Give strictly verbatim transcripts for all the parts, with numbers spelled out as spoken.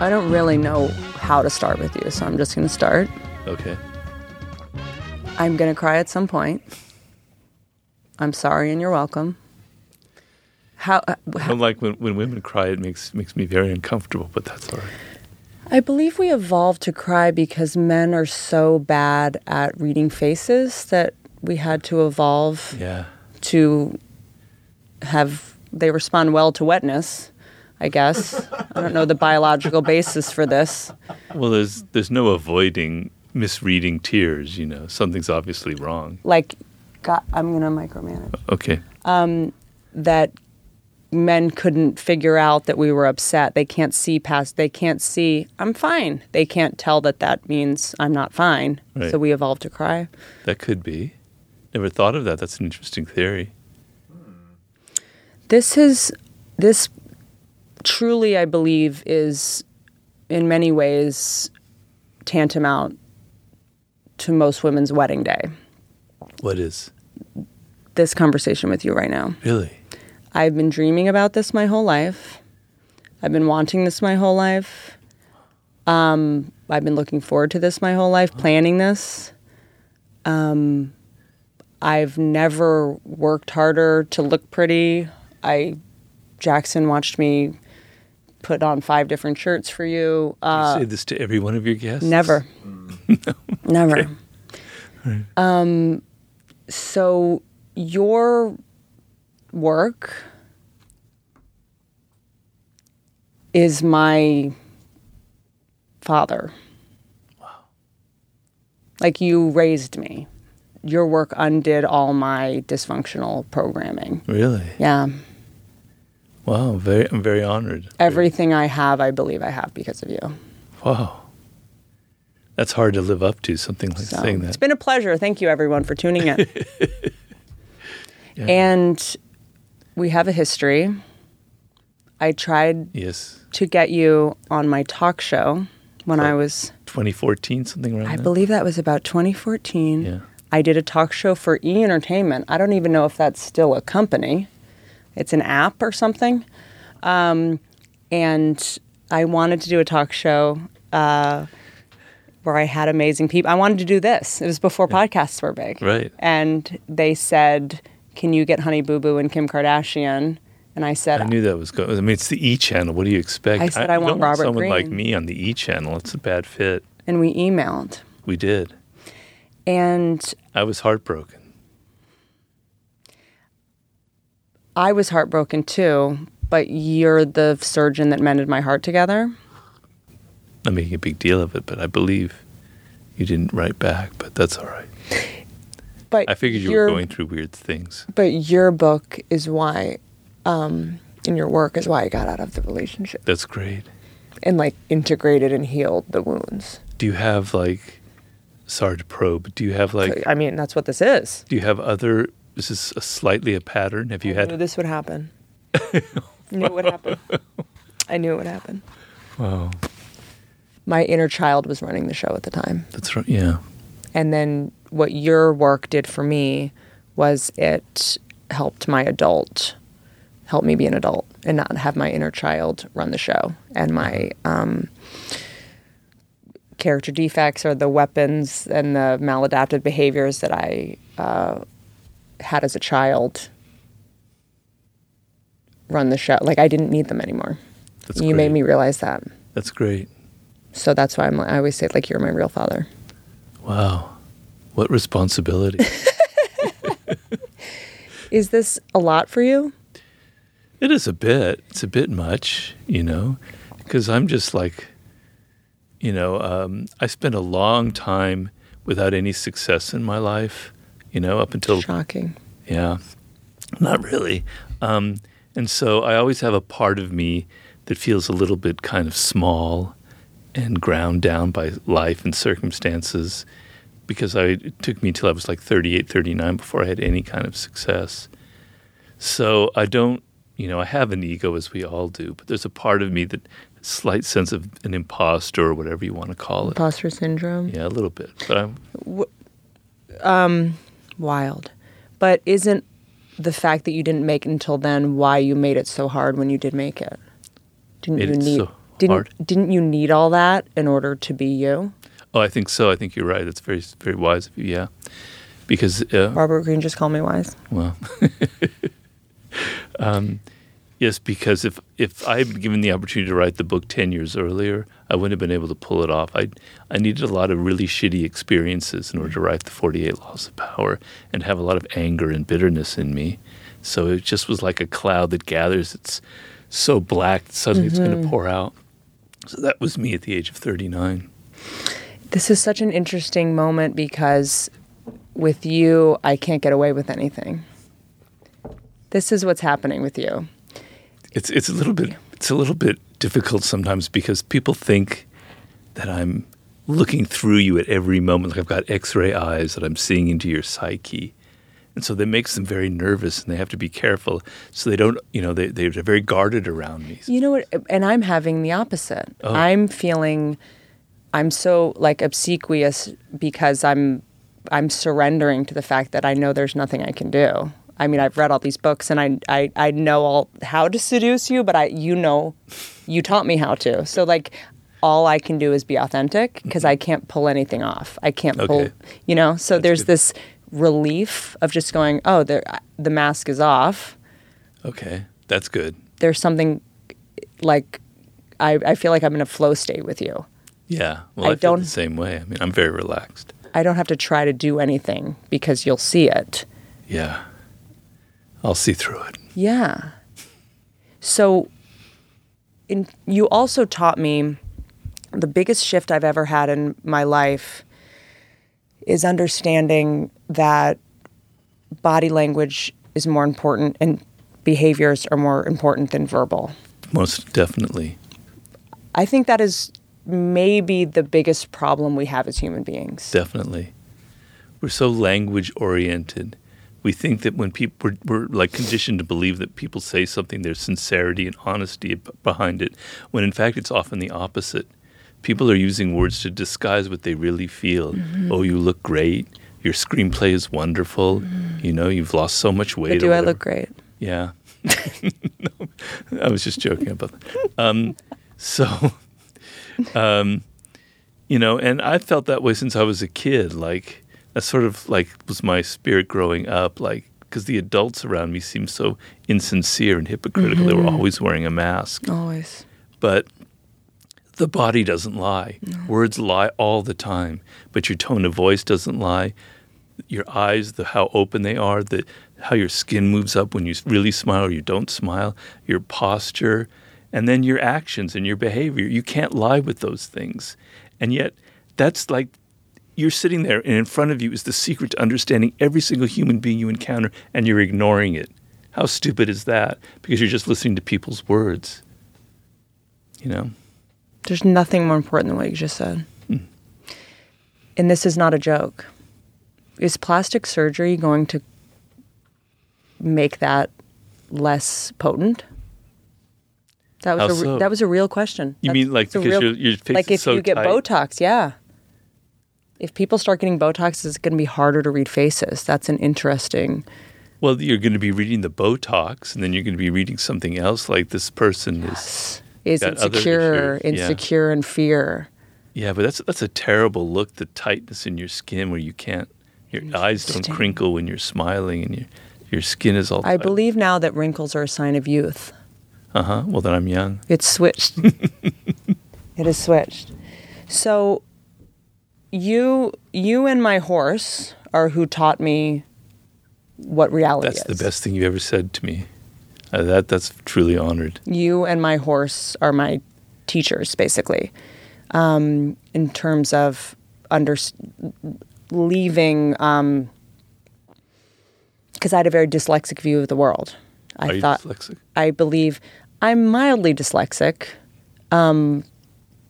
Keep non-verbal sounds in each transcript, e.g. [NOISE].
I don't really know how to start with you, so I'm just going to start. Okay. I'm going to cry at some point. I'm sorry and you're welcome. How, uh, how, I'm like when, when women cry, it makes makes me very uncomfortable, but that's all right. I believe we evolved to cry because men are so bad at reading faces that we had to evolve yeah. to have... They respond well to wetness, I guess. I don't know the biological basis for this. Well, there's there's no avoiding misreading tears, you know. Something's obviously wrong. Like, God, I'm going to micromanage. Okay. Um, that men couldn't figure out that we were upset. They can't see past, they can't see, I'm fine. They can't tell that that means I'm not fine. Right. So we evolved to cry. That could be. Never thought of that. That's an interesting theory. This is, this truly, I believe, is in many ways tantamount to most women's wedding day. What is? This conversation with you right now. Really? I've been dreaming about this my whole life. I've been wanting this my whole life. Um, I've been looking forward to this my whole life, planning this. Um, I've never worked harder to look pretty. I Jackson watched me put on five different shirts for you. Uh, you say this to every one of your guests? Never. No. Never. Okay. Right. Um, so your work is my father. Wow. Like you raised me. Your work undid all my dysfunctional programming. Really? Yeah. Wow, very, I'm very honored. Everything I have, I believe I have because of you. Wow. That's hard to live up to, something like so, saying that. It's been a pleasure. Thank you, everyone, for tuning in. Yeah. And we have a history. I tried yes. to get you on my talk show when like I was... twenty fourteen, something around I that? Believe that was about twenty fourteen. Yeah. I did a talk show for E! Entertainment. I don't even know if that's still a company. It's an app or something. Um, and I wanted to do a talk show uh, where I had amazing people. I wanted to do this. It was before yeah. podcasts were big. Right. And they said, can you get Honey Boo Boo and Kim Kardashian? And I said... I knew that was good. I mean, it's the E! Channel. What do you expect? I said I, I want don't Robert want someone Greene. Like me on the E! Channel. It's a bad fit. And we emailed. We did. And... I was heartbroken. I was heartbroken too, but you're the surgeon that mended my heart together. I'm making a big deal of it, but I believe you didn't write back, but that's all right. But I figured you your, were going through weird things. But your book is why, um, and your work is why I got out of the relationship. That's great. And like integrated and healed the wounds. Do you have like... Sorry to probe. Do you have like... I mean, that's what this is. Do you have other... This is a slightly a pattern. Have you I had... I knew this would happen. I knew it would happen. I knew it would happen. Wow. My inner child was running the show at the time. That's right, yeah. And then what your work did for me was it helped my adult, helped me be an adult and not have my inner child run the show. And my... um character defects or the weapons and the maladaptive behaviors that I uh, had as a child run the show. Like, I didn't need them anymore. That's you great. Made me realize that. That's great. So that's why I'm like, I always say, like, you're my real father. Wow. What responsibility. Is this a lot for you? It is a bit. It's a bit much, you know, because I'm just like, You know, um, I spent a long time without any success in my life, you know, up until... Shocking. Yeah, not really. Um, and so I always have a part of me that feels a little bit kind of small and ground down by life and circumstances because I, it took me until I was like thirty-eight, thirty-nine before I had any kind of success. So I don't, you know, I have an ego as we all do, but there's a part of me that... Slight sense of an imposter or whatever you want to call it. Imposter syndrome? Yeah, a little bit. But I'm w- um, wild. But isn't the fact that you didn't make it until then why you made it so hard when you did make it? Didn't made you it need so Didn't, art. Didn't you need all that in order to be you? Oh, I think so. I think you're right. That's very, very wise of you, yeah. Because uh, Robert Greene just called me wise. Well, um, yes, because if if I had been given the opportunity to write the book ten years earlier, I wouldn't have been able to pull it off. I I needed a lot of really shitty experiences in order to write the forty-eight Laws of Power and have a lot of anger and bitterness in me. So it just was like a cloud that gathers. It's so black that suddenly mm-hmm. it's going to pour out. So that was me at the age of thirty-nine. This is such an interesting moment because with you, I can't get away with anything. This is what's happening with you. It's it's a little bit it's a little bit difficult sometimes because people think that I'm looking through you at every moment, like I've got X-ray eyes that I'm seeing into your psyche. And so that makes them very nervous, and they have to be careful. So they don't, you know, they, they're very guarded around me. You know what? And I'm having the opposite. Oh. I'm feeling, I'm so like obsequious because I'm, I'm surrendering to the fact that I know there's nothing I can do. I mean, I've read all these books, and I, I, I know all how to seduce you, but I, you know, you taught me how to. So like, all I can do is be authentic because I can't pull anything off. I can't pull, okay. you know. So That's there's good. This relief of just going, oh, the the mask is off. Okay, that's good. There's something like I, I feel like I'm in a flow state with you. Yeah, well, I, I feel don't, the same way. I mean, I'm very relaxed. I don't have to try to do anything because you'll see it. Yeah, I'll see through it. Yeah. So, in, you also taught me the biggest shift I've ever had in my life is understanding that body language is more important and behaviors are more important than verbal. Most definitely. I think that is maybe the biggest problem we have as human beings. Definitely. We're so language-oriented. We think that when people, we're, we're like conditioned to believe that people say something, there's sincerity and honesty behind it, when in fact it's often the opposite. People are using words to disguise what they really feel. Mm-hmm. Oh, you look great. Your screenplay is wonderful. Mm-hmm. You know, you've lost so much weight. But do I look great? Yeah. No, I was just joking about that. Um, so, um, you know, and I felt that way since I was a kid. Like, that sort of like was my spirit growing up. Like, because the adults around me seemed so insincere and hypocritical. Mm-hmm. They were always wearing a mask. Always. But the body doesn't lie. No. Words lie all the time, but your tone of voice doesn't lie. Your eyes, the how open they are, the how your skin moves up when you really smile or you don't smile, your posture, and then your actions and your behavior. You can't lie with those things. And yet that's like you're sitting there and in front of you is the secret to understanding every single human being you encounter, and you're ignoring it. How stupid is that? Because you're just listening to people's words, you know? There's nothing more important than what you just said. Mm. And this is not a joke. Is plastic surgery going to make that less potent? That was How a re- so? That was a real question. You That's, mean like because real, your, your face like is so tight? Like if you get Botox, yeah. If people start getting Botox, it's going to be harder to read faces. That's an interesting... Well, you're going to be reading the Botox, and then you're going to be reading something else like this person yes. is... Is insecure, insecure yeah. and fear. Yeah, but that's that's a terrible look, the tightness in your skin where you can't, your eyes don't crinkle when you're smiling and your your skin is all tight. I believe now that wrinkles are a sign of youth. Uh-huh. Well, then I'm young. It's switched. It is switched. So you you and my horse are who taught me what reality that's is. That's the best thing you ever said to me. Uh, that that's truly honored. You and my horse are my teachers, basically, um, in terms of under leaving. Um, because I had a very dyslexic view of the world. I are you thought, dyslexic? I believe I'm mildly dyslexic, um,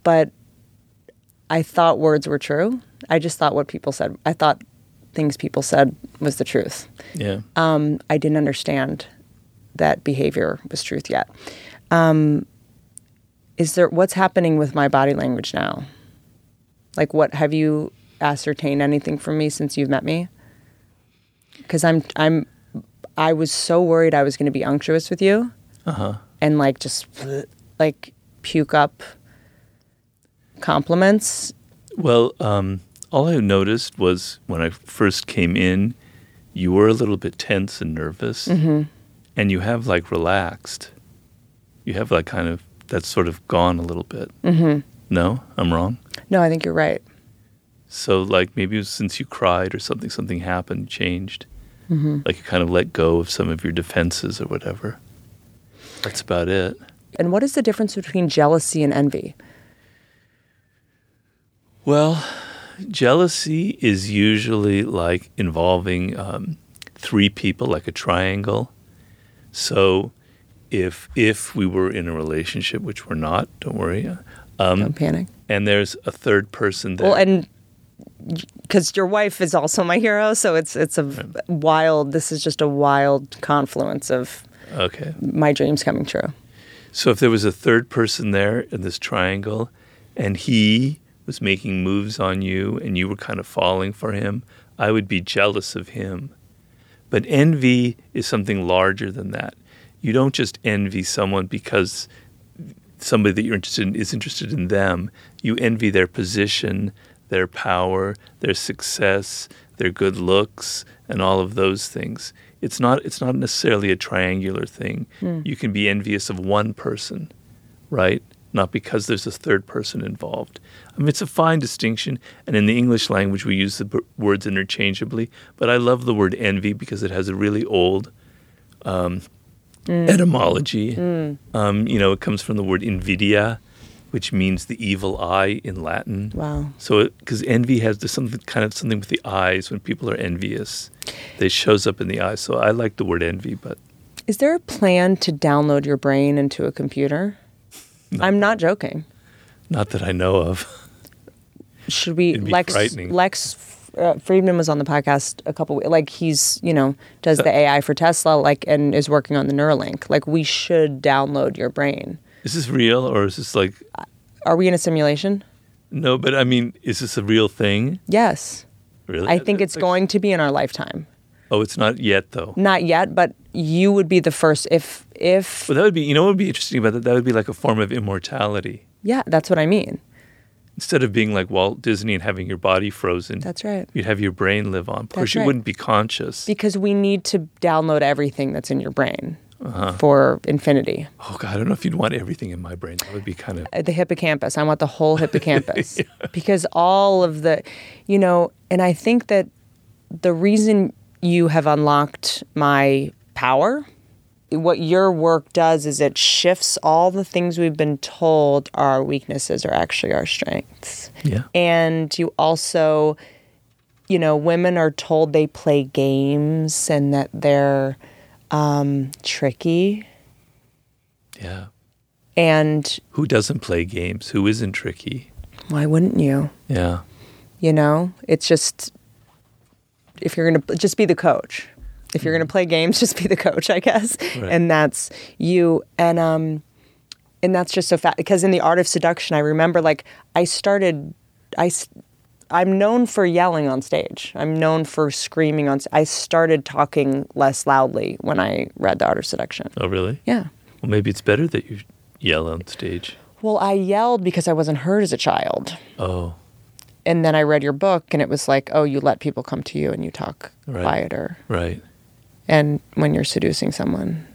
but I thought words were true. I just thought what people said. I thought things people said was the truth. Yeah. Um, I didn't understand that behavior was truth yet. Um, is there, what's happening with my body language now? Like what, have you ascertained anything from me since you've met me? Cause I'm, I'm, I was so worried I was going to be unctuous with you uh-huh. and like, just like puke up compliments? Well, um, all I noticed was when I first came in, you were a little bit tense and nervous, mm-hmm. and you have like relaxed. You have like kind of, that's sort of gone a little bit. Mm-hmm. No, I'm wrong? No, I think you're right. So like maybe it was since you cried or something, something happened, changed. Mm-hmm. Like you kind of let go of some of your defenses or whatever. That's about it. And what is the difference between jealousy and envy? Well, jealousy is usually like involving um, three people, like a triangle. So if if we were in a relationship, which we're not, don't worry. Um, don't panic. And there's a third person there. Well, and because your wife is also my hero, so it's it's a right. wild, this is just a wild confluence of okay. my dreams coming true. So if there was a third person there in this triangle, and he was making moves on you, and you were kind of falling for him, I would be jealous of him. But envy is something larger than that. You don't just envy someone because somebody that you're interested in is interested in them. You envy their position, their power, their success, their good looks, and all of those things. It's not it's not necessarily a triangular thing. Mm. You can be envious of one person, right? Not because there's a third person involved. I mean, it's a fine distinction, and in the English language we use the b- words interchangeably, but I love the word envy because it has a really old um, mm. etymology. Mm. Um, you know, it comes from the word invidia, which means the evil eye in Latin. Wow. So, because envy has this something, kind of something with the eyes. When people are envious, they shows up in the eyes. So I like the word envy, but... Is there a plan to download your brain into a computer? Not I'm that, not joking. Not that I know of. Should we... It'd be Lex, frightening. Lex uh, Friedman was on the podcast a couple... Like, he's, you know, does that, the A I for Tesla, like, and is working on the Neuralink. Like, we should download your brain. Is this real, or is this like... Are we in a simulation? No, but I mean, is this a real thing? Yes. Really? I think it's, it's like... going to be in our lifetime. Oh, it's not yet, though. Not yet, but you would be the first if... if. Well, that would be... You know what would be interesting about that? That would be like a form of immortality. Yeah, that's what I mean. Instead of being like Walt Disney and having your body frozen... That's right. You'd have your brain live on. Of course, you right. wouldn't be conscious. Because we need to download everything that's in your brain. Uh-huh. For infinity. Oh, God, I don't know if you'd want everything in my brain. That would be kind of... Uh, the hippocampus. I want the whole hippocampus. Yeah. Because all of the, you know, and I think that the reason you have unlocked my power, what your work does is it shifts all the things we've been told are our weaknesses are actually our strengths. Yeah. And you also, you know, women are told they play games and that they're... Um, tricky. Yeah. And... Who doesn't play games? Who isn't tricky? Why wouldn't you? Yeah. You know? It's just... If you're going to... Just be the coach. If you're going to play games, just be the coach, I guess. Right. And that's you. And um, and that's just so fast. Because in The Art of Seduction, I remember, like, I started... I, I'm known for yelling on stage. I'm known for screaming on stage. I started talking less loudly when I read The Art of Seduction. Oh, really? Yeah. Well, maybe it's better that you yell on stage. Well, I yelled because I wasn't heard as a child. Oh. And then I read your book, and it was like, oh, you let people come to you and you talk right. quieter. Right. And when you're seducing someone...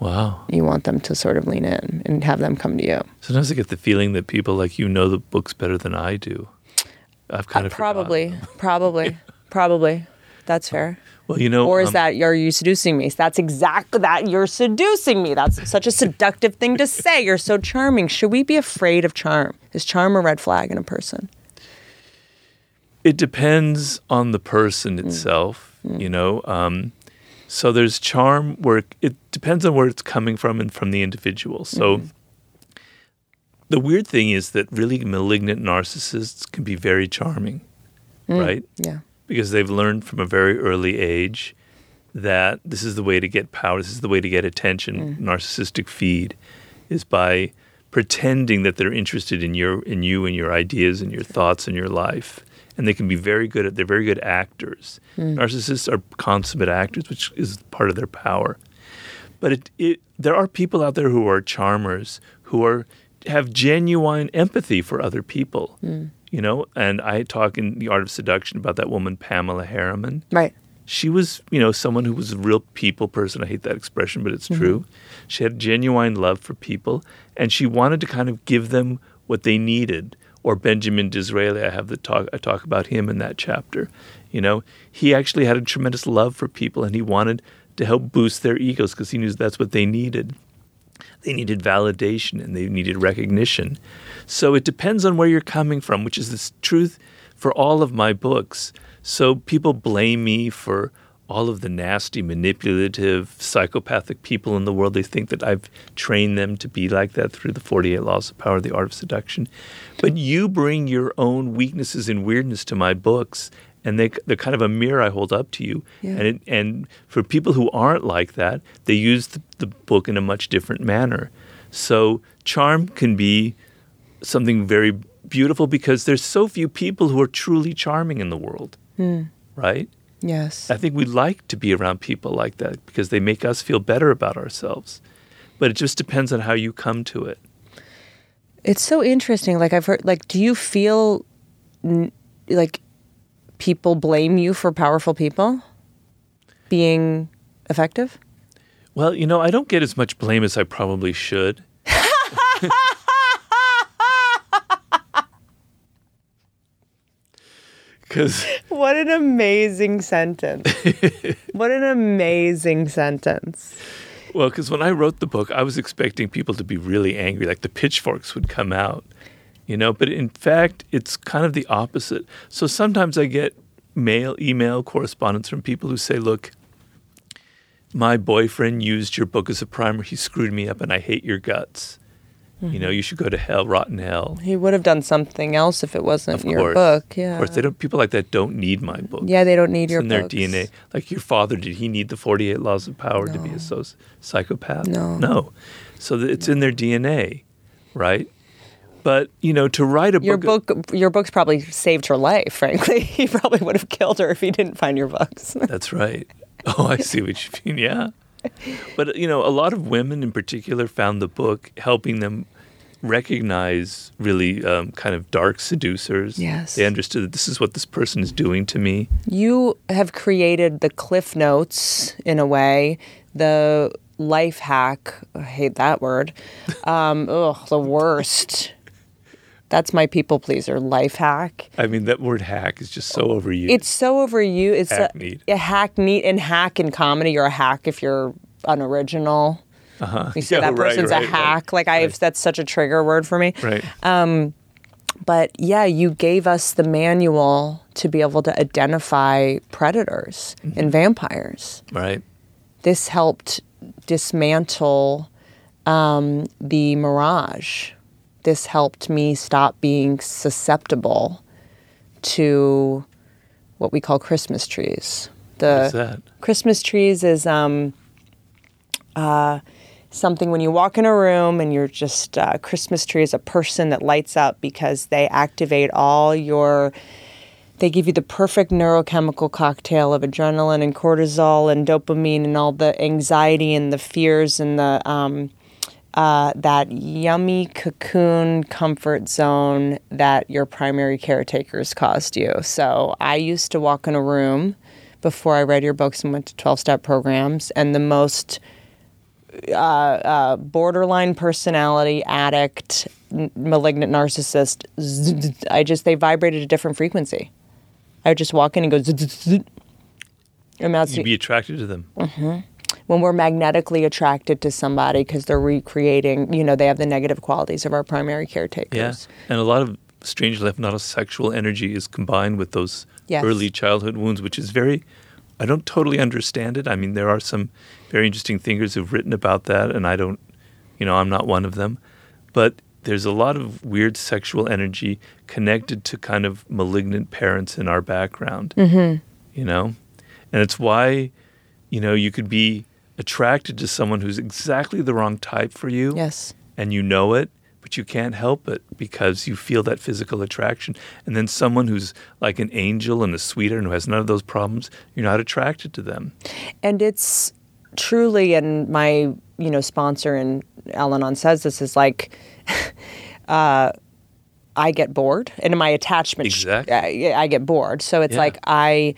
Wow. You want them to sort of lean in and have them come to you. Sometimes I get the feeling that people like you know the books better than I do. I've kind of uh, probably, probably, probably. That's fair. Well, you know, or is um, that are you seducing me? That's exactly that. You're seducing me. That's such a seductive thing to say. You're so charming. Should we be afraid of charm? Is charm a red flag in a person? It depends on the person itself. Mm. You know, um, so there's charm where it depends on where it's coming from and from the individual. So. Mm-hmm. The weird thing is that really malignant narcissists can be very charming, mm, right? Yeah. Because they've learned from a very early age that this is the way to get power, this is the way to get attention. Mm. Narcissistic feed is by pretending that they're interested in your in you and your ideas and your thoughts and your life. And they can be very good at they're very good actors. Mm. Narcissists are consummate actors, which is part of their power. But it, it, there are people out there who are charmers, who are have genuine empathy for other people, mm. you know? And I talk in The Art of Seduction about that woman, Pamela Harriman. Right. She was, you know, someone who was a real people person. I hate that expression, but it's mm-hmm. true. She had genuine love for people, and she wanted to kind of give them what they needed. Or Benjamin Disraeli, I have the talk. I talk about him in that chapter. You know, he actually had a tremendous love for people, and he wanted to help boost their egos because he knew that's what they needed. They needed validation and they needed recognition. So it depends on where you're coming from, which is the truth for all of my books. So people blame me for all of the nasty, manipulative, psychopathic people in the world. They think that I've trained them to be like that through the forty-eight Laws of Power, The Art of Seduction. But you bring your own weaknesses and weirdness to my books, and they, they're kind of a mirror I hold up to you. Yeah. And it, and for people who aren't like that, they use the, the book in a much different manner. So charm can be something very beautiful because there's so few people who are truly charming in the world. Hmm. Right? Yes. I think we like to be around people like that because they make us feel better about ourselves. But it just depends on how you come to it. It's so interesting. Like, I've heard, like, do you feel n- like people blame you for powerful people being effective? Well, you know, I don't get as much blame as I probably should. What an amazing sentence. What an amazing sentence. Well, because when I wrote the book, I was expecting people to be really angry, like the pitchforks would come out, you know. But in fact, it's kind of the opposite. So sometimes I get mail, email correspondence from people who say, look, my boyfriend used your book as a primer. He screwed me up and I hate your guts. You know, you should go to hell, rotten hell. He would have done something else if it wasn't your book. Yeah. Of course, they don't, people like that don't need my book. Yeah, they don't need your book. It's in their D N A. Like your father, did he need the forty-eight Laws of Power to be a so- psychopath? No. No. So it's in their D N A, right? But, you know, to write a book... Your book, your book's probably saved her life, frankly. He probably would have killed her if he didn't find your books. That's right. Oh, I see what you mean, yeah. But, you know, a lot of women in particular found the book helping them recognize really um, kind of dark seducers. Yes. They understood that this is what this person is doing to me. You have created the cliff notes, in a way, the life hack. I hate that word. Um, ugh, the worst. That's my people pleaser, life hack. I mean, that word hack is just so overused. It's so overused. It's hackneyed. A, a hackneyed and hack in comedy. You're a hack if you're unoriginal. Uh-huh. You say yeah, that right, person's right, a hack. Right, like I, right. That's such a trigger word for me. Right. Um, but yeah, you gave us the manual to be able to identify predators mm-hmm. and vampires. Right. This helped dismantle um, the mirage. This helped me stop being susceptible to what we call Christmas trees. The What is that? Christmas trees is um, uh, something when you walk in a room and you're just, uh, Christmas tree is a person that lights up because they activate all your, they give you the perfect neurochemical cocktail of adrenaline and cortisol and dopamine and all the anxiety and the fears and the... Um, Uh, that yummy cocoon comfort zone that your primary caretakers caused you. So I used to walk in a room before I read your books and went to twelve-step programs, and the most uh, uh, borderline personality, addict, n- malignant narcissist, z- z- I just, they vibrated a different frequency. I would just walk in and go... Z- z- z- and that's You'd be attracted to them. Mm-hmm. When we're magnetically attracted to somebody because they're recreating, you know, they have the negative qualities of our primary caretakers. Yes, yeah. And a lot of, strangely enough, not a sexual energy is combined with those yes. early childhood wounds, which is very, I don't totally understand it. I mean, there are some very interesting thinkers who've written about that, and I don't, you know, I'm not one of them. But there's a lot of weird sexual energy connected to kind of malignant parents in our background, mm-hmm. you know? And it's why, you know, you could be attracted to someone who's exactly the wrong type for you. Yes. And you know it, but you can't help it because you feel that physical attraction. And then someone who's like an angel and a sweetheart and who has none of those problems, you're not attracted to them. And it's truly, and my, you know, sponsor and Al-Anon says this is like, uh, I get bored, and in my attachment, exactly. I, I get bored. So it's yeah. like I,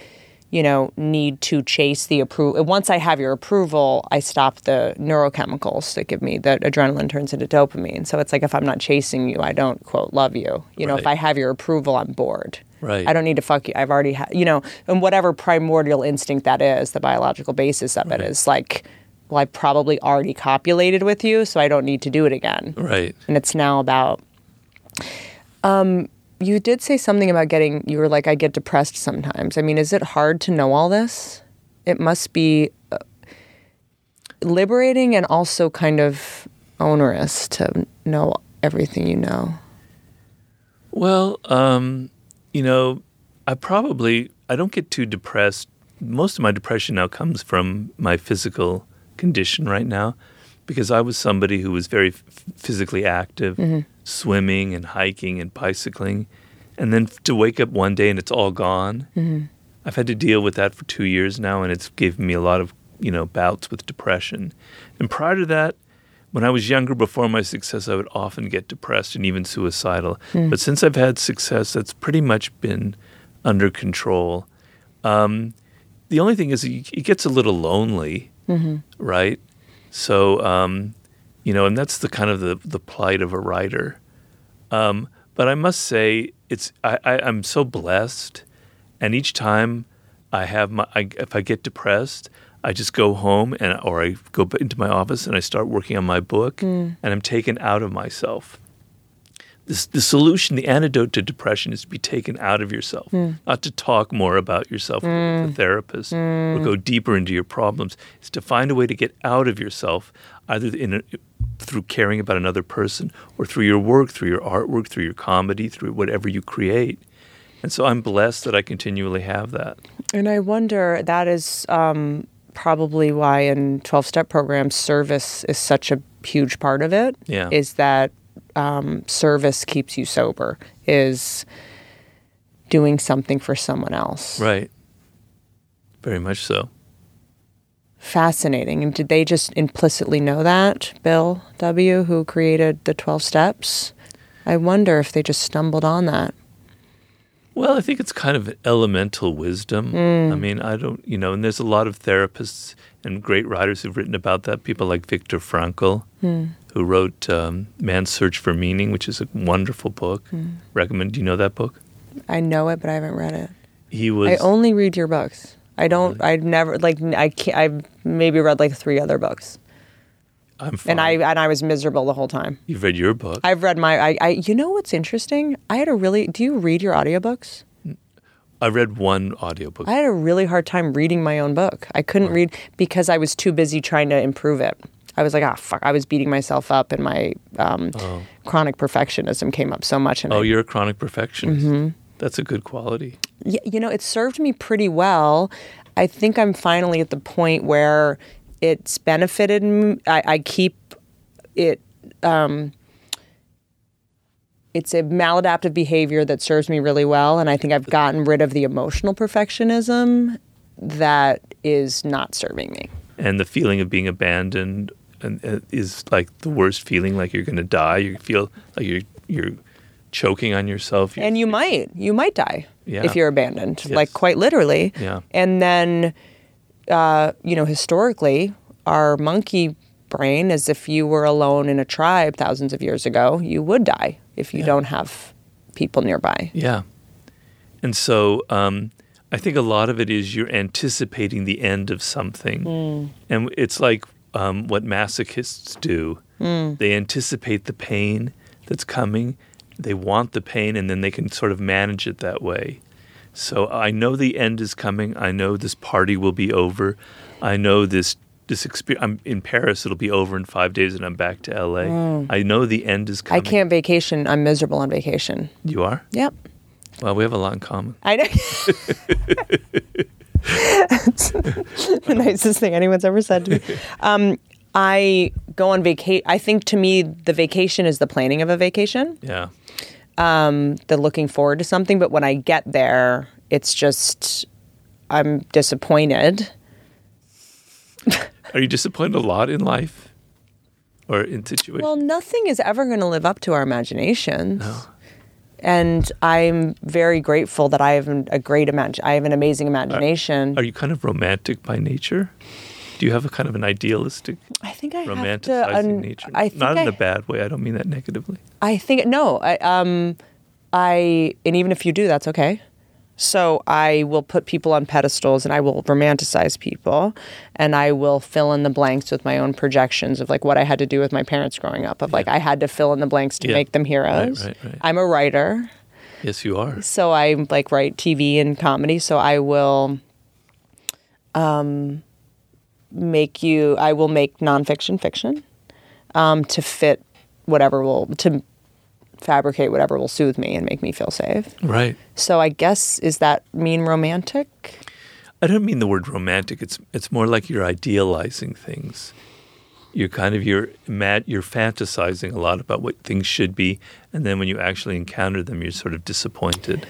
you know, need to chase the approval. Once I have your approval, I stop the neurochemicals that give me that adrenaline turns into dopamine. So it's like if I'm not chasing you, I don't quote love you. You know, right. if I have your approval, I'm bored. Right. I don't need to fuck you. I've already had, you know, and whatever primordial instinct that is, the biological basis of right. it is like, well, I probably already copulated with you, so I don't need to do it again. Right. And it's now about, um, you did say something about getting, you were like, I get depressed sometimes. I mean, is it hard to know all this? It must be liberating and also kind of onerous to know everything you know. Well, um... you know, I probably, I don't get too depressed. Most of my depression now comes from my physical condition right now, because I was somebody who was very f- physically active, mm-hmm. swimming and hiking and bicycling. And then to wake up one day and it's all gone, mm-hmm. I've had to deal with that for two years now, and it's given me a lot of, you know, bouts with depression. And prior to that, when I was younger, before my success, I would often get depressed and even suicidal. Mm. But since I've had success, that's pretty much been under control. Um, the only thing is it gets a little lonely, mm-hmm. right? So, um, you know, and that's the kind of the, the plight of a writer. Um, but I must say, it's I, I, I'm so blessed. And each time I have my, I, if I get depressed, I just go home and or I go into my office and I start working on my book, mm. and I'm taken out of myself. This, the solution, the antidote to depression is to be taken out of yourself, mm. not to talk more about yourself mm. with a therapist mm. or go deeper into your problems. It's to find a way to get out of yourself, either in a, through caring about another person or through your work, through your artwork, through your comedy, through whatever you create. And so I'm blessed that I continually have that. And I wonder, that is... Um probably why in twelve-step programs service is such a huge part of it, yeah. is that um, service keeps you sober, is doing something for someone else. Right. Very much so. Fascinating. And did they just implicitly know that, Bill W., who created the twelve steps? I wonder if they just stumbled on that. Well, I think it's kind of elemental wisdom. Mm. I mean, I don't, you know, and there's a lot of therapists and great writers who've written about that. People like Viktor Frankl, mm. who wrote um, Man's Search for Meaning, which is a wonderful book. Mm. Recommend, do you know that book? I know it, but I haven't read it. He was. I only read your books. I don't, really? I've never, like, I can't, I've maybe read like three other books. I'm fine. And I and I was miserable the whole time. You've read your book. I've read my. I, I. You know what's interesting? I had a really. Do you read your audiobooks? I read one audiobook. I had a really hard time reading my own book. I couldn't oh. read because I was too busy trying to improve it. I was like, ah, oh, fuck. I was beating myself up, and my um, oh. chronic perfectionism came up so much. And oh, I, you're a chronic perfectionist. Mm-hmm. That's a good quality. Yeah, you know, it served me pretty well. I think I'm finally at the point where. It's benefited me. I, I keep it. Um, it's a maladaptive behavior that serves me really well, and I think I've gotten rid of the emotional perfectionism that is not serving me. And the feeling of being abandoned and, uh, is like the worst feeling. Like you're going to die. You feel like you're you're choking on yourself. You're, and you might you might die yeah. if you're abandoned, yes. like quite literally. Yeah. And then. Uh, you know, historically, our monkey brain is if you were alone in a tribe thousands of years ago, you would die if you yeah. don't have people nearby. Yeah. And so um, I think a lot of it is you're anticipating the end of something. Mm. And it's like um, what masochists do. Mm. They anticipate the pain that's coming. They want the pain, and then they can sort of manage it that way. So I know the end is coming. I know this party will be over. I know this this experience. I'm in Paris. It'll be over in five days, and I'm back to L A. Mm. I know the end is coming. I can't vacation. I'm miserable on vacation. You are? Yep. Well, we have a lot in common. I know. That's the nicest thing anyone's ever said to me. Um, I go on vacation. I think to me, the vacation is the planning of a vacation. Yeah. Um, the looking forward to something, but when I get there, it's just, I'm disappointed. Are you disappointed a lot in life? or in situation? Well, nothing is ever going to live up to our imaginations. No. And I'm very grateful that I have a great imag- I have an amazing imagination. Are, are you kind of romantic by nature? Do you have a kind of an idealistic, I think I romanticizing to, um, nature? I think Not I, in a bad way. I don't mean that negatively. I think no. I, um, I and even if you do, that's okay. So I will put people on pedestals and I will romanticize people and I will fill in the blanks with my own projections of like what I had to do with my parents growing up of yeah. like I had to fill in the blanks to yeah. make them heroes. Right, right, right. I'm a writer. Yes, you are. So I like write T V and comedy. So I will um, make you, I will make nonfiction fiction um, to fit whatever will, to fabricate whatever will soothe me and make me feel safe. Right. So I guess, is that mean romantic? I don't mean the word romantic. It's it's more like you're idealizing things. You're kind of, you're mad, you're fantasizing a lot about what things should be. And then when you actually encounter them, you're sort of disappointed.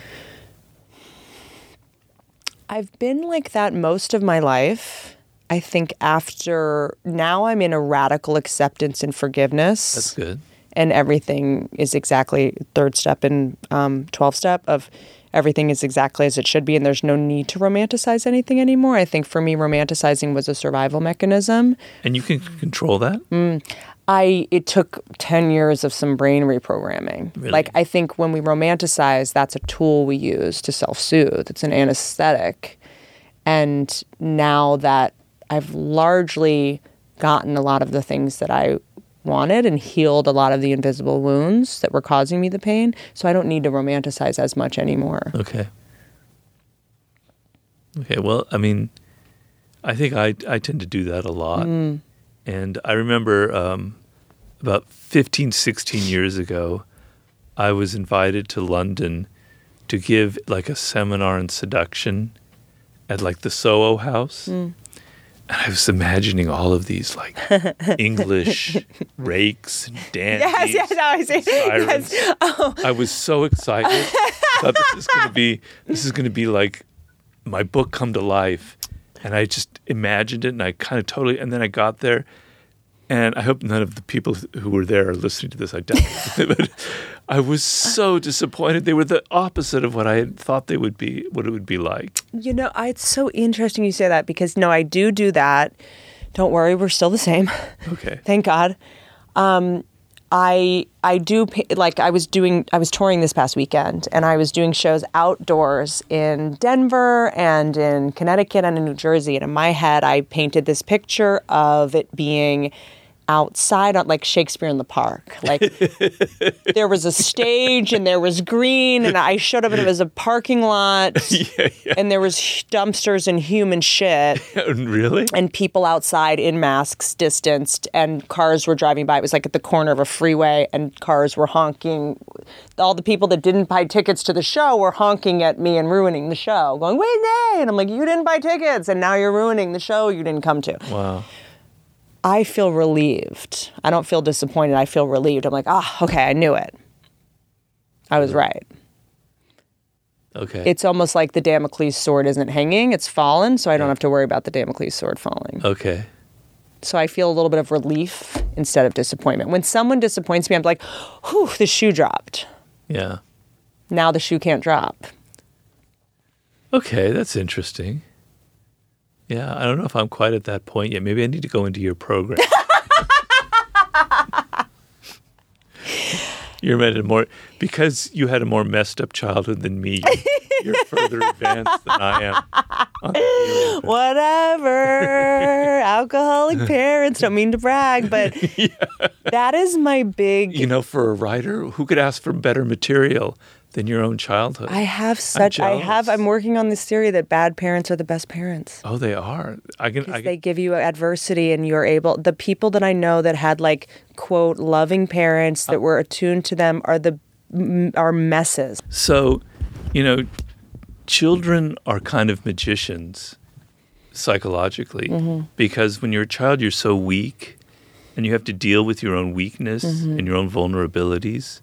I've been like that most of my life. I think after, now I'm in a radical acceptance and forgiveness. That's good. And everything is exactly third step and um, twelve step of everything is exactly as it should be. And there's no need to romanticize anything anymore. I think for me, romanticizing was a survival mechanism. And you can control that? Mm, I It took ten years of some brain reprogramming. Really? Like I think when we romanticize, that's a tool we use to self-soothe. It's an anesthetic. And now that I've largely gotten a lot of the things that I wanted and healed a lot of the invisible wounds that were causing me the pain. So I don't need to romanticize as much anymore. Okay. Okay. Well, I mean, I think I, I tend to do that a lot. Mm. And I remember um, about fifteen, sixteen years ago, I was invited to London to give like a seminar in seduction at like the Soho House. Mm. And I was imagining all of these like English rakes and dandies. Yes, yes, I was saying. Yes. Oh. I was so excited. I thought this is going to be this is going to be like my book come to life. And I just imagined it, and I kind of totally. And then I got there, and I hope none of the people who were there are listening to this. I doubt. But I was so disappointed. They were the opposite of what I had thought they would be, what it would be like. You know, I, it's so interesting you say that because, no, I do do that. Don't worry, we're still the same. Okay. Thank God. Um, I I do, like, I was doing, I was touring this past weekend, and I was doing shows outdoors in Denver and in Connecticut and in New Jersey. And in my head, I painted this picture of it being outside on like Shakespeare in the Park. Like there was a stage and there was green and I showed up and it was a parking lot yeah, yeah. and there was dumpsters and human shit. Really? And people outside in masks distanced and cars were driving by. It was like at the corner of a freeway and cars were honking. All the people that didn't buy tickets to the show were honking at me and ruining the show going, wait, nay. And I'm like, you didn't buy tickets and now you're ruining the show you didn't come to. Wow. I feel relieved. I don't feel disappointed. I feel relieved. I'm like, ah, oh, okay, I knew it. I was right. Okay. It's almost like the Damocles sword isn't hanging. It's fallen, so I don't have to worry about the Damocles sword falling. Okay. So I feel a little bit of relief instead of disappointment. When someone disappoints me, I'm like, whew, the shoe dropped. Yeah. Now the shoe can't drop. Okay, that's interesting. Yeah, I don't know if I'm quite at that point yet. Maybe I need to go into your program. You're at a more, because you had a more messed up childhood than me, you're further advanced than I am. Whatever. Alcoholic parents, don't mean to brag, but yeah. That is my big... You know, for a writer, who could ask for better material than your own childhood? I have such, I have, I'm working on this theory that bad parents are the best parents. Oh, they are. I can, I can. They give you adversity and you're able, the people that I know that had like, quote, loving parents that were attuned to them are the, are messes. So, you know, children are kind of magicians psychologically mm-hmm. because when you're a child, you're so weak and you have to deal with your own weakness mm-hmm. and your own vulnerabilities.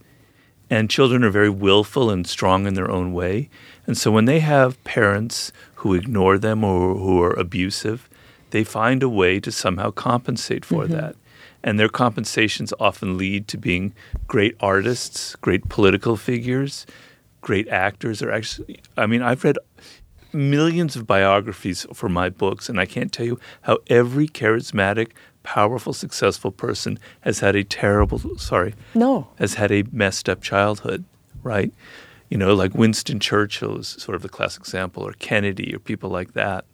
And children are very willful and strong in their own way. And so when they have parents who ignore them or who are abusive, they find a way to somehow compensate for mm-hmm. that. and their compensations often lead to being great artists, great political figures, great actors. Or actually, I mean, I've read millions of biographies for my books, and I can't tell you how every charismatic, powerful, successful person has had a terrible, sorry, no, has had a messed up childhood, right? You know, like Winston Churchill is sort of the classic example, or Kennedy, or people like that.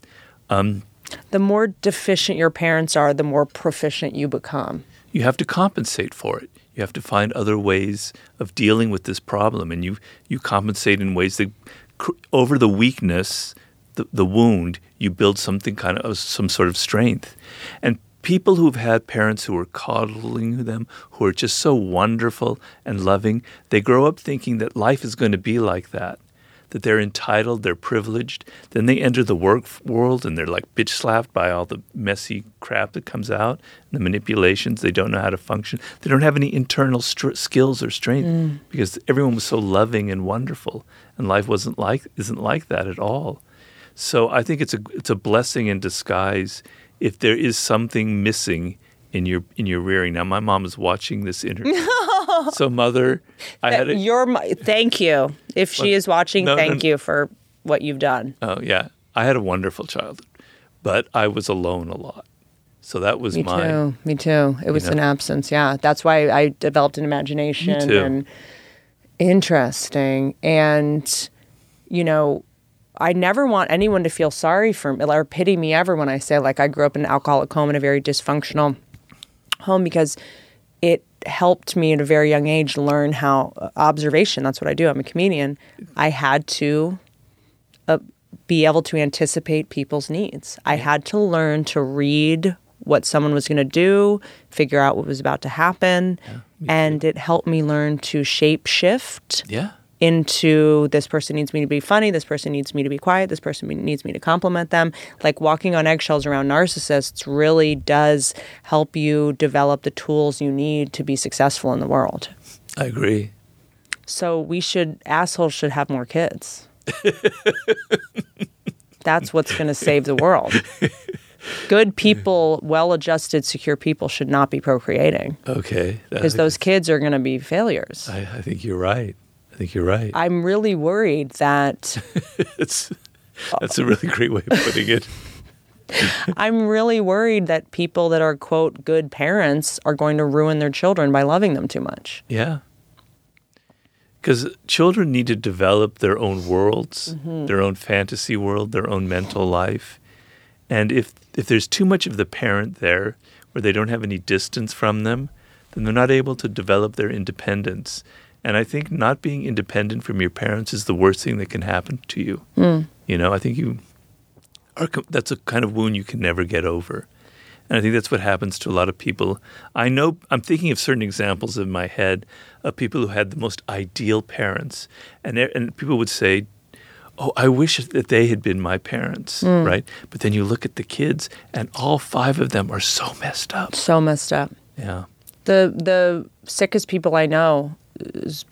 Um, the more deficient your parents are, the more proficient you become. You have to compensate for it. You have to find other ways of dealing with this problem, and you you compensate in ways that, cr- over the weakness, the, the wound, you build something kind of some sort of strength. And people who've had parents who are coddling them, who are just so wonderful and loving, they grow up thinking that life is going to be like that, that they're entitled, they're privileged. Then they enter the work world and they're like bitch slapped by all the messy crap that comes out, the manipulations. They don't know how to function. They don't have any internal st- skills or strength mm. because everyone was so loving and wonderful, and life wasn't like isn't like that at all. So I think it's a it's a blessing in disguise. If there is something missing in your in your rearing. Now, my mom is watching this interview. No. So, Mother, I that had a... Your, thank you. If she is watching, no, thank no, no. you for what you've done. Oh, yeah. I had a wonderful childhood, but I was alone a lot. So that was me my... Me too. Me too. It was you know, an absence, yeah. That's why I developed an imagination. Me too. And interesting. And, you know... I never want anyone to feel sorry for me or pity me ever when I say, like, I grew up in an alcoholic home in a very dysfunctional home, because it helped me at a very young age learn how uh, observation, that's what I do. I'm a comedian. I had to uh, be able to anticipate people's needs. I had to learn to read what someone was going to do, figure out what was about to happen. Yeah, and it helped me learn to shape shift. Yeah. Into this person needs me to be funny, this person needs me to be quiet, this person needs me to compliment them. Like walking on eggshells around narcissists really does help you develop the tools you need to be successful in the world. I agree. So we should, assholes should have more kids. That's what's going to save the world. Good people, well-adjusted, secure people should not be procreating. Okay. Because those kids are going to be failures. I, I think you're right. I think you're right. I'm really worried that... that's, that's a really great way of putting it. I'm really worried that people that are, quote, good parents are going to ruin their children by loving them too much. Yeah. Because children need to develop their own worlds, mm-hmm. their own fantasy world, their own mental life. And if if there's too much of the parent there where they don't have any distance from them, then they're not able to develop their independence. And I think not being independent from your parents is the worst thing that can happen to you. Mm. You know, I think you are, that's a kind of wound you can never get over. And I think that's what happens to a lot of people. I know, I'm thinking of certain examples in my head of people who had the most ideal parents. And, and people would say, oh, I wish that they had been my parents, mm. right? But then you look at the kids and all five of them are so messed up. So messed up. Yeah. The the sickest people I know...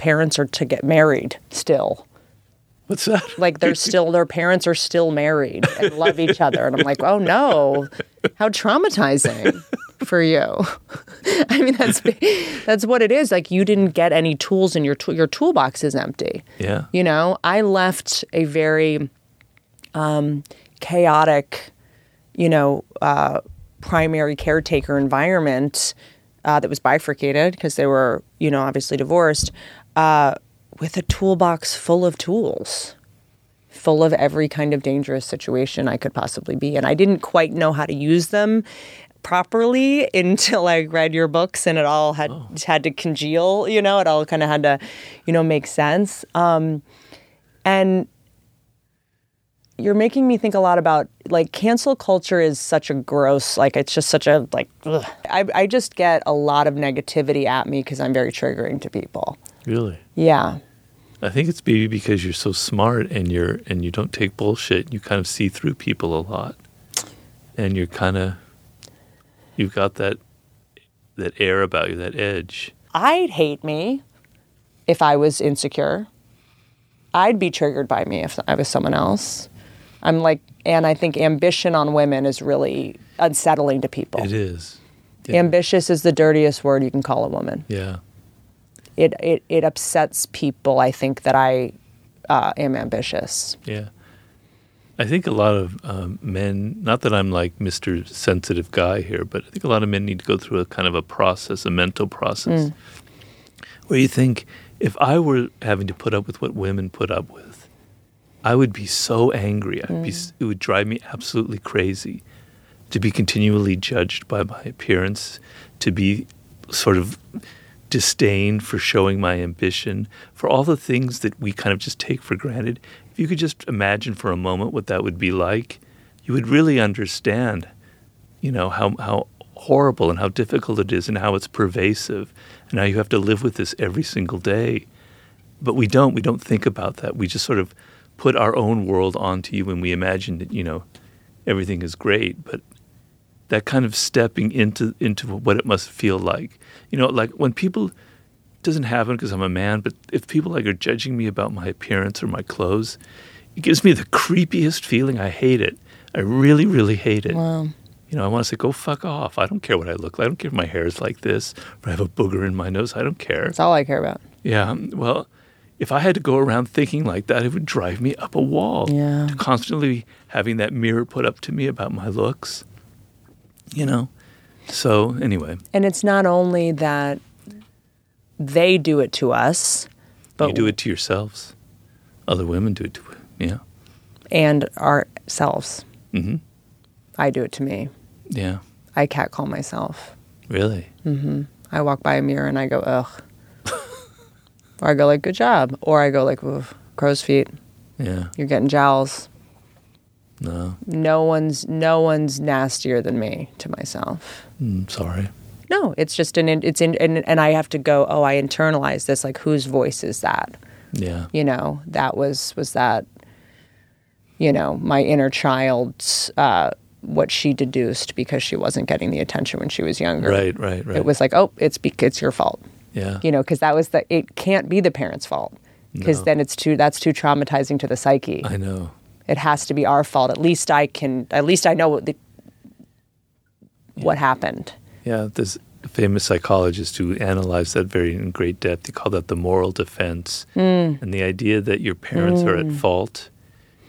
parents are to get married still. What's that? Like they're still, their parents are still married and love each other. And I'm like, oh no, how traumatizing for you. I mean, that's that's what it is. Like you didn't get any tools in your, to- your toolbox is empty. Yeah. You know, I left a very um, chaotic, you know, uh, primary caretaker environment Uh, that was bifurcated because they were, you know, obviously divorced, uh, with a toolbox full of tools, full of every kind of dangerous situation I could possibly be in. I didn't quite know how to use them properly until I read your books, and it all had oh. had to congeal, you know, it all kind of had to, you know, make sense. Um, and you're making me think a lot about, like, cancel culture is such a gross, like, it's just such a, like, ugh. I, I just get a lot of negativity at me because I'm very triggering to people. Really? Yeah. I think it's maybe because you're so smart and you're, and you don't take bullshit. You kind of see through people a lot. And you're kind of, you've got that, that air about you, that edge. I'd hate me if I was insecure. I'd be triggered by me if I was someone else. I'm like, and I think ambition on women is really unsettling to people. It is. Yeah. Ambitious is the dirtiest word you can call a woman. Yeah. It it, it upsets people, I think, that I uh, am ambitious. Yeah. I think a lot of um, men, not that I'm like Mister Sensitive Guy here, but I think a lot of men need to go through a kind of a process, a mental process, mm. where you think, if I were having to put up with what women put up with, I would be so angry. I'd mm. be, it would drive me absolutely crazy to be continually judged by my appearance, to be sort of disdained for showing my ambition, for all the things that we kind of just take for granted. You could just imagine for a moment what that would be like. You would really understand, you know, how how horrible and how difficult it is and how it's pervasive and how you have to live with this every single day. But we don't. We don't think about that. We just sort of put our own world onto you and we imagine that, you know, everything is great. But that kind of stepping into into what it must feel like. You know, like when people... It doesn't happen because I'm a man, but if people like are judging me about my appearance or my clothes, it gives me the creepiest feeling. I hate it. I really, really hate it. Wow. You know, I want to say, go fuck off. I don't care what I look like. I don't care if my hair is like this or I have a booger in my nose. I don't care. That's all I care about. Yeah. Well, if I had to go around thinking like that, it would drive me up a wall. Yeah. To constantly having that mirror put up to me about my looks, you know? So anyway. And it's not only that they do it to us, but you do it to yourselves. Other women do it to yeah, and ourselves. Mm-hmm. I do it to me. Yeah, I catcall myself. Really? Mm-hmm. I walk by a mirror and I go ugh, or I go like good job, or I go like crow's feet. Yeah, you're getting jowls. No, no one's no one's nastier than me to myself. Mm, sorry. No, it's just an, it's in, and, and I have to go, oh, I internalized this, like, whose voice is that? Yeah. You know, that was, was that, you know, my inner child's, uh, what she deduced because she wasn't getting the attention when she was younger. Right, right, right. It was like, oh, it's, it's your fault. Yeah. You know, because that was the, it can't be the parent's fault because no. then it's too, that's too traumatizing to the psyche. I know. It has to be our fault. At least I can, at least I know what the, yeah. what happened. Yeah, there's a famous psychologist who analyzed that very in great depth. He called that the moral defense. Mm. And the idea that your parents mm. are at fault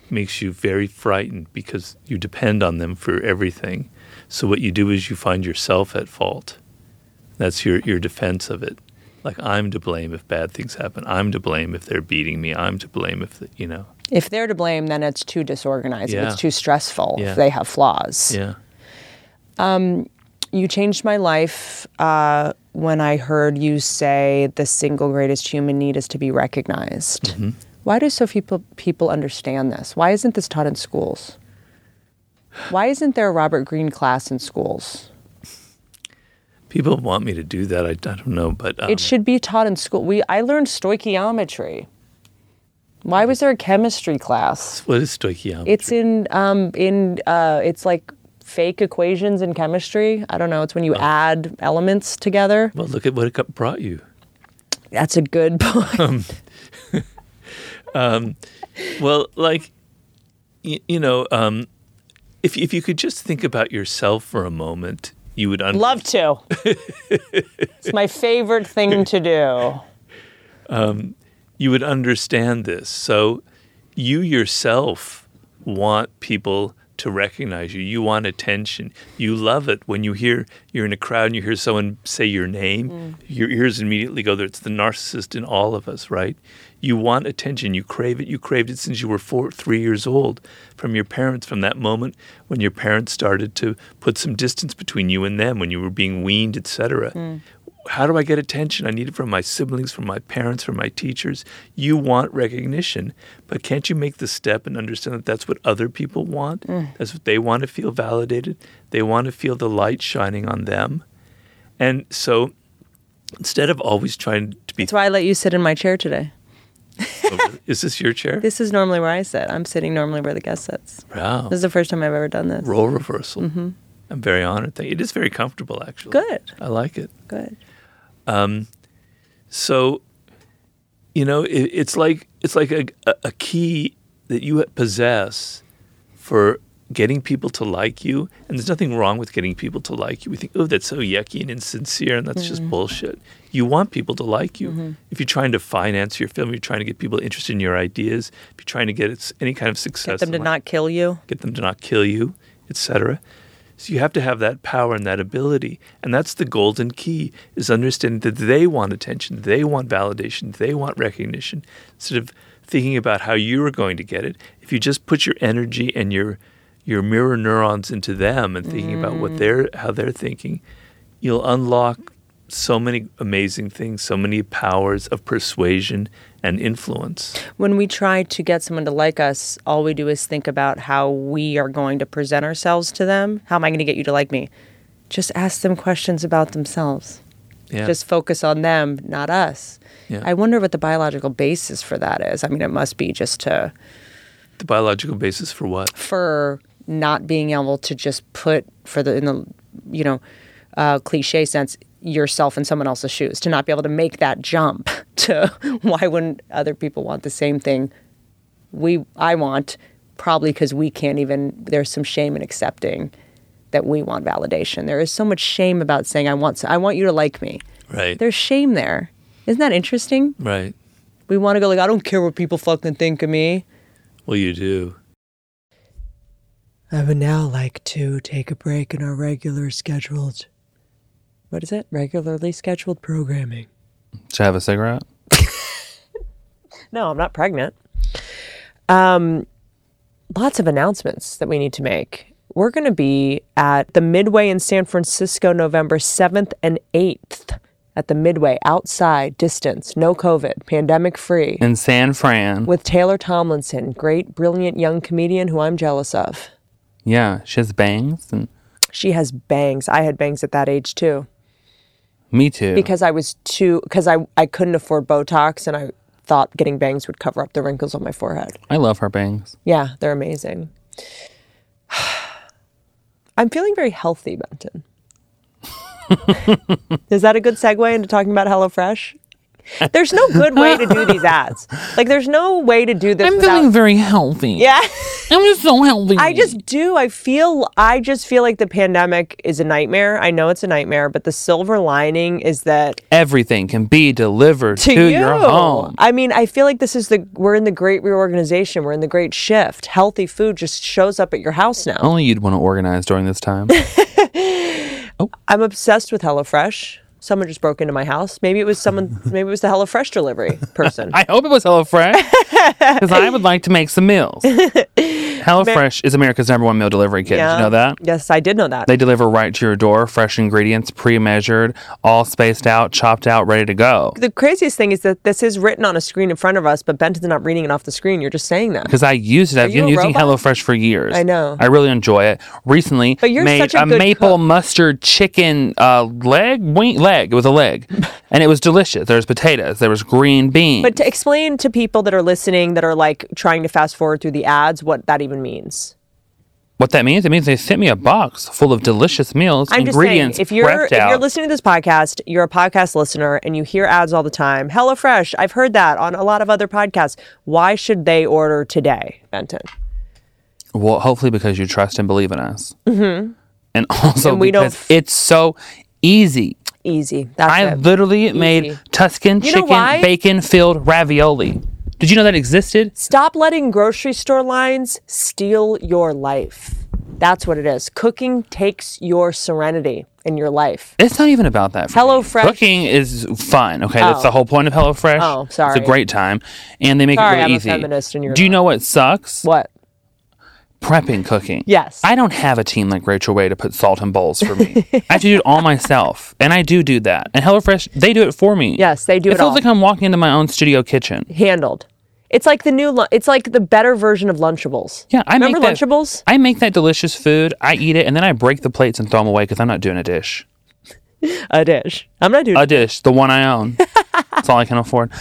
makes you very frightened because you depend on them for everything. So what you do is you find yourself at fault. That's your, your defense of it. Like, I'm to blame if bad things happen. I'm to blame if they're beating me. I'm to blame if, the, you know. If they're to blame, then it's too disorganized. Yeah. It's too stressful. Yeah. If they have flaws. Yeah. Um. You changed my life uh, when I heard you say the single greatest human need is to be recognized. Mm-hmm. Why do so few people understand this? Why isn't this taught in schools? Why isn't there a Robert Greene class in schools? People want me to do that. I, I don't know, but... Um, it should be taught in school. We I learned stoichiometry. Why was there a chemistry class? What is stoichiometry? It's in... Um, in uh, it's like... fake equations in chemistry. I don't know. It's when you oh. add elements together. Well, look at what it brought you. That's a good point. Um, um, well, like, y- you know, um, if if you could just think about yourself for a moment, you would un- love to. It's my favorite thing to do. Um, you would understand this. So you yourself want people to recognize you. You want attention. You love it when you hear you're in a crowd and you hear someone say your name. Mm. Your ears immediately go there. It's the narcissist in all of us, right? You want attention. You crave it. You craved it since you were four, three years old from your parents, from that moment when your parents started to put some distance between you and them, when you were being weaned, et cetera. Mm. How do I get attention? I need it from my siblings, from my parents, from my teachers. You want recognition, but can't you make the step and understand that that's what other people want? Mm. That's what they want to feel validated. They want to feel the light shining on them. And so instead of always trying to be... That's why I let you sit in my chair today. Is this your chair? This is normally where I sit. I'm sitting normally where the guest sits. Wow. This is the first time I've ever done this. Role reversal. Mm-hmm. I'm very honored. It is very comfortable, actually. Good. I like it. Good. Um, so, you know, it, it's like it's like a, a key that you possess for getting people to like you, and there's nothing wrong with getting people to like you. We think, oh, that's so yucky and insincere, and that's mm-hmm. just bullshit. You want people to like you. Mm-hmm. If you're trying to finance your film, you're trying to get people interested in your ideas, if you're trying to get any kind of success. Get them to life, not kill you. Get them to not kill you, et cetera. So you have to have that power and that ability. And that's the golden key, is understanding that they want attention, they want validation, they want recognition, instead of thinking about how you are going to get it. If you just put your energy and your your mirror neurons into them and thinking mm. about what they're how they're thinking, you'll unlock so many amazing things, so many powers of persuasion and influence. When we try to get someone to like us, all we do is think about how we are going to present ourselves to them. How am I going to get you to like me? Just ask them questions about themselves. Yeah. Just focus on them, not us. Yeah. I wonder what the biological basis for that is. I mean, it must be just to... The biological basis for what? For not being able to just put, for the in the, you know, uh, cliche sense, yourself in someone else's shoes, to not be able to make that jump to why wouldn't other people want the same thing we I want, probably because we can't even, there's some shame in accepting that we want validation. There is so much shame about saying, I want I want you to like me. Right. There's shame there. Isn't that interesting? Right. We want to go like, I don't care what people fucking think of me. Well, you do. I would now like to take a break in our regular scheduled, what is it? Regularly scheduled programming. Should I have a cigarette? No, I'm not pregnant. Um, lots of announcements that we need to make. We're going to be at the Midway in San Francisco, November seventh and eighth at the Midway, outside, distance, no COVID, pandemic-free. In San Fran. With Taylor Tomlinson, great, brilliant young comedian who I'm jealous of. Yeah, she has bangs. And she has bangs. I had bangs at that age, too. Me, too. Because I was too, because I, I couldn't afford Botox, and I thought getting bangs would cover up the wrinkles on my forehead. I love her bangs. Yeah, they're amazing. I'm feeling very healthy, Benton. Is that a good segue into talking about HelloFresh? There's no good way to do these ads. Like, there's no way to do this. I'm without... feeling very healthy. Yeah. I'm just so healthy. I just do. I feel, I just feel like the pandemic is a nightmare. I know it's a nightmare, but the silver lining is that everything can be delivered to, to you. Your home. I mean, I feel like this is the, we're in the great reorganization. We're in the great shift. Healthy food just shows up at your house now. Only you'd want to organize during this time. Oh. I'm obsessed with HelloFresh. Someone just broke into my house. Maybe it was someone. Maybe it was the HelloFresh delivery person. I hope it was HelloFresh, because I would like to make some meals. HelloFresh Ma- is America's number one meal delivery kit. Yeah. Did you know that? Yes, I did know that. They deliver right to your door, fresh ingredients, pre-measured, all spaced out, chopped out, ready to go. The craziest thing is that this is written on a screen in front of us, but Benton's not reading it off the screen. You're just saying that. Because I used it. I've been using robot? HelloFresh for years. I know. I really enjoy it. Recently, but you're made such a, a good maple cook. Mustard chicken uh, leg wing leg. It was a leg. And it was delicious. There was potatoes. There was green beans. But to explain to people that are listening, that are like trying to fast forward through the ads, what that even means. What that means? It means they sent me a box full of delicious meals, I'm ingredients just saying, if you're, prepped out. If you're listening to this podcast, you're a podcast listener, and you hear ads all the time. HelloFresh, I've heard that on a lot of other podcasts. Why should they order today, Benton? Well, hopefully because you trust and believe in us. Mm-hmm. And also and we because don't f- it's so easy. Easy. That's I it. literally Easy. made Tuscan you chicken bacon-filled ravioli. Did you know that existed? Stop letting grocery store lines steal your life. That's what it is. Cooking takes your serenity in your life. It's not even about that. HelloFresh. Cooking is fun. Okay, oh. That's the whole point of HelloFresh. Oh, sorry. It's a great time. And they make sorry, it really I'm easy. I'm a feminist and you're Do you not. know what sucks? What? Prepping cooking. Yes. I don't have a team like Rachel Way to put salt in bowls for me. I have to do it all myself. And I do do that. And HelloFresh, they do it for me. Yes, they do it, it feels all. Like I'm walking into my own studio kitchen. Handled. It's like the new, it's like the better version of Lunchables. Yeah, I Remember make that, Lunchables? I make that delicious food, I eat it, and then I break the plates and throw them away because I'm not doing a dish. a dish. I'm not doing a dish. A dish, the one I own. That's all I can afford.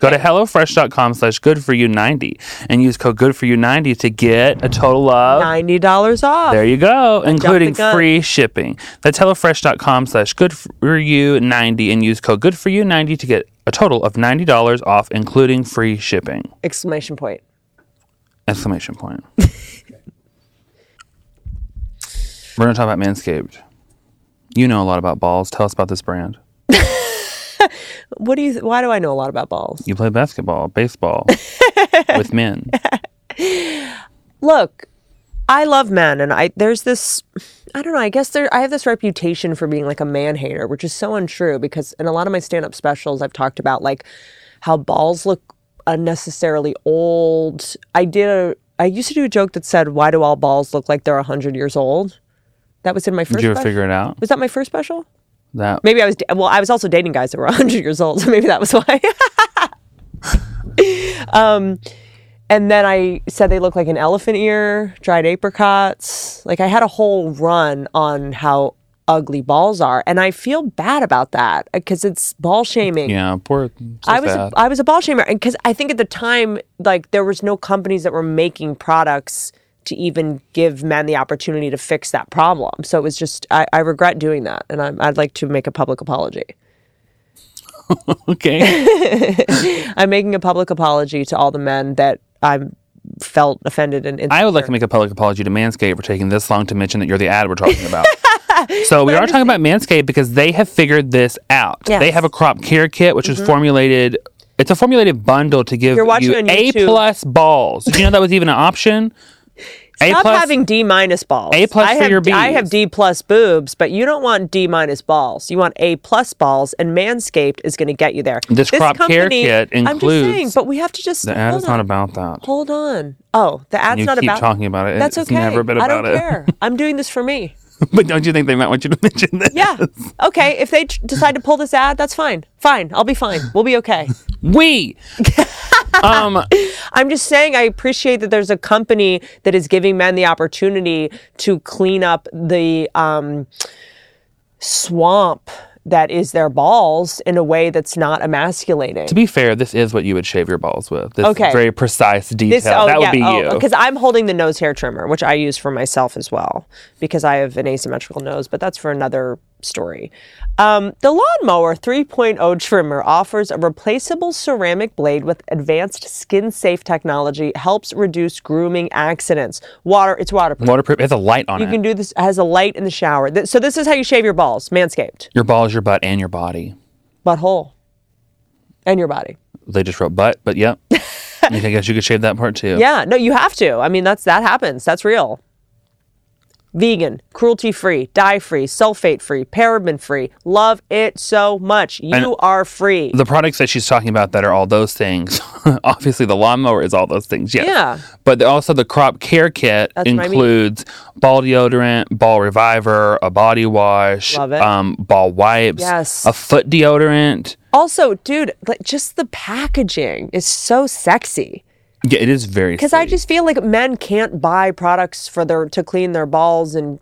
Go to HelloFresh.com slash good for you ninety and use code good for you ninety to get a total of ninety dollars off. There you go, and including free shipping. That's HelloFresh.com slash good for you ninety and use code good for you ninety to get a total of ninety dollars off, including free shipping. Exclamation point. Exclamation point. We're going to talk about Manscaped. You know a lot about balls. Tell us about this brand. What do you? Th- why do I know a lot about balls? You play basketball, baseball, with men. Look, I love men, and I there's this. I don't know. I guess there. I have this reputation for being like a man hater, which is so untrue. Because in a lot of my stand-up specials, I've talked about like how balls look unnecessarily old. I did a. I used to do a joke that said, "Why do all balls look like they're a hundred years old?" That was in my first. Did you ever special. Figure it out? Was that my first special? That. Maybe I was, well, I was also dating guys that were one hundred years old, so maybe that was why. um, and then I said they look like an elephant ear, dried apricots. Like, I had a whole run on how ugly balls are, and I feel bad about that because it's ball shaming. Yeah, poor. So I was a, I was a ball shamer because I think at the time, like, there was no companies that were making products to even give men the opportunity to fix that problem. So it was just, I, I regret doing that. And I'm, I'd like to make a public apology. Okay. I'm making a public apology to all the men that I felt offended and insecure. I would like to make a public apology to Manscaped for taking this long to mention that you're the ad we're talking about. So we but are talking about Manscaped because they have figured this out. Yes. They have a crop care kit, which mm-hmm. is formulated... It's a formulated bundle to give you A-plus balls. Did you know that was even an option? A Stop plus, having D minus balls. A plus I for have, your bees. I have D plus boobs, but you don't want D minus balls. You want A plus balls, and Manscaped is going to get you there. This, this crop company, care kit includes. I'm just saying, but we have to just. The ad is on. Not about that. Hold on. Oh, the ad's you not keep about. Keep talking about it. That's it's okay. Never been about I don't it. care. I'm doing this for me. But don't you think they might want you to mention this? Yeah. Okay. If they t- decide to pull this ad, that's fine. Fine. I'll be fine. We'll be okay. We. um, I'm just saying I appreciate that there's a company that is giving men the opportunity to clean up the um, swamp that is their balls in a way that's not emasculating. To be fair, this is what you would shave your balls with. This okay. very precise detail. This, oh, that yeah, would be oh, you. Because I'm holding the nose hair trimmer, which I use for myself as well, because I have an asymmetrical nose, but that's for another story. Um, the Lawnmower three point oh trimmer offers a replaceable ceramic blade with advanced skin-safe technology, helps reduce grooming accidents. Water, it's waterproof. Waterprooop. It has a light on you it. You can do this. It has a light in the shower. Th- so this is how you shave your balls, Manscaped. Your balls, your butt, and your body. Butthole. And your body. They just wrote butt, but yep. I guess you could shave that part too. Yeah, no, you have to. I mean, that's that happens. That's real. Vegan, cruelty-free, dye-free, sulfate-free, paraben-free. Love it so much. You and are free. The products that she's talking about that are all those things. Obviously, the lawnmower is all those things, yes. Yeah. But also the crop care kit That's includes what I mean. Ball deodorant, ball reviver, a body wash, Love it. Um, ball wipes, yes. a foot deodorant. Also, dude, like, just the packaging is so sexy. Yeah, it is very. Because I just feel like men can't buy products for their to clean their balls and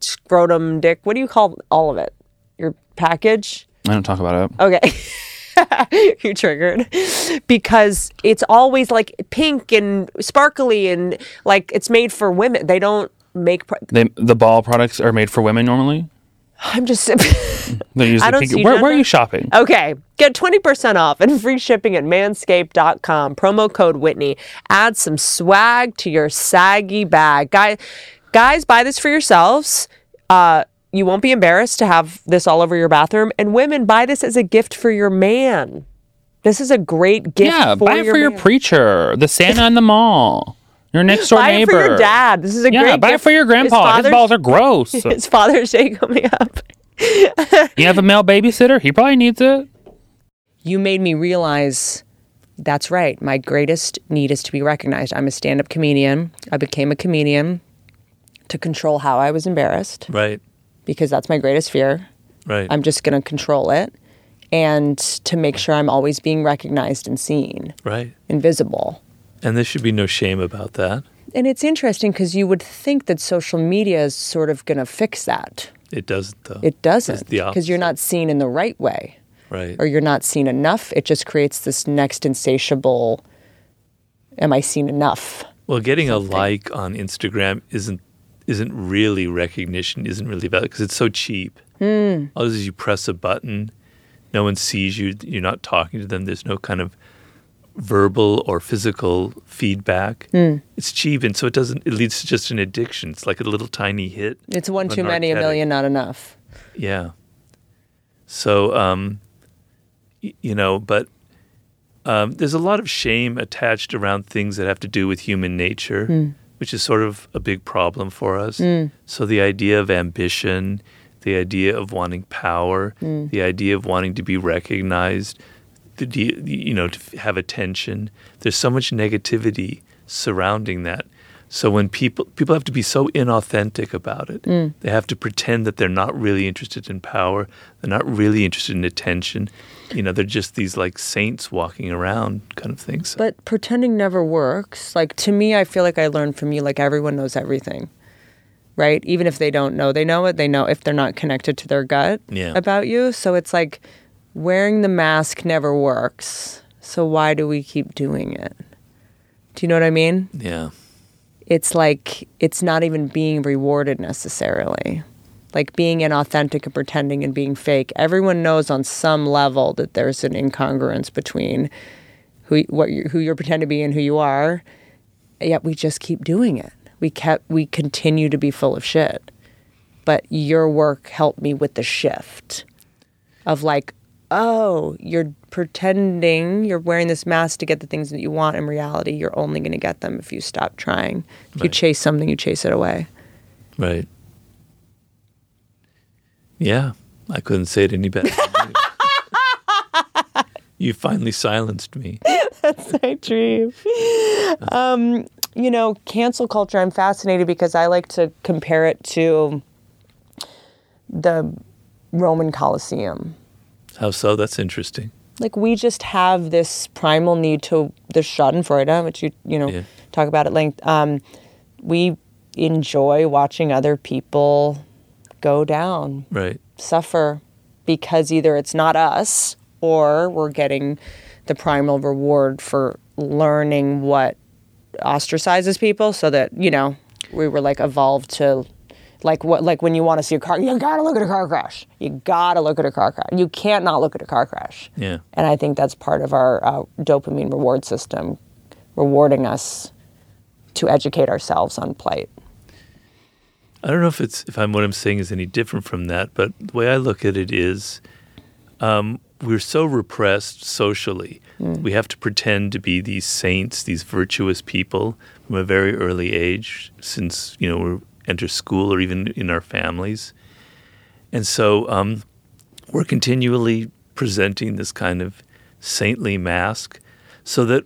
scrotum, dick. What do you call all of it? Your package? I don't talk about it. Okay, you're triggered because it's always like pink and sparkly and like it's made for women. They don't make pro- they, the ball products are made for women normally. I'm just. They're usually I don't see where, where are you shopping? Okay. Get twenty percent off and free shipping at manscaped dot com. Promo code Whitney. Add some swag to your saggy bag. Guys, guys buy this for yourselves. Uh, you won't be embarrassed to have this all over your bathroom. And women, buy this as a gift for your man. This is a great gift yeah, for your Yeah, buy it for your man. Preacher. The Santa in the mall. Your next door buy neighbor. Buy it for your dad. This is a yeah, great gift. Yeah, buy it for your grandpa. His, His balls are gross. His Father's Day coming up. You have a male babysitter? He probably needs it. You made me realize that's right. My greatest need is to be recognized. I'm a stand-up comedian. I became a comedian to control how I was embarrassed. Right. Because that's my greatest fear. Right. I'm just going to control it. And to make sure I'm always being recognized and seen. Right. And visible. And there should be no shame about that. And it's interesting because you would think that social media is sort of going to fix that. It doesn't, though. It doesn't, because you're not seen in the right way. Right. Or you're not seen enough. It just creates this next insatiable, am I seen enough? Well, getting something. A like on Instagram isn't isn't really recognition, isn't really valid, because it's so cheap. Mm. All it is, you press a button, no one sees you, you're not talking to them, there's no kind of verbal or physical feedback. Mm. It's cheap, and so it doesn't. It leads to just an addiction. It's like a little tiny hit. It's one too many, a million not enough. Yeah. So, um, y- you know, but um, there's a lot of shame attached around things that have to do with human nature, mm. which is sort of a big problem for us. Mm. So the idea of ambition, the idea of wanting power, mm. the idea of wanting to be recognized, the, you know, to have attention. There's so much negativity surrounding that. So when people people have to be so inauthentic about it, mm. they have to pretend that they're not really interested in power, they're not really interested in attention. You know, they're just these like saints walking around kind of things. But pretending never works. Like, to me, I feel like I learned from you, like, everyone knows everything, right? Even if they don't know, they know it. They know if they're not connected to their gut yeah. about you. So it's like wearing the mask never works. So why do we keep doing it? Do you know what I mean? Yeah. It's like it's not even being rewarded necessarily. Like being inauthentic and pretending and being fake. Everyone knows on some level that there's an incongruence between who what you, who you're pretending to be and who you are. Yet we just keep doing it. We kept we continue to be full of shit. But your work helped me with the shift of like, oh, you're pretending, you're wearing this mask to get the things that you want. In reality, you're only going to get them if you stop trying. If right. you chase something, you chase it away. Right. Yeah, I couldn't say it any better. You. You finally silenced me. That's my dream. Um, you know, cancel culture, I'm fascinated because I like to compare it to the Roman Colosseum. How so? That's interesting. Like, we just have this primal need to the Schadenfreude, which you you know yeah. talk about at length. Um, we enjoy watching other people go down, right? Suffer, because either it's not us or we're getting the primal reward for learning what ostracizes people, so that you know we were like evolved to. Like what? Like when you want to see a car, you gotta look at a car crash. You gotta look at a car crash. You can't not look at a car crash. Yeah. And I think that's part of our uh, dopamine reward system, rewarding us to educate ourselves on plight. I don't know if it's if I'm what I'm saying is any different from that, but the way I look at it is, um, we're so repressed socially. Mm. We have to pretend to be these saints, these virtuous people from a very early age, since you know we're. Enter school or even in our families. And so um, we're continually presenting this kind of saintly mask so that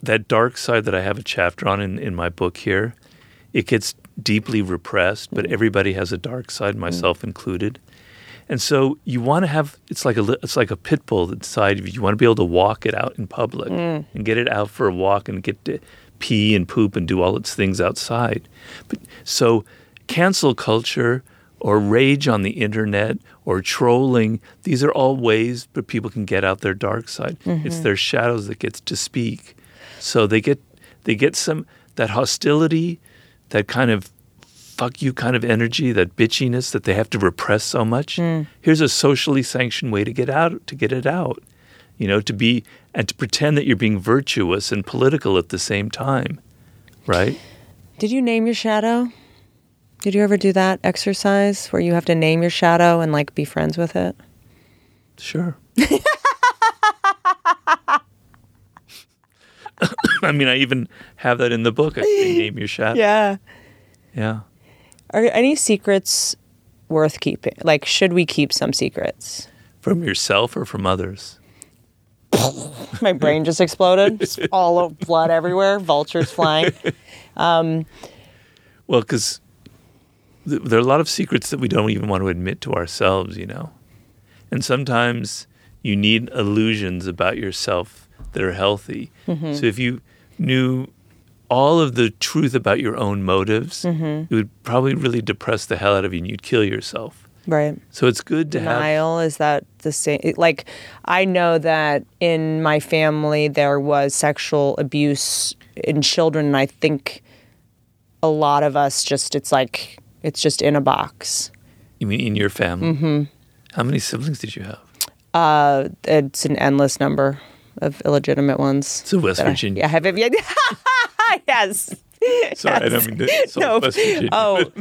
that dark side that I have a chapter on in, in my book here, it gets deeply repressed, but everybody has a dark side, myself mm-hmm. included. And so you want to have, it's like a it's like a pit bull inside of you. You want to be able to walk it out in public mm. and get it out for a walk and get to pee and poop and do all its things outside. But so cancel culture or rage on the internet or trolling, these are all ways that people can get out their dark side. Mm-hmm. It's their shadows that gets to speak. So they get they get some, that hostility, that kind of fuck you kind of energy, that bitchiness that they have to repress so much. Mm. Here's a socially sanctioned way to get out, to get it out, you know, to be, and to pretend that you're being virtuous and political at the same time, right? Did you name your shadow? Did you ever do that exercise where you have to name your shadow and, like, be friends with it? Sure. I mean, I even have that in the book. I name your shadow. Yeah. Yeah. Are any secrets worth keeping? Like, should we keep some secrets? From yourself or from others? My brain just exploded. Just all of blood everywhere. Vultures flying. Um, well, because... there are a lot of secrets that we don't even want to admit to ourselves, you know. And sometimes you need illusions about yourself that are healthy. Mm-hmm. So if you knew all of the truth about your own motives, mm-hmm. it would probably really depress the hell out of you and you'd kill yourself. Right. So it's good to Denial, have... Denial, is that the same? Like, I know that in my family there was sexual abuse in children, and I think a lot of us just, it's like... it's just in a box. You mean in your family? Mm-hmm. How many siblings did you have? Uh, it's an endless number. of illegitimate ones. So West Virginia. I, yeah, have it yet. Yes. Sorry, yes. I don't mean to insult no. West Virginia. Oh,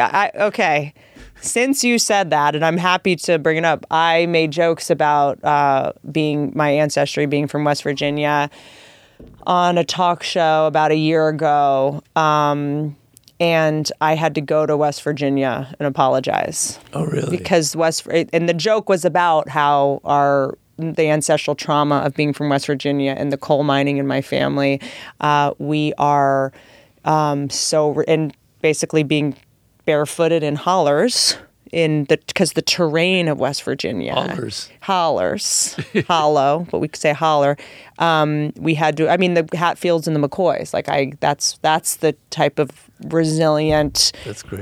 I, okay. Since you said that, and I'm happy to bring it up, I made jokes about uh, being my ancestry being from West Virginia on a talk show about a year ago, um, and I had to go to West Virginia and apologize. Oh, really? Because West, and the joke was about how our the ancestral trauma of being from West Virginia and the coal mining in my family, uh, we are um, so and basically being barefooted in hollers in the because the terrain of West Virginia hollers hollers hollow, but we could say holler. Um, we had to. I mean, the Hatfields and the McCoys. Like I, that's that's the type of resilient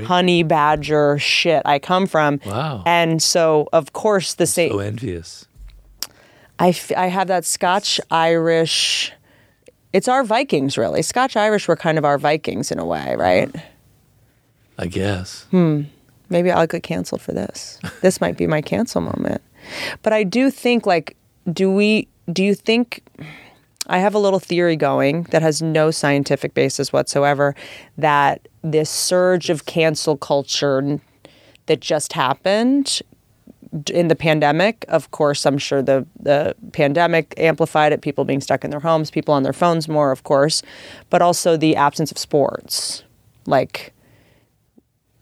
honey badger shit I come from. Wow! And so of course the same. So envious. I, f- I have that Scotch Irish. It's our Vikings, really. Scotch Irish were kind of our Vikings in a way, right? I guess. Hmm. Maybe I'll get canceled for this. This might be my cancel moment. But I do think, like, do we, do you think, I have a little theory going that has no scientific basis whatsoever, that this surge of cancel culture that just happened in the pandemic, of course, I'm sure the, the pandemic amplified it, people being stuck in their homes, people on their phones more, of course, but also the absence of sports, like,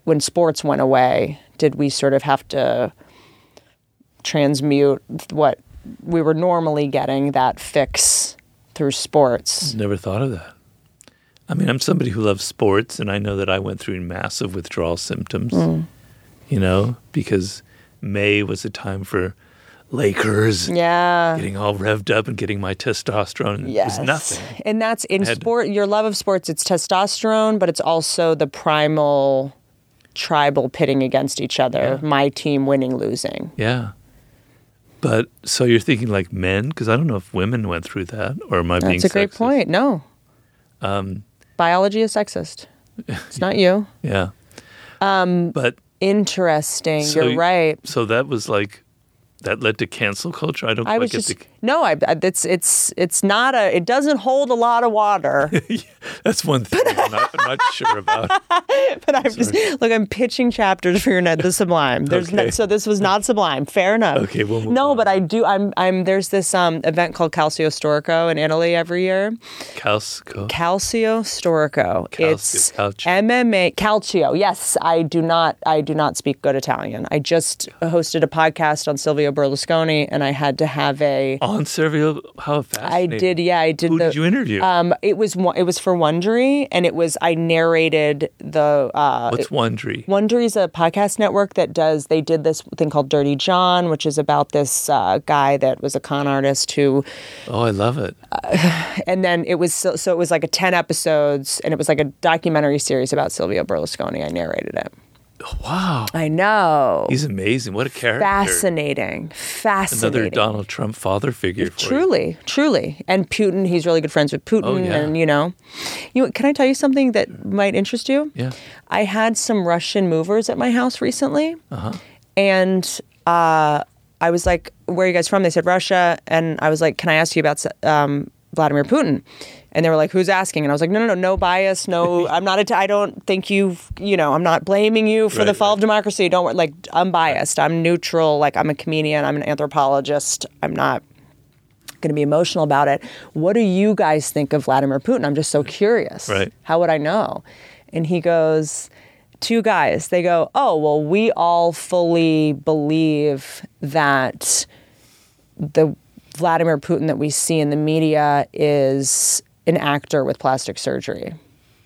when sports went away, did we sort of have to transmute what we were normally getting, that fix through sports? Never thought of that. I mean, I'm somebody who loves sports, and I know that I went through massive withdrawal symptoms, mm. you know, because May was a time for Lakers, yeah, getting all revved up and getting my testosterone. Yes. It was nothing. And that's in had, sport, your love of sports, it's testosterone, but it's also the primal tribal pitting against each other, yeah. My team winning, losing. Yeah. But so you're thinking like men, because I don't know if women went through that, or am I being sexist? That's a great point. No. Um, Biology is sexist. It's not you. Yeah. Um, but interesting. So you're right. So that was like, that led to cancel culture. I don't I was just, the... No, I, it's it's it's not a. It doesn't hold a lot of water. Yeah, that's one thing I'm not, I'm not sure about. But I'm Sorry. just look. I'm pitching chapters for your net. The Sublime. There's okay. no, so this was not Sublime. Fair enough. Okay. We'll move no, on. But I do. I'm I'm. There's this um event called Calcio Storico in Italy every year. Calcio. Calcio Storico. Calcio. It's Calcio. M M A. Calcio. Yes, I do not. I do not speak good Italian. I just hosted a podcast on Silvio Berlusconi, and I had to have a on Silvio. How fascinating! I did, yeah, I did. Who the, did you interview? Um, it was it was for Wondery, and it was I narrated the. Uh, What's Wondery? Wondery is a podcast network that does. They did this thing called Dirty John, which is about this uh, guy that was a con artist who. Oh, I love it. Uh, and then it was so, so it was like a ten episodes, and it was like a documentary series about Silvio Berlusconi. I narrated it. Wow. I know. He's amazing. What a character. Fascinating. Fascinating. Another Donald Trump father figure for Truly, you. truly. And Putin, he's really good friends with Putin. Oh, yeah. And, you know, you know, can I tell you something that might interest you? Yeah. I had some Russian movers at my house recently. Uh-huh. And uh, I was like, where are you guys from? They said Russia. And I was like, can I ask you about um, Vladimir Putin? And they were like, who's asking? And I was like, no, no, no, no bias. No, I'm not, a, I don't think you've, you know, I'm not blaming you for right, the fall right. of democracy. Don't worry, like, I'm biased. I'm neutral. Like, I'm a comedian. I'm an anthropologist. I'm not going to be emotional about it. What do you guys think of Vladimir Putin? I'm just so curious. Right. How would I know? And he goes, two guys, they go, oh, well, we all fully believe that the Vladimir Putin that we see in the media is an actor with plastic surgery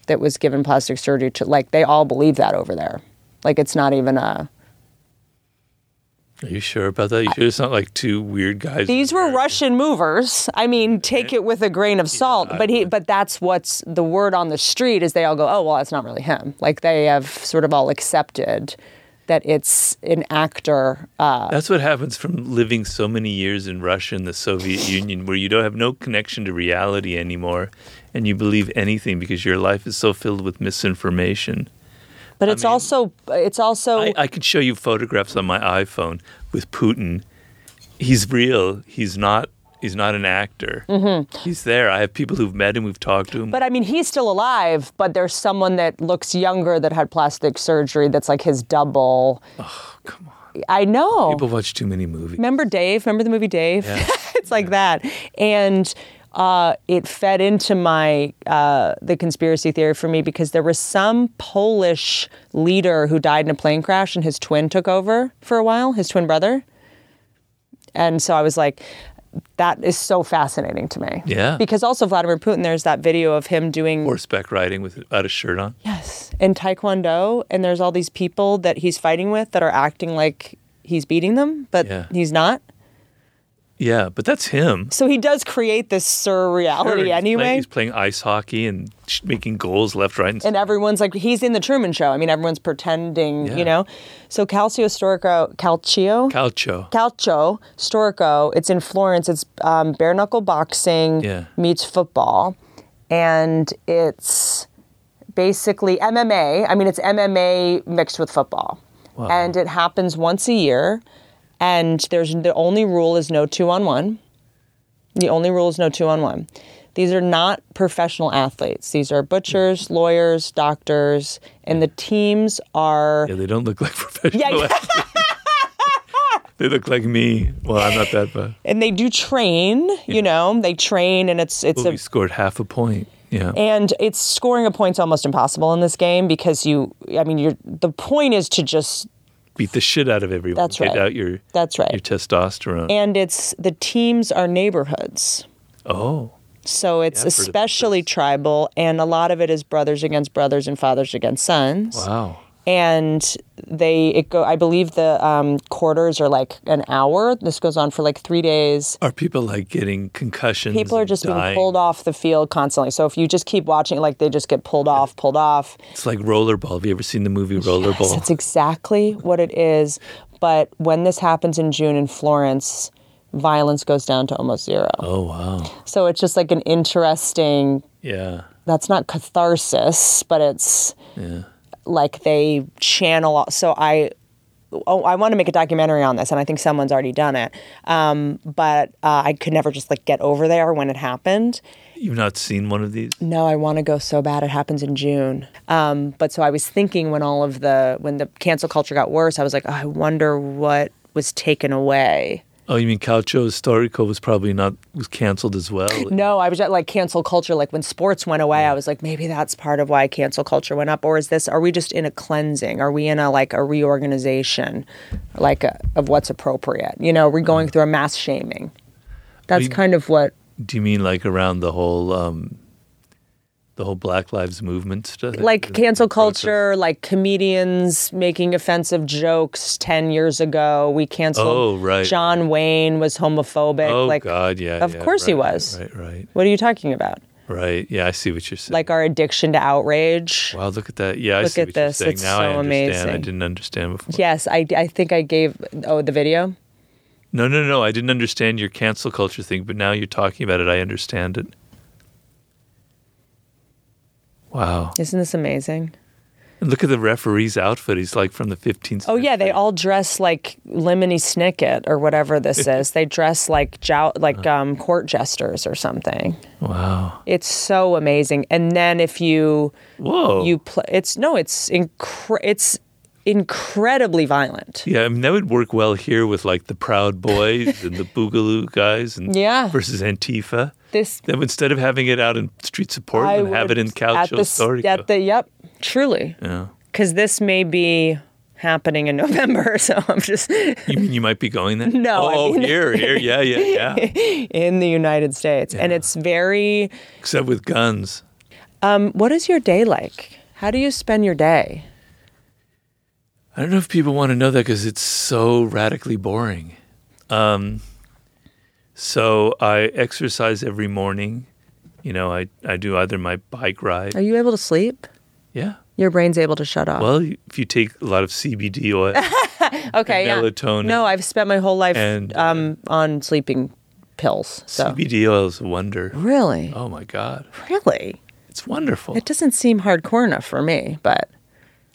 that was given plastic surgery to, like, they all believe that over there. Like, it's not even a... Are you sure about that? Are you sure it's not like two weird guys? These were Russian movers. I mean, take it with a grain of salt. Yeah, but he, but that's what's the word on the street is they all go, oh, well, that's not really him. Like, they have sort of all accepted that it's an actor. Uh, that's what happens from living so many years in Russia and the Soviet Union, where you don't have no connection to reality anymore, and you believe anything because your life is so filled with misinformation. But it's I mean, also, it's also. I, I could show you photographs on my iPhone with Putin. He's real. He's not. He's not an actor. Mm-hmm. He's there. I have people who've met him, who've talked to him. But I mean, he's still alive, but there's someone that looks younger that had plastic surgery that's like his double. Oh, come on. I know. People watch too many movies. Remember Dave? Remember the movie Dave? Yeah. It's like yeah. that. And uh, it fed into my, uh, the conspiracy theory for me because there was some Polish leader who died in a plane crash and his twin took over for a while, his twin brother. And so I was like, that is so fascinating to me. Yeah. Because also Vladimir Putin, there's that video of him doing horseback riding without a shirt on. Yes. And Taekwondo. And there's all these people that he's fighting with that are acting like he's beating them, but yeah. he's not. Yeah, but that's him. So he does create this surreality sure, anyway. Playing, he's playing ice hockey and making goals left, right, and stuff. And everyone's like, he's in the Truman Show. I mean, everyone's pretending, yeah. you know. So Calcio Storico, Calcio? Calcio. Calcio Storico, it's in Florence. It's um, bare-knuckle boxing yeah. meets football. And it's basically M M A. I mean, it's M M A mixed with football. Wow. And it happens once a year. And there's the only rule is no two-on-one. The only rule is no two-on-one. These are not professional athletes. These are butchers, lawyers, doctors, and the teams are... Yeah, they don't look like professional yeah, yeah. athletes. They look like me. Well, I'm not that bad. And they do train, yeah. you know. They train, and it's... it's well, a... we scored half a point. Yeah. And it's scoring a point's almost impossible in this game because you... I mean, you're the point is to just... beat the shit out of everyone. That's right. Get out your, That's right. your testosterone. And it's the teams are neighborhoods. Oh. So it's yeah, especially tribal, and a lot of it is brothers against brothers and fathers against sons. Wow. And they, it go. I believe the um, quarters are like an hour. This goes on for like three days. Are people like getting concussions? People are just dying? being pulled off the field constantly. So if you just keep watching, like they just get pulled off, pulled off. It's like Rollerball. Have you ever seen the movie Rollerball? Yes, that's exactly what it is. But when this happens in June in Florence, violence goes down to almost zero. Oh, wow. So it's just like an interesting. Yeah. That's not catharsis, but it's. Yeah. Like they channel, so I, oh, I want to make a documentary on this, and I think someone's already done it. Um, but uh, I could never just like get over there when it happened. You've not seen one of these? No, I want to go so bad. It happens in June. Um, but so I was thinking when all of the when the cancel culture got worse, I was like, oh, I wonder what was taken away. Oh, you mean Calcio Storico was probably not, was canceled as well? No, I was at like cancel culture, like when sports went away, yeah. I was like, maybe that's part of why cancel culture went up. Or is this, are we just in a cleansing? Are we in a like a reorganization, like a, of what's appropriate? You know, we're going through a mass shaming. That's you, kind of what. Do you mean like around the whole, um, the whole Black Lives Movement stuff? Like cancel culture, like comedians making offensive jokes ten years ago. We canceled. Oh, right. John Wayne was homophobic. Oh, like, God, yeah. Of yeah, course right, he was. Right, right. What are you talking about? Right. Yeah, I see what you're saying. Like our addiction to outrage. Wow, look at that. Yeah, I see what you're saying. Look at this. It's so amazing. I didn't understand before. Yes, I, I think I gave, oh, the video? No, no, no. I didn't understand your cancel culture thing, but now you're talking about it. I understand it. Wow. Isn't this amazing? And look at the referee's outfit. He's like from the fifteenth century. Oh, yeah. They all dress like Lemony Snicket or whatever this is. They dress like jou- like um, court jesters or something. Wow. It's so amazing. And then if you... Whoa. You pl- it's No, it's incre- it's incredibly violent. Yeah, I mean, that would work well here with like the Proud Boys and the Boogaloo guys and yeah. versus Antifa. This, then instead of having it out in street support, we have it in Calcio Storico. At the, yep, truly. Yeah. Because this may be happening in November, so I'm just... You mean you might be going there? No. Oh, I mean, here, here, yeah, yeah, yeah. In the United States. Yeah. And it's very... Except with guns. Um, what is your day like? How do you spend your day? I don't know if people want to know that because it's so radically boring. Um... So I exercise every morning. You know, I, I do either my bike ride. Are you able to sleep? Yeah. Your brain's able to shut off. Well, if you take a lot of C B D oil, okay, and melatonin. Yeah. No, I've spent my whole life and, um, on sleeping pills. So. C B D oil is a wonder. Really? Oh, my God. Really? It's wonderful. It doesn't seem hardcore enough for me, but...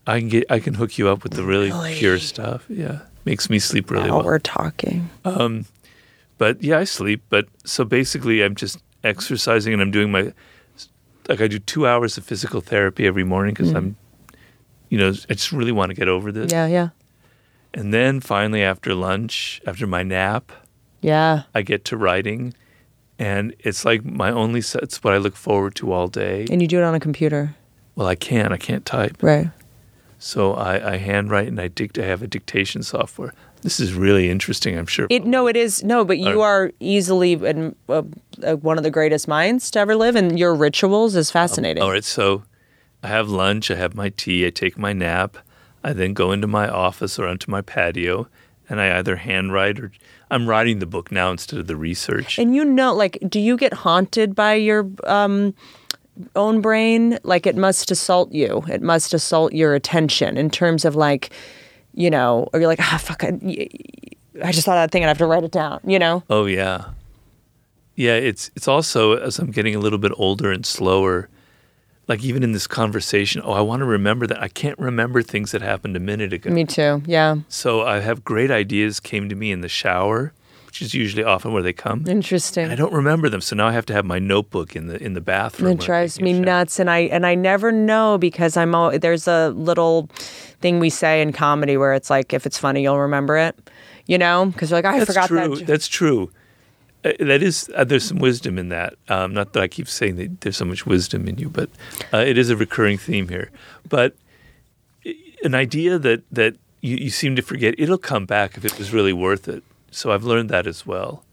I can, get, I can hook you up with the really, really pure stuff. Yeah. Makes me sleep really now well. We're talking. Um... But yeah, I sleep. But so basically I'm just exercising and I'm doing my, like I do two hours of physical therapy every morning because mm. I'm, you know, I just really want to get over this. Yeah, yeah. And then finally after lunch, after my nap, yeah, I get to writing. And it's like my only, it's what I look forward to all day. And you do it on a computer. Well, I can. I can't type. Right. So I, I handwrite and I dict. I have a dictation software. This is really interesting, I'm sure. It, no, it is. No, but you are, are easily an, uh, uh, one of the greatest minds to ever live, and your rituals is fascinating. Um, all right. So I have lunch. I have my tea. I take my nap. I then go into my office or onto my patio, and I either handwrite or I'm writing the book now instead of the research. And you know, like, do you get haunted by your um, own brain? Like, it must assault you. It must assault your attention in terms of, like, you know, or you're like, ah, fuck, I, I just thought of that thing and I have to write it down, you know? Oh, yeah. Yeah, it's it's also, as I'm getting a little bit older and slower, like even in this conversation, oh, I want to remember that. I can't remember things that happened a minute ago. Me too, yeah. So I have great ideas came to me in the shower, which is usually often where they come. Interesting. And I don't remember them, so now I have to have my notebook in the in the bathroom. It drives me nuts, and I and I never know because I'm all, there's a little thing we say in comedy where it's like, if it's funny, you'll remember it, you know? Because you're like, I forgot that. That's true. That is, uh, there's some wisdom in that. Um, not that I keep saying that there's so much wisdom in you, but uh, it is a recurring theme here. But an idea that, that you, you seem to forget, it'll come back if it was really worth it. So I've learned that as well.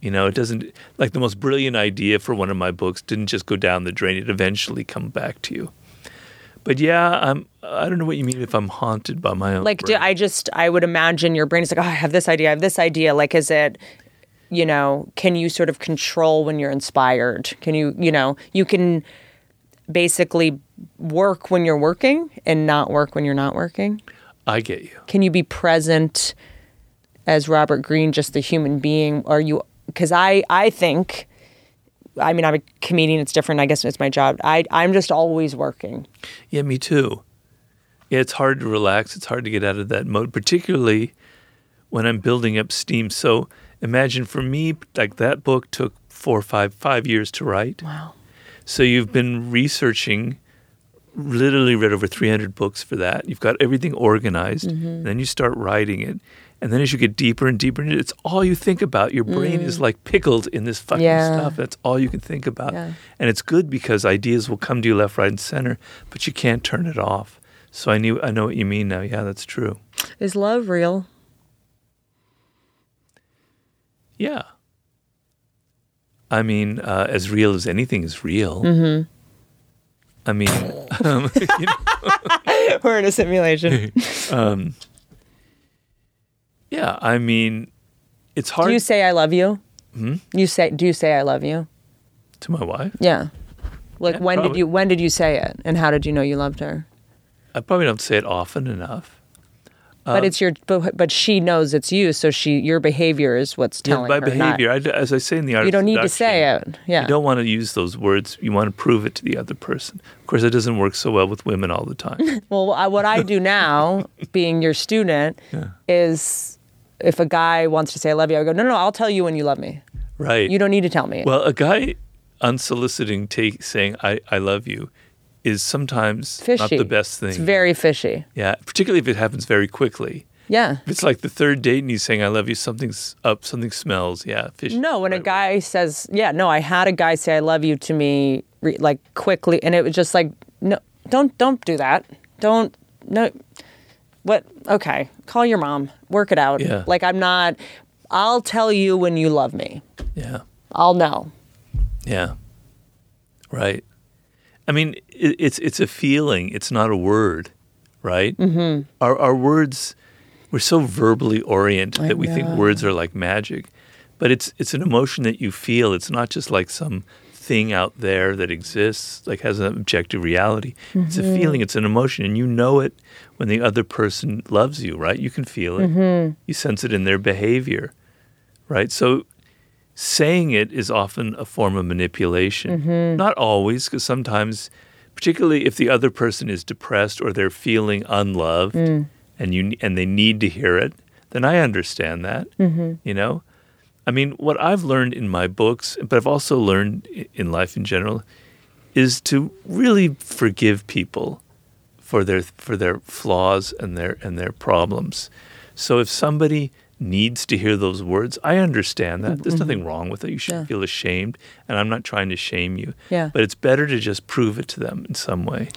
You know, it doesn't, like the most brilliant idea for one of my books didn't just go down the drain. It eventually come back to you. But yeah, I'm, I don't know what you mean if I'm haunted by my own Like, brain. Do I just, I would imagine your brain is like, oh, I have this idea, I have this idea. Like, is it... You know, can you sort of control when you're inspired? Can you, you know, you can basically work when you're working and not work when you're not working? I get you. Can you be present as Robert Greene, just the human being? Are you, because I, I think, I mean, I'm a comedian, it's different. I guess it's my job. I, I'm just always working. Yeah, me too. Yeah, it's hard to relax. It's hard to get out of that mode, particularly when I'm building up steam. So, imagine for me, like that book took four or five, five years to write. Wow. So you've been researching, literally read over three hundred books for that. You've got everything organized. Mm-hmm. And then you start writing it. And then as you get deeper and deeper, it's all you think about. Your brain mm. is like pickled in this fucking yeah. stuff. That's all you can think about. Yeah. And it's good because ideas will come to you left, right, and center, but you can't turn it off. So I knew, I know what you mean now. Yeah, that's true. Is love real? Yeah. I mean, uh, as real as anything is real. Mm-hmm. I mean... um, you know. [LAUGHS] We're in a simulation. um, yeah, I mean, it's hard... Do you say I love you? Hmm? You say? Do you say I love you? To my wife? Yeah. Like, yeah, when probably. did you when did you say it? And how did you know you loved her? I probably don't say it often enough. But it's your, but, but she knows it's you, so she, your behavior is what's telling yeah, by her. By behavior, I, as I say in the Art of Seduction, you don't need to say it. Yeah, you don't want to use those words. You want to prove it to the other person. Of course, it doesn't work so well with women all the time. Well, I, what I do now, being your student, yeah. is if a guy wants to say I love you, I go, no, no, no, I'll tell you when you love me. Right. You don't need to tell me. Well, a guy unsoliciting take saying I, I love you. Is sometimes fishy. Not the best thing. It's very fishy. Yeah, particularly if it happens very quickly. Yeah. If it's like the third date and he's saying, I love you, something's up, something smells, yeah, fishy. No, when right a guy way. says, yeah, no, I had a guy say I love you to me, re- like, quickly, and it was just like, no, don't, don't do that. Don't, no, what, okay, call your mom, work it out. Yeah. Like, I'm not, I'll tell you when you love me. Yeah. I'll know. Yeah. Right. I mean, it's it's a feeling. It's not a word, right? Mm-hmm. Our our words, we're so verbally oriented I that we know. think words are like magic, but it's it's an emotion that you feel. It's not just like some thing out there that exists, like has an objective reality. Mm-hmm. It's a feeling. It's an emotion, and you know it when the other person loves you, right? You can feel it. Mm-hmm. You sense it in their behavior, right? So. Saying it is often a form of manipulation. Mm-hmm. Not always, because sometimes, particularly if the other person is depressed or they're feeling unloved mm. and you and they need to hear it, then I understand that, mm-hmm. you know? I mean, what I've learned in my books, but I've also learned in life in general, is to really forgive people for their for their flaws and their and their problems. So if somebody needs to hear those words, I understand that. There's mm-hmm. nothing wrong with it. You shouldn't yeah. feel ashamed, and I'm not trying to shame you. Yeah. But it's better to just prove it to them in some way.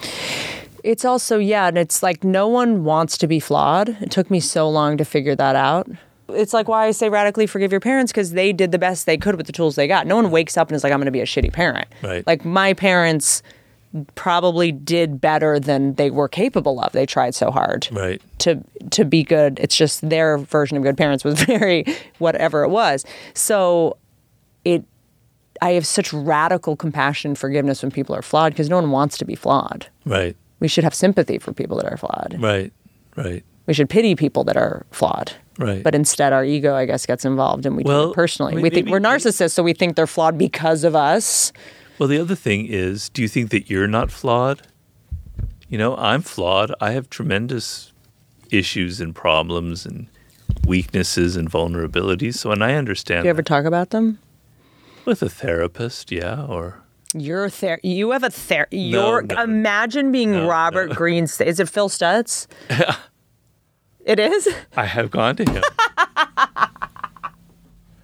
It's also, yeah, and it's like no one wants to be flawed. It took me so long to figure that out. It's like why I say radically forgive your parents, because they did the best they could with the tools they got. No one wakes up and is like, I'm going to be a shitty parent. Right. Like my parents probably did better than they were capable of. They tried so hard right. to to be good. It's just their version of good parents was very whatever it was. So it, I have such radical compassion and forgiveness when people are flawed, because no one wants to be flawed. Right. We should have sympathy for people that are flawed. Right, right. We should pity people that are flawed. Right. But instead our ego, I guess, gets involved, and we well, do it personally. We, we think, maybe, we're narcissists, so we think they're flawed because of us. Well, the other thing is, do you think that you're not flawed? You know, I'm flawed. I have tremendous issues and problems and weaknesses and vulnerabilities. So, and I understand. Do you ever talk about them? With a therapist, yeah, or... Your ther- you have a ther- your no, no, imagine being no, Robert no. Greene's th- is it Phil Stutz? It is? I have gone to him.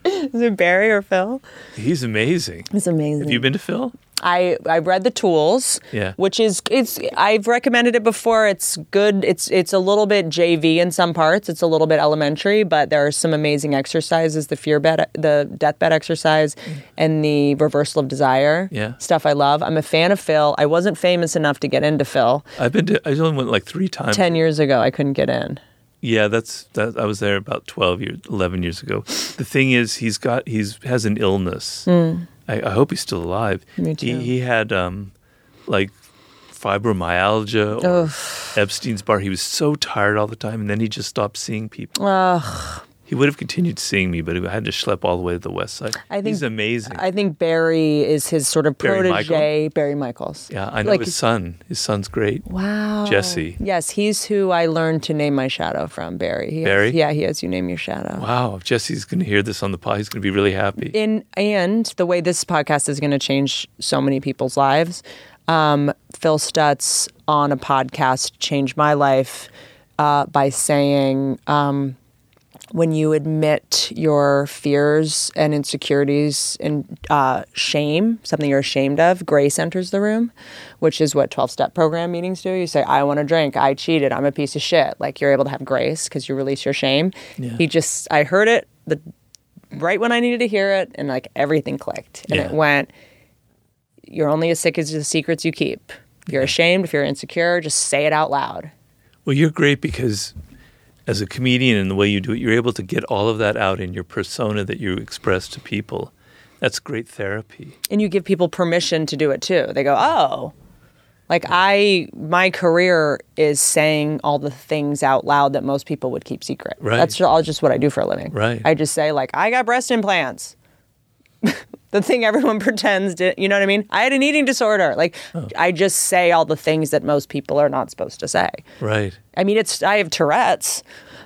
Is it Barry or Phil? He's amazing. He's amazing. Have you been to Phil? I, I read The Tools, yeah. which is it's I've recommended it before. It's good. It's it's a little bit J V in some parts. It's a little bit elementary, but there are some amazing exercises: the fear bed, the deathbed exercise, and the reversal of desire. Yeah, stuff I love. I'm a fan of Phil. I wasn't famous enough to get into Phil. I've been to, I only went like three times. Ten years ago, I couldn't get in. Yeah, that's that. I was there about twelve years, eleven years ago. The thing is, he's got he's has an illness. Mm. I, I hope he's still alive. Me too. He, he had um, like fibromyalgia or Ugh. Epstein's Barr. He was so tired all the time, and then he just stopped seeing people. Ugh. He would have continued seeing me, but I had to schlep all the way to the West Side. I think, he's amazing. I think Barry is his sort of protege, Barry, Michael? Barry Michaels. Yeah, I know like, his son. His son's great. Wow. Jesse. Yes, he's who I learned to name my shadow from, Barry. He Barry? Has, yeah, he has You Name Your Shadow. Wow. If Jesse's going to hear this on the pod, he's going to be really happy. In, and the way this podcast is going to change so many people's lives, um, Phil Stutz on a podcast changed my life uh, by saying... Um, when you admit your fears and insecurities and uh, shame, something you're ashamed of, grace enters the room, which is what twelve-step program meetings do. You say, I want a drink. I cheated. I'm a piece of shit. Like, you're able to have grace because you release your shame. Yeah. He just, I heard it the right when I needed to hear it, and, like, everything clicked. And yeah. it went, you're only as sick as the secrets you keep. If you're ashamed, if you're insecure, just say it out loud. Well, you're great because... as a comedian and the way you do it, you're able to get all of that out in your persona that you express to people. That's great therapy. And you give people permission to do it too. They go, oh, like I, my career is saying all the things out loud that most people would keep secret. Right. That's all just what I do for a living. Right. I just say like, I got breast implants. The thing everyone pretends to, you know what I mean? I had an eating disorder. Like, oh. I just say all the things that most people are not supposed to say. Right. I mean, it's, I have Tourette's.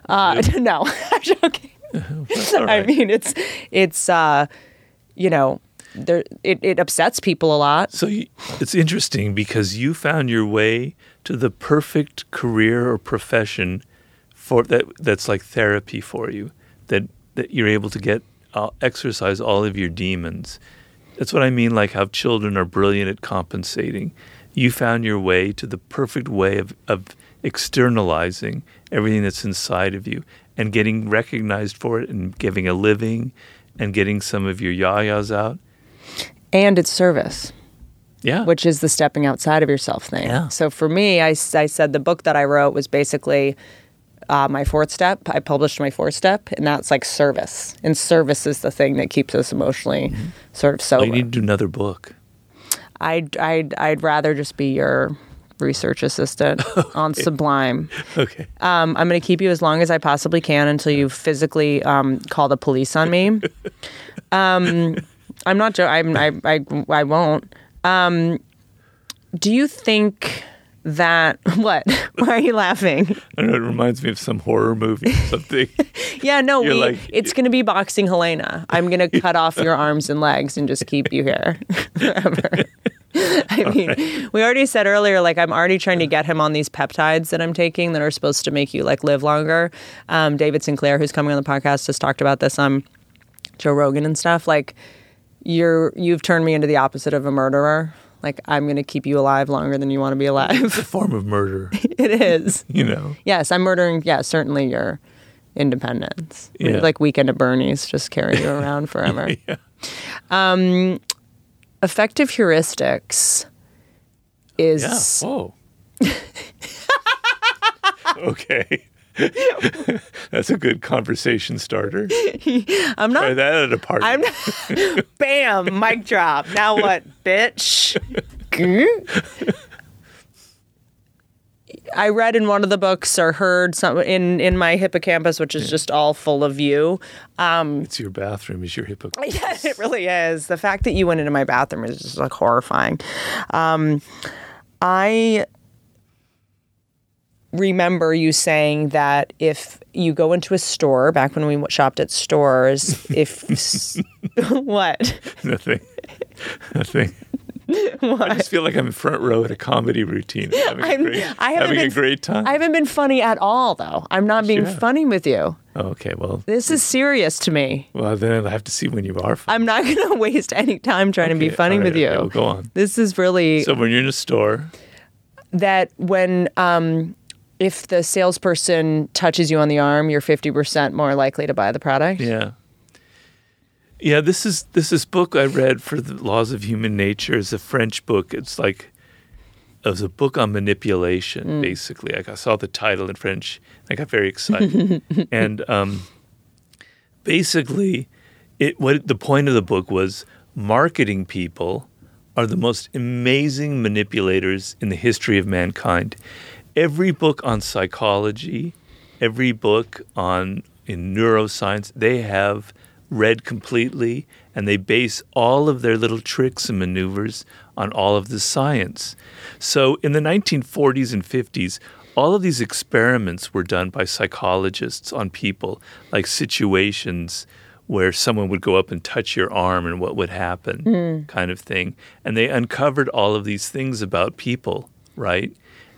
Uh, yeah. No, I'm joking. Right. I mean, it's, it's, uh, you know, there, it, it upsets people a lot. So you, it's interesting because you found your way to the perfect career or profession for that. That's like therapy for you, that, that you're able to get, I'll exercise all of your demons. That's what I mean, like how children are brilliant at compensating. You found your way to the perfect way of, of externalizing everything that's inside of you and getting recognized for it and giving a living and getting some of your yayas out. And it's service. Yeah. Which is the stepping outside of yourself thing. Yeah. So for me, I, I said the book that I wrote was basically... Uh, my fourth step, I published my fourth step, and that's like service. And service is the thing that keeps us emotionally mm-hmm. sort of sober. Oh, you need to do another book. I'd, I'd, I'd rather just be your research assistant okay. on Sublime. Okay. Um, I'm going to keep you as long as I possibly can until you physically um, call the police on me. um, I'm not joking. I, I, I won't. Um, do you think... that, what? Why are you laughing? I don't know. It reminds me of some horror movie or something. yeah, no, we, like, it's going to be Boxing Helena. I'm going to cut off your arms and legs and just keep you here forever. I All mean, right. we already said earlier, like, I'm already trying to get him on these peptides that I'm taking that are supposed to make you, like, live longer. Um, David Sinclair, who's coming on the podcast, has talked about this on um, Joe Rogan and stuff. Like, you're, you've turned me into the opposite of a murderer. Like, I'm going to keep you alive longer than you want to be alive. It's a form of murder. It is. You know? Yes, I'm murdering, yeah, certainly your independence. Yeah. Like, Weekend at Bernie's, just carry you around forever. yeah. Um... Effective heuristics is... Yeah. Whoa. okay. That's a good conversation starter. I'm not... Try that at a party. I'm not, bam! Mic drop. Now what, bitch? I read in one of the books or heard some in, in my hippocampus, which is yeah. just all full of you. Um, it's your bathroom is your hippocampus. Yes, yeah, it really is. The fact that you went into my bathroom is just like horrifying. Um, I remember you saying that if you go into a store, back when we shopped at stores, if... what? Nothing. Nothing. What? I just feel like I'm front row at a comedy routine. I'm having, I'm, a, great, I having been, a great time. I haven't been funny at all, though. I'm not being yeah. funny with you. Oh, okay, well. This is serious to me. Well, then I'll have to see when you are funny. I'm not going to waste any time trying okay, to be funny right, with you. Okay, well, go on. This is really... So when you're in a store... That when... Um, if the salesperson touches you on the arm, you're fifty percent more likely to buy the product. Yeah. Yeah, this is this is book I read for the Laws of Human Nature. It's a French book. It's like it was a book on manipulation, mm. basically. Like I saw the title in French. I got very excited. and um, basically, it what the point of the book was: marketing people are the most amazing manipulators in the history of mankind. Every book on psychology, every book on in neuroscience, they have read completely, and they base all of their little tricks and maneuvers on all of the science. So in the nineteen forties and fifties, all of these experiments were done by psychologists on people, like situations where someone would go up and touch your arm and what would happen mm. kind of thing. And they uncovered all of these things about people, right?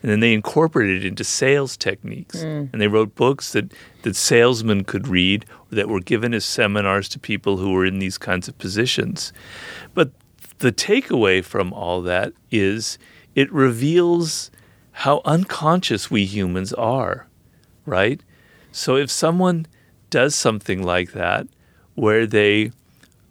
And then they incorporated it into sales techniques. Mm. And they wrote books that, that salesmen could read or that were given as seminars to people who were in these kinds of positions. But the takeaway from all that is it reveals how unconscious we humans are, right? So if someone does something like that where they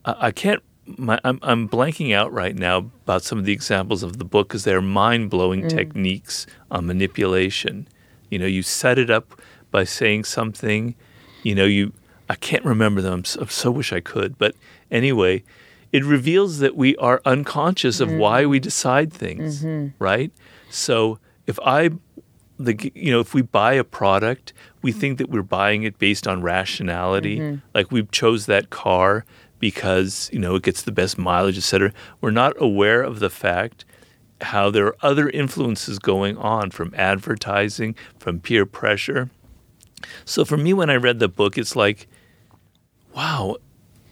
uh, – I can't My, I'm, I'm blanking out right now about some of the examples of the book because they're mind-blowing mm. techniques on manipulation. You know, you set it up by saying something. You know, you I can't remember them. I so, so wish I could. But anyway, it reveals that we are unconscious of mm. why we decide things, mm-hmm. right? So if I, the you know, if we buy a product, we think that we're buying it based on rationality. Mm-hmm. Like we chose that car because, you know, it gets the best mileage, et cetera. We're not aware of the fact how there are other influences going on from advertising, from peer pressure. So for me, when I read the book, it's like, wow,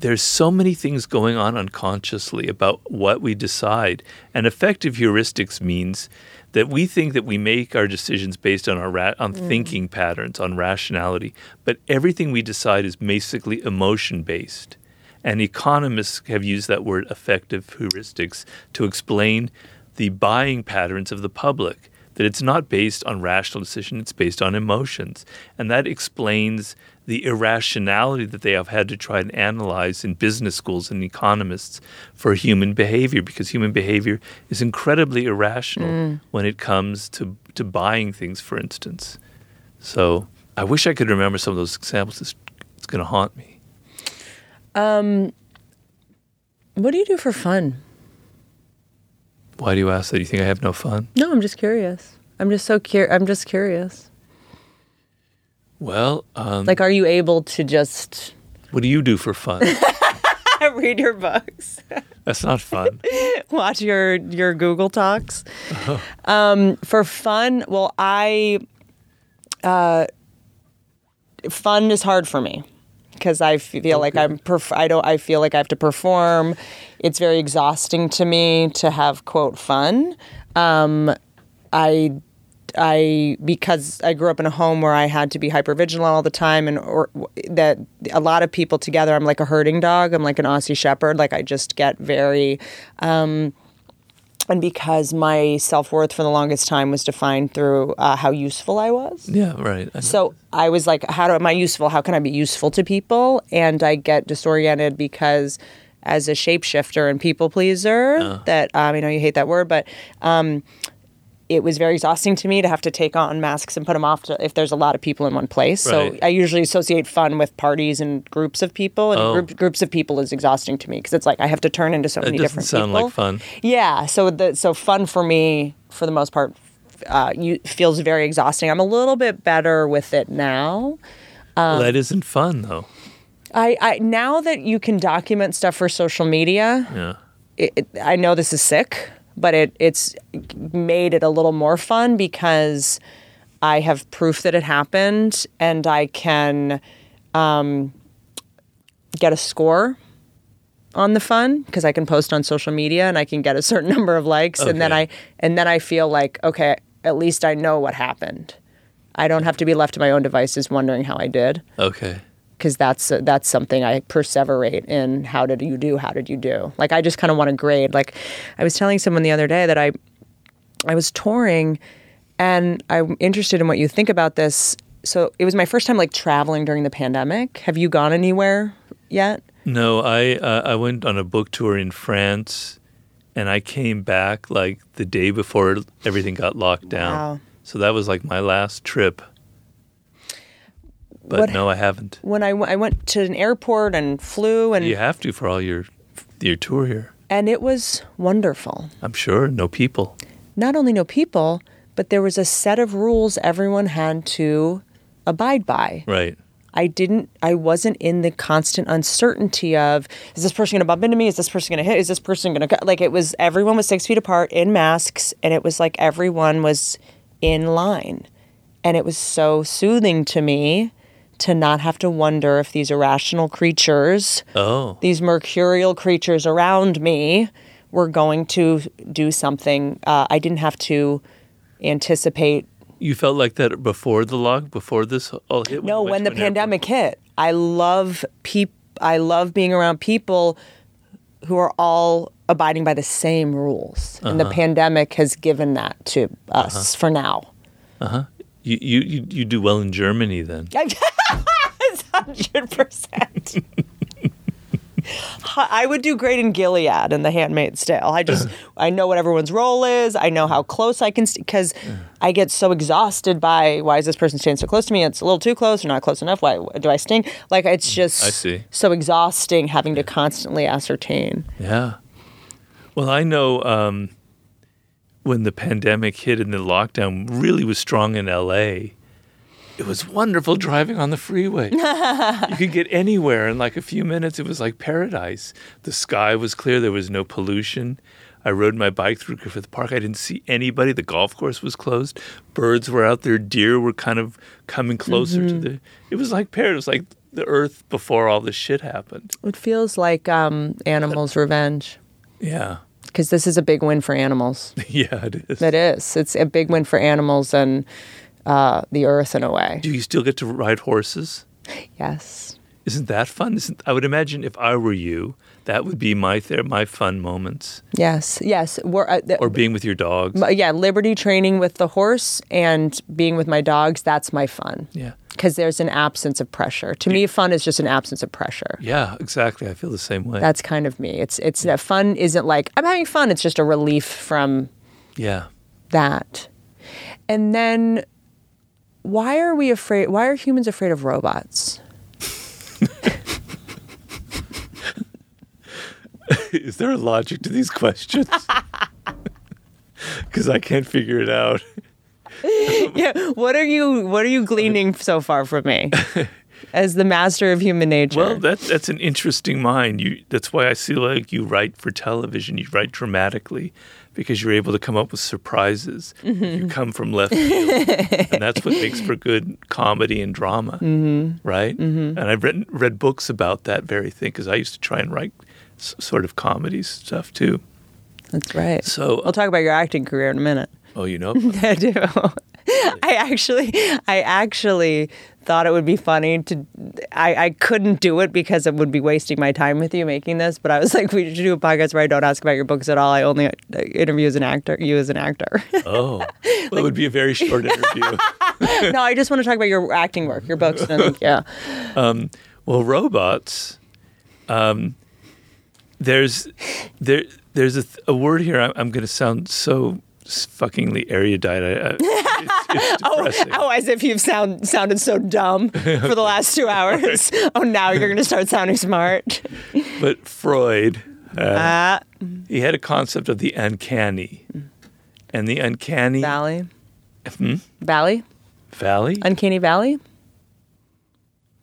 there's so many things going on unconsciously about what we decide. And effective heuristics means that we think that we make our decisions based on our ra- on mm. thinking patterns, on rationality. But everything we decide is basically emotion-based. And economists have used that word effective heuristics to explain the buying patterns of the public, that it's not based on rational decision, it's based on emotions. And that explains the irrationality that they have had to try and analyze in business schools and economists for human behavior, because human behavior is incredibly irrational mm. when it comes to, to buying things, for instance. So I wish I could remember some of those examples. It's, it's going to haunt me. Um, what do you do for fun? Why do you ask that? Do you think I have no fun? No, I'm just curious. I'm just so curious. I'm just curious. Well, um, like, are you able to just? What do you do for fun? Read your books. That's not fun. Watch your, your Google Talks. Oh. Um, for fun, well, I... Uh, fun is hard for me because I feel like I'm perf- I don't I feel like I have to perform. It's very exhausting to me to have quote fun. Um, I I because I grew up in a home where I had to be hypervigilant all the time, and or that a lot of people together. I'm like a herding dog. I'm like an Aussie Shepherd. Like I just get very. Um, And because my self-worth for the longest time was defined through uh, how useful I was. Yeah, right. I so I was like, how do, am I useful? How can I be useful to people? And I get disoriented because as a shapeshifter and people pleaser, uh. that, um, I know you hate that word, but um, it was very exhausting to me to have to take on masks and put them off to, if there's a lot of people in one place. Right. So I usually associate fun with parties and groups of people, and oh. group, groups of people is exhausting to me because it's like I have to turn into so many different people. It doesn't sound like fun. Yeah, so the, so fun for me, for the most part, uh, you, feels very exhausting. I'm a little bit better with it now. Um, well, that isn't fun, though. I, I now that you can document stuff for social media, yeah. it, it, I know this is sick. But it it's made it a little more fun because I have proof that it happened, and I can um, get a score on the fun because I can post on social media and I can get a certain number of likes, okay. and then I and then I feel like, okay, at least I know what happened. I don't have to be left to my own devices wondering how I did. Okay. Because that's uh, that's something I perseverate in. How did you do? How did you do? Like, I just kind of want to grade. Like, I was telling someone the other day that I I was touring, and I'm interested in what you think about this. So it was my first time, like, traveling during the pandemic. Have you gone anywhere yet? No, I uh, I went on a book tour in France, and I came back, like, the day before everything got locked down. Wow. So that was, like, my last trip. But what, no, I haven't. When I, w- I went to an airport and flew, and you have to for all your your tour here. And it was wonderful. I'm sure. No people. Not only no people, but there was a set of rules everyone had to abide by. Right. I didn't. I wasn't in the constant uncertainty of, is this person going to bump into me? Is this person going to hit? Is this person going to like? It was everyone was six feet apart in masks, and it was like everyone was in line, and it was so soothing to me. To not have to wonder if these irrational creatures, oh. these mercurial creatures around me, were going to do something. Uh, I didn't have to anticipate. You felt like that before the log, before this all hit? No, when the pandemic hit. I love peop- I love being around people who are all abiding by the same rules. Uh-huh. And the pandemic has given that to us uh-huh. for now. Uh-huh. You, you you do well in Germany then. It's one hundred percent. I would do great in Gilead and The Handmaid's Tale. I just, I know what everyone's role is. I know how close I can, st- because I get so exhausted by, why is this person staying so close to me? It's a little too close or not close enough. Why do I sting? Like, it's just I see. so exhausting having to constantly ascertain. Yeah. Well, I know... Um, when the pandemic hit and the lockdown really was strong in L A, it was wonderful driving on the freeway. You could get anywhere in like a few minutes. It was like paradise. The sky was clear. There was no pollution. I rode my bike through Griffith Park. I didn't see anybody. The golf course was closed. Birds were out there. Deer were kind of coming closer mm-hmm. to the... It was like paradise. It was like the earth before all this shit happened. It feels like um, animals' revenge. Yeah. Because this is a big win for animals. Yeah, it is. It is. It's a big win for animals and uh, the earth in a way. Do you still get to ride horses? Yes. Isn't that fun? Isn't, I would imagine if I were you, that would be my th- my fun moments. Yes, yes. We're, uh, th- or being with your dogs. Yeah, liberty training with the horse and being with my dogs, that's my fun. Yeah. Because there's an absence of pressure. To me, fun is just an absence of pressure. Yeah, exactly. I feel the same way. That's kind of me. It's it's that fun isn't like, I'm having fun. It's just a relief from yeah that. And then why are we afraid? Why are humans afraid of robots? Is there a logic to these questions? Because I can't figure it out. Yeah, what are you what are you gleaning so far from me? as the master of human nature. Well, that, that's an interesting mind. You, that's why I see like you write for television. You write dramatically because you're able to come up with surprises. Mm-hmm. You come from left field. And that's what makes for good comedy and drama, mm-hmm. right? Mm-hmm. And I've read, read books about that very thing because I used to try and write s- sort of comedy stuff too. That's right. So we'll talk about your acting career in a minute. Oh, you know? I do. I actually, I actually thought it would be funny to, I, I couldn't do it because it would be wasting my time with you making this, but I was like, we should do a podcast where I don't ask about your books at all. I only interview as an actor, you as an actor. Oh, well, like, it would be a very short interview. No, I just want to talk about your acting work, your books. And like, yeah. Um, well, robots, um, there's, there, there's a, th- a word here. I'm, I'm going to sound so fuckingly erudite. I, I, it's, it's depressing. oh, oh, as if you've sound, sounded so dumb for the last two hours. Right. Oh, now you're going to start sounding smart. But Freud, uh, uh, he had a concept of the uncanny. And the uncanny... Valley? Hmm? Valley? Valley? Uncanny Valley?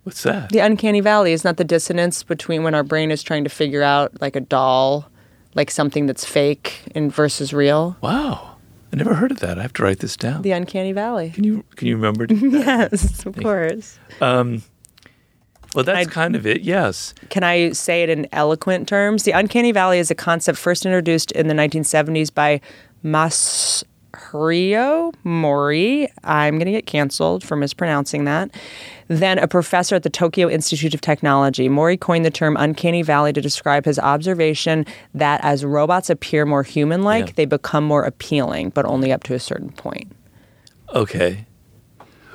What's that? The uncanny valley is not the dissonance between when our brain is trying to figure out like a doll, like something that's fake and versus real. Wow. I never heard of that. I have to write this down. The uncanny valley. Can you can you remember? Yes, of course. Um, well, that's I, kind of it. Yes. Can I say it in eloquent terms? The uncanny valley is a concept first introduced in the nineteen seventies by Masurio Mori. I'm going to get canceled for mispronouncing that. Then a professor at the Tokyo Institute of Technology. Mori coined the term uncanny valley to describe his observation that as robots appear more human-like, yeah. they become more appealing, but only up to a certain point. Okay.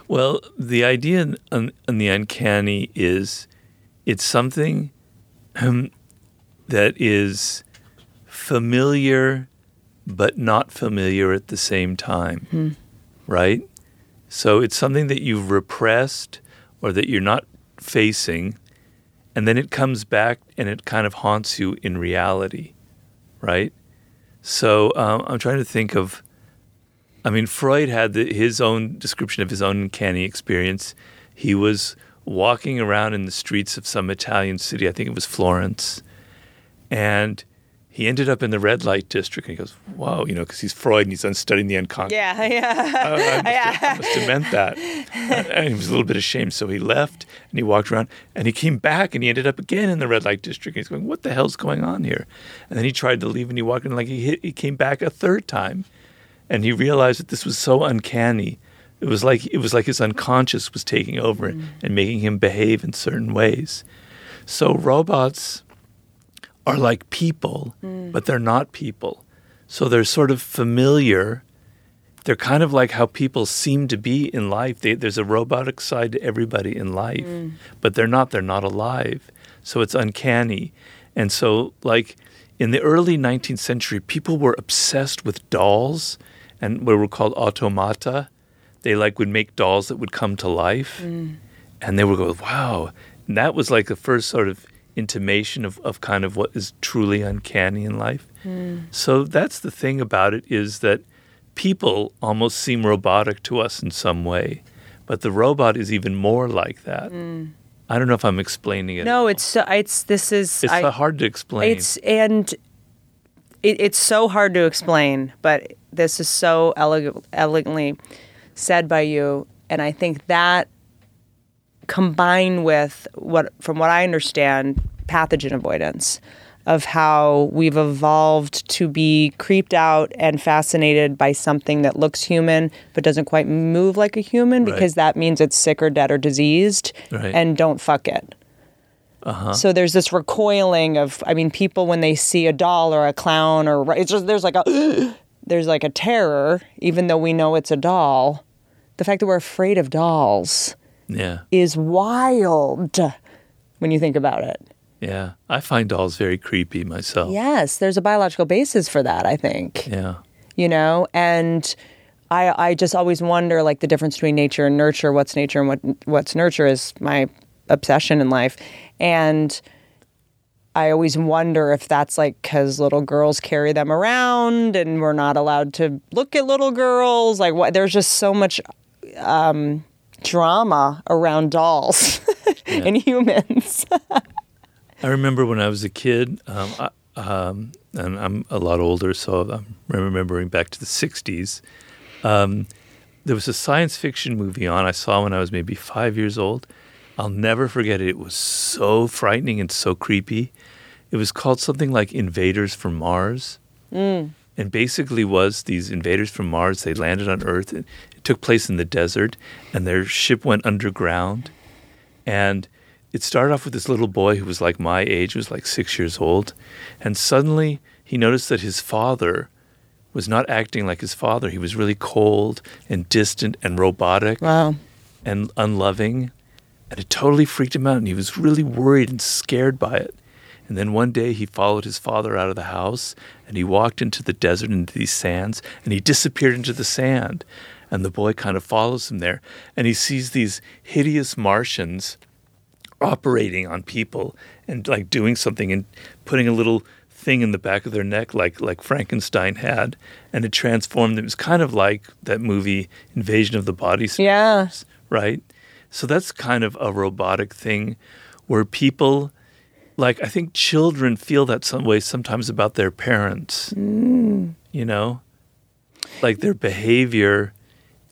Well, the idea in, in, in the uncanny is it's something um, that is familiar but not familiar at the same time, hmm. right? So it's something that you've repressed or that you're not facing, and then it comes back and it kind of haunts you in reality, right? So um, I'm trying to think of, I mean, Freud had the, his own description of his own uncanny experience. He was walking around in the streets of some Italian city, I think it was Florence, and he ended up in the red light district, and he goes, wow, you know, because he's Freud and he's studying the unconscious. Yeah, yeah. I, I, must yeah. Have, I must have meant that. And he was a little bit ashamed, so he left, and he walked around, and he came back, and he ended up again in the red light district. And he's going, what the hell's going on here? And then he tried to leave, and he walked in, like he, hit, he came back a third time, and he realized that this was so uncanny. It was like it was like his unconscious was taking over mm. and making him behave in certain ways. So robots are like people, mm. but they're not people. So they're sort of familiar. They're kind of like how people seem to be in life. They, there's a robotic side to everybody in life, mm. but they're not. They're not alive. So it's uncanny. And so like in the early nineteenth century, people were obsessed with dolls and what were called automata. They like would make dolls that would come to life. Mm. And they would go, wow. And that was like the first sort of intimation of, of kind of what is truly uncanny in life. Mm. So that's the thing about it is that people almost seem robotic to us in some way, but the robot is even more like that. Mm. I don't know if I'm explaining it. No, it's so, it's this is it's I, so hard to explain. It's and it, it's so hard to explain, but this is so eleg- elegantly said by you, and I think that combined with what, from what I understand, pathogen avoidance, of how we've evolved to be creeped out and fascinated by something that looks human but doesn't quite move like a human, right. because that means it's sick or dead or diseased, right. and don't fuck it. Uh-huh. So there's this recoiling of, I mean, people when they see a doll or a clown or it's just there's like a there's like a terror, even though we know it's a doll. The fact that we're afraid of dolls. Yeah, is wild when you think about it. Yeah, I find dolls very creepy myself. Yes, there's a biological basis for that, I think. Yeah. You know, and I I just always wonder, like, the difference between nature and nurture, what's nature and what what's nurture is my obsession in life. And I always wonder if that's like because little girls carry them around and we're not allowed to look at little girls. Like, what, there's just so much Um, drama around dolls. yeah. in humans. I remember when I was a kid, um, I, um, and I'm a lot older, so I'm remembering back to the sixties. Um, there was a science fiction movie on I saw when I was maybe five years old. I'll never forget it. It was so frightening and so creepy. It was called something like Invaders from Mars. Mm. And basically was these invaders from Mars, they landed on Earth. It took place in the desert, and their ship went underground. And it started off with this little boy who was like my age, who was like six years old. And suddenly he noticed that his father was not acting like his father. He was really cold and distant and robotic wow. and unloving. And it totally freaked him out, and he was really worried and scared by it. And then one day he followed his father out of the house, and he walked into the desert, into these sands, and he disappeared into the sand. And the boy kind of follows him there, and he sees these hideous Martians operating on people and like doing something and putting a little thing in the back of their neck like like Frankenstein had, and it transformed them. It was kind of like that movie Invasion of the Body Snatchers, yeah. right? So that's kind of a robotic thing where people... Like, I think children feel that some way sometimes about their parents, mm. you know? Like, their behavior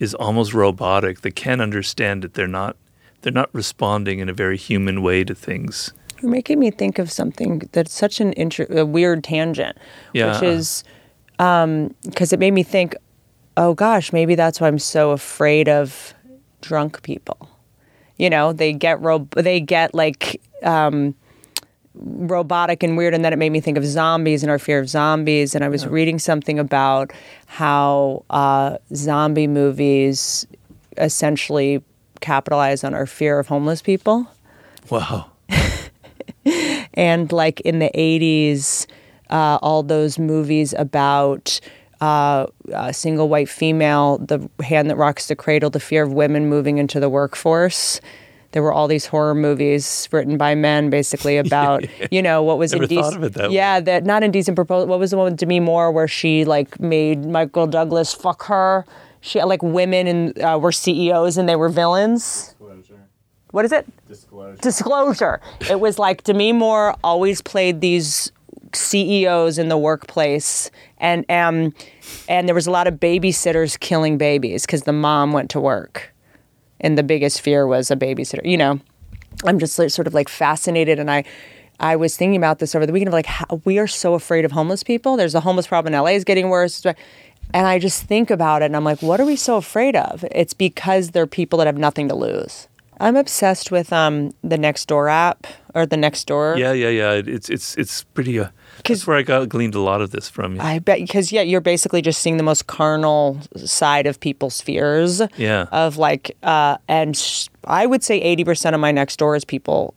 is almost robotic. They can't understand it. They're not they're not responding in a very human way to things. You're making me think of something that's such an inter- a weird tangent, yeah. which is, um, 'cause it made me think, oh, gosh, maybe that's why I'm so afraid of drunk people. You know, they get, ro- they get like... Um, robotic and weird, and then it made me think of zombies and our fear of zombies. And I was yeah. reading something about how uh, zombie movies essentially capitalize on our fear of homeless people. Wow. And like in the eighties, uh, all those movies about uh, a single white female, The Hand That Rocks the Cradle, the fear of women moving into the workforce. There were all these horror movies written by men, basically about yeah. you know what was Never indecent. Thought of it that yeah, way. That not indecent proposal. What was the one with Demi Moore where she like made Michael Douglas fuck her? She like women and uh, were C E Os and they were villains. Disclosure. What is it? Disclosure. Disclosure. It was like Demi Moore always played these C E Os in the workplace, and um, and there was a lot of babysitters killing babies because the mom went to work. And the biggest fear was a babysitter. You know, I'm just sort of like fascinated. And I, I was thinking about this over the weekend of like, how we are so afraid of homeless people. There's a homeless problem in L A is getting worse. And I just think about it and I'm like, what are we so afraid of? It's because they're people that have nothing to lose. I'm obsessed with um, the Nextdoor app or the Nextdoor. Yeah, yeah, yeah. It's it's it's pretty. Uh, that's where I got gleaned a lot of this from. Yeah. I bet because yeah, you're basically just seeing the most carnal side of people's fears. Yeah. Of like, uh, and sh- I would say eighty percent of my Nextdoor is people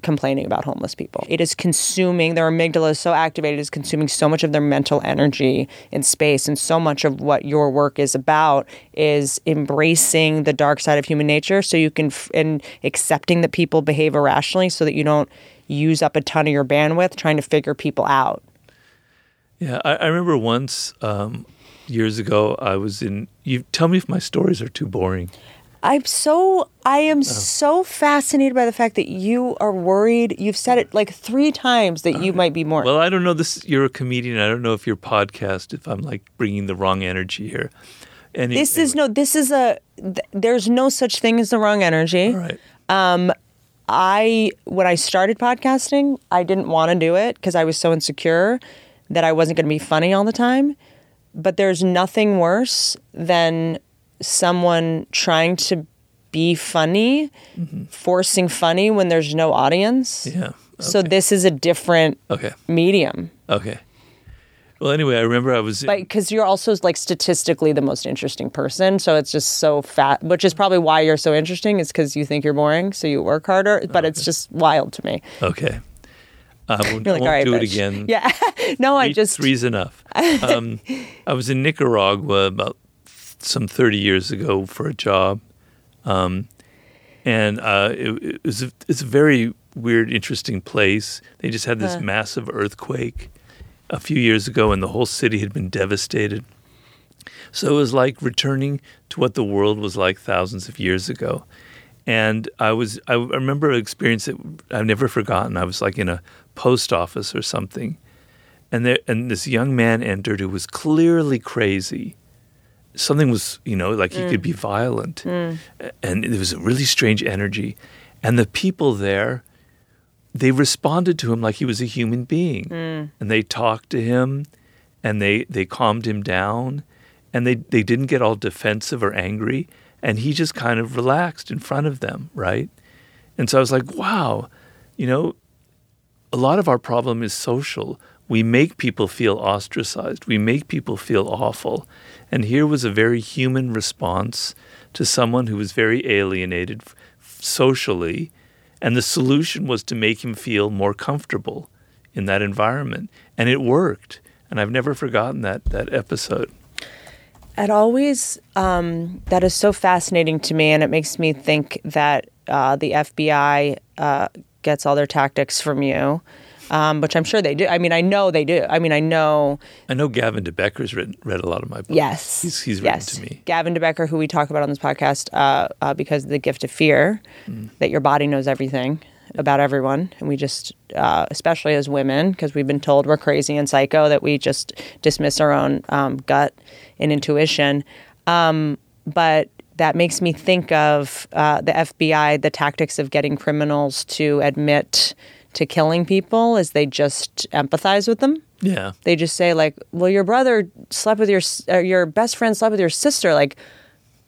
complaining about homeless people. It is consuming their amygdala is so activated. It is consuming so much of their mental energy and space, and so much of what your work is about is embracing the dark side of human nature, so you can f- and accepting that people behave irrationally, so that you don't use up a ton of your bandwidth trying to figure people out. Yeah, I, I remember once um, years ago I was in. You tell me if my stories are too boring. I'm so, I am oh. so fascinated by the fact that you are worried. You've said it like three times that you uh, might be more. Well, I don't know this. You're a comedian. I don't know if your podcast, if I'm like bringing the wrong energy here. Any, this anyway. is no, this is a, th- there's no such thing as the wrong energy. All right. Um, I, when I started podcasting, I didn't want to do it because I was so insecure that I wasn't going to be funny all the time. But there's nothing worse than someone trying to be funny, mm-hmm. forcing funny when there's no audience. Yeah. Okay. So this is a different okay. medium. Okay. Well, anyway, I remember I was... Because you're also, like, statistically the most interesting person, so it's just so fat, which is probably why you're so interesting, is because you think you're boring, so you work harder, but okay. it's just wild to me. Okay. I won't, like, won't right, do bitch. it again. Yeah. no, Three, I just... Three's enough. um, I was in Nicaragua about... some thirty years ago for a job. Um, and uh, it, it was a, it's a very weird, interesting place. They just had this uh. massive earthquake a few years ago, and the whole city had been devastated. So it was like returning to what the world was like thousands of years ago. And I was, I remember an experience that I've never forgotten. I was like in a post office or something. And there, and this young man entered who was clearly crazy. Something was, you know, like he mm. could be violent. Mm. And there was a really strange energy. And the people there, they responded to him like he was a human being. Mm. And they talked to him, and they, they calmed him down. And they, they didn't get all defensive or angry. And he just kind of relaxed in front of them, right? And so I was like, wow, you know, a lot of our problem is social. We make people feel ostracized. We make people feel awful. And here was a very human response to someone who was very alienated socially. And the solution was to make him feel more comfortable in that environment. And it worked. And I've never forgotten that that episode. It always, um, that is so fascinating to me. And it makes me think that uh, the F B I uh, gets all their tactics from you. Um, which I'm sure they do. I mean, I know they do. I mean, I know. I know Gavin DeBecker's written, read a lot of my books. Yes. He's, he's written yes. to me. Gavin DeBecker, who we talk about on this podcast uh, uh, because of the gift of fear, mm. that your body knows everything about everyone. And we just, uh, especially as women, because we've been told we're crazy and psycho, that we just dismiss our own um, gut and intuition. Um, but that makes me think of uh, the F B I, the tactics of getting criminals to admit to killing people is they just empathize with them. Yeah. They just say like, well, your brother slept with your, or your best friend slept with your sister. Like,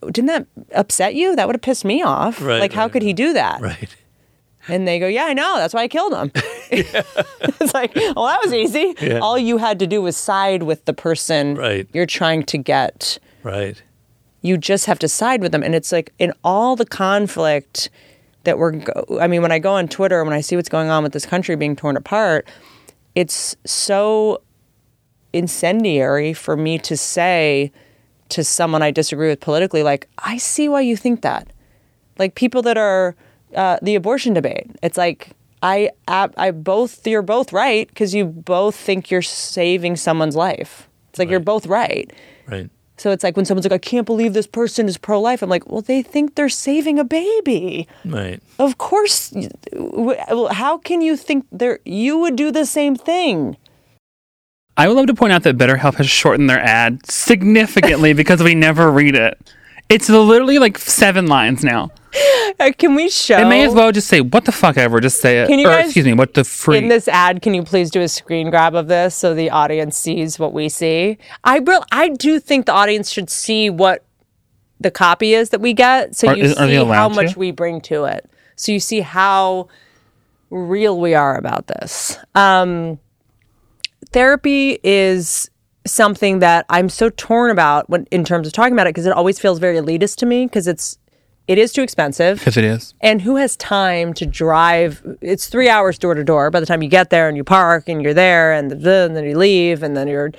didn't that upset you? That would have pissed me off. Right, like, right, how could right. he do that? Right. And they go, yeah, I know. That's why I killed him. It's like, well, that was easy. Yeah. All you had to do was side with the person right. you're trying to get. Right. You just have to side with them. And it's like in all the conflict that we're, go- I mean, when I go on Twitter, when I see what's going on with this country being torn apart, it's so incendiary for me to say to someone I disagree with politically, like, I see why you think that. Like people that are, uh, the abortion debate, it's like, I, I, I both, you're both right because you both think you're saving someone's life. It's like, right. you're both right. Right. So it's like when someone's like, I can't believe this person is pro-life. I'm like, well, they think they're saving a baby. Right. Of course. How can you think they're, you would do the same thing? I would love to point out that BetterHelp has shortened their ad significantly because we never read it. It's literally like seven lines now. Can we show? It may as well just say, what the fuck ever, just say it. Can you or, guys, excuse me, what the freak. In this ad, can you please do a screen grab of this so the audience sees what we see? I will, I do think the audience should see what the copy is that we get, so are, you is, see how to? much we bring to it. So you see how real we are about this. Um, therapy is something that I'm so torn about when, in terms of talking about it, because it always feels very elitist to me, because it's It is too expensive. Because it is. And who has time to drive? It's three hours door to door. By the time you get there and you park and you're there and, the, and then you leave and then you're...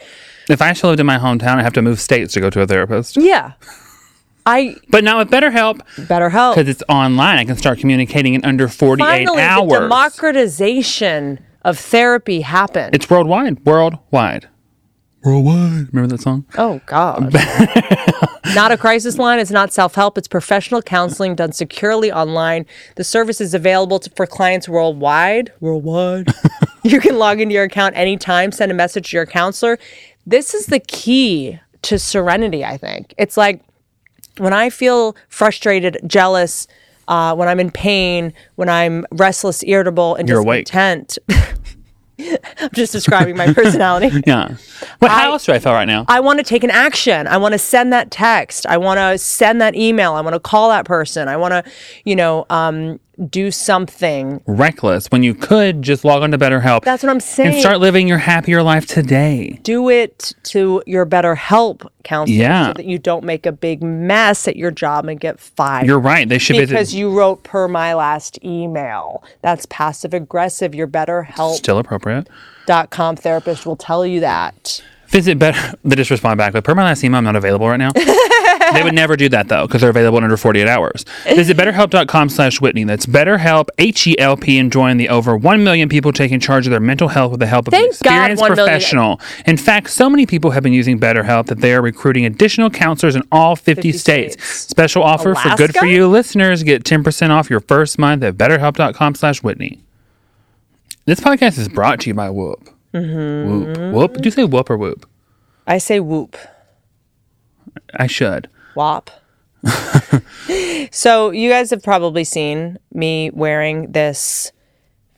If I actually lived in my hometown, I'd have to move states to go to a therapist. Yeah. I. But now with BetterHelp. BetterHelp. Because it's online. I can start communicating in under forty-eight Finally, hours. Finally, the democratization of therapy happened. It's worldwide. Worldwide. Worldwide. Remember that song? Oh, God. Not a crisis line. It's not self-help. It's professional counseling done securely online. The service is available to, for clients worldwide. Worldwide. You can log into your account anytime, send a message to your counselor. This is the key to serenity, I think. It's like when I feel frustrated, jealous, uh, when I'm in pain, when I'm restless, irritable, and You're discontent. I'm just describing my personality. Yeah. What, how I, else do I feel right now? I want to take an action. I want to send that text. I want to send that email. I want to call that person. I want to, you know, um, do something. Reckless. When you could just log on to BetterHelp. That's what I'm saying. And start living your happier life today. Do it to your BetterHelp counselor yeah. so that you don't make a big mess at your job and get fired. You're right. They should because be. Because you wrote per my last email. That's passive aggressive. Your BetterHelp. Still appropriate. Dot com therapist will tell you that. Visit better. They just respond back. But per my last email, I'm not available right now. They would never do that, though, because they're available in under forty-eight hours. Visit BetterHelp dot com slash Whitney. That's BetterHelp, H E L P, and join the over one million people taking charge of their mental health with the help of Thank an experienced God, professional. Million. In fact, so many people have been using BetterHelp that they are recruiting additional counselors in all fifty states. states. Special offer Alaska? for Good For You listeners. Get ten percent off your first month at BetterHelp dot com slash Whitney. This podcast is brought to you by Whoop. Mm-hmm. Whoop. Whoop. Do you say Whoop or Whoop? I say Whoop. I should. Whop. So you guys have probably seen me wearing this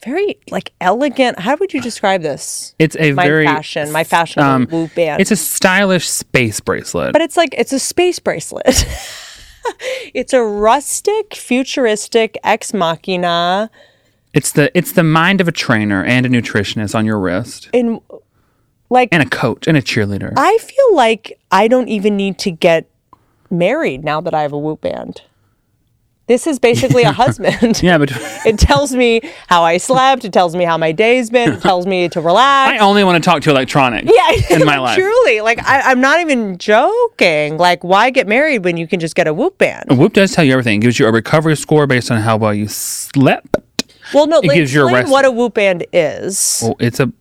very like elegant. How would you describe this? It's a my very fashion, my fashion um, Whoop band. It's a stylish space bracelet. But it's like it's a space bracelet. It's a rustic, futuristic ex machina. It's the it's the mind of a trainer and a nutritionist on your wrist. And like and a coach and a cheerleader. I feel like I don't even need to get married now that I have a Whoop band. This is basically a husband. Yeah, but it tells me how I slept. It tells me how my day's been. It tells me to relax. I only want to talk to electronic. Yeah, in my life. Truly, like I, I'm not even joking. Like, why get married when you can just get a Whoop band? A Whoop does tell you everything. It gives you a recovery score based on how well you slept. Well, no, it like, gives you explain what a Whoop band is. Well, it's a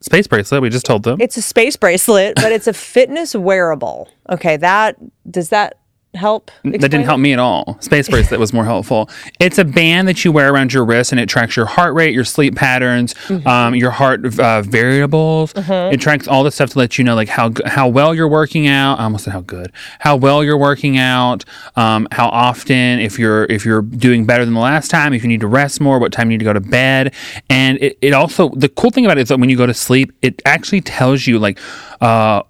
space bracelet. We just told them it's a space bracelet, but it's a fitness wearable. Okay, that does that. Help that didn't help me at all. Space bracelet was more helpful. It's a band that you wear around your wrist, and it tracks your heart rate, your sleep patterns, mm-hmm. um, your heart uh, variables. Mm-hmm. It tracks all the stuff to let you know, like how how well you're working out. I almost said how good, how well you're working out, um, how often, if you're if you're doing better than the last time, if you need to rest more, what time you need to go to bed. And it, it also the cool thing about it is that when you go to sleep, it actually tells you like uh,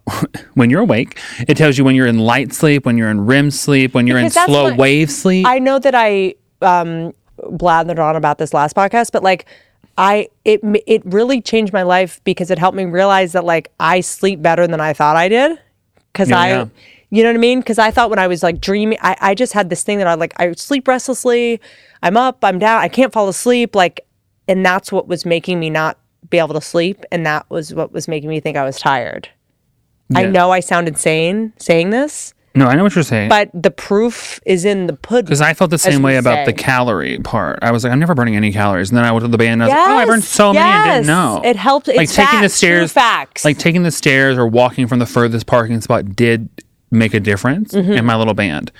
when you're awake. It tells you when you're in light sleep, when you're in R E M sleep, when you're because in slow what, wave sleep. I know that I um, blathered on about this last podcast, but like I, it it really changed my life because it helped me realize that like I sleep better than I thought I did. Because yeah, I, yeah. you know what I mean? Because I thought when I was like dreaming, I, I just had this thing that I like, I sleep restlessly. I'm up, I'm down, I can't fall asleep. Like, and that's what was making me not be able to sleep. And that was what was making me think I was tired. Yeah. I know I sound insane saying this. No, I know what you're saying. But the proof is in the pudding. Because I felt the same way about say. the calorie part. I was like, I'm never burning any calories. And then I went to the band and I was yes, like, oh, I burned so yes. many and didn't know. It helped. Like it's taking facts, the stairs, true facts. Like taking the stairs or walking from the furthest parking spot did make a difference mm-hmm. in my little band.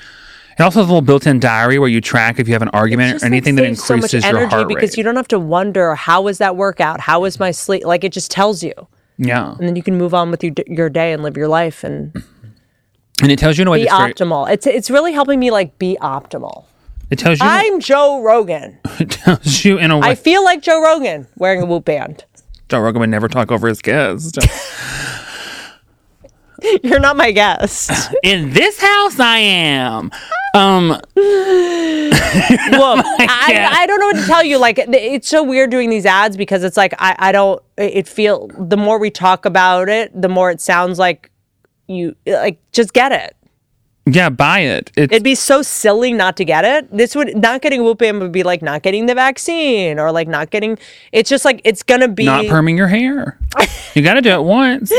It also has a little built-in diary where you track if you have an argument or anything that increases so much energy your heart rate. Because you don't have to wonder, how was that workout? How was my sleep? Like, it just tells you. Yeah. And then you can move on with your, your day and live your life and... And it tells you in a way that's very... Be optimal. It's, it's really helping me, like, be optimal. It tells you... I'm Joe Rogan. It tells you in a way... I feel like Joe Rogan wearing a Whoop band. Joe Rogan would never talk over his guest. You're not my guest. In this house, I am. Um, Whoop. I, I don't know what to tell you. Like, it's so weird doing these ads because it's like, I, I don't... It feel... The more we talk about it, the more it sounds like... You like just get it. Yeah, buy it. It's, It'd be so silly not to get it. This would not getting Whoop band would be like not getting the vaccine or like not getting. It's just like it's gonna be not perming your hair. You gotta do it once.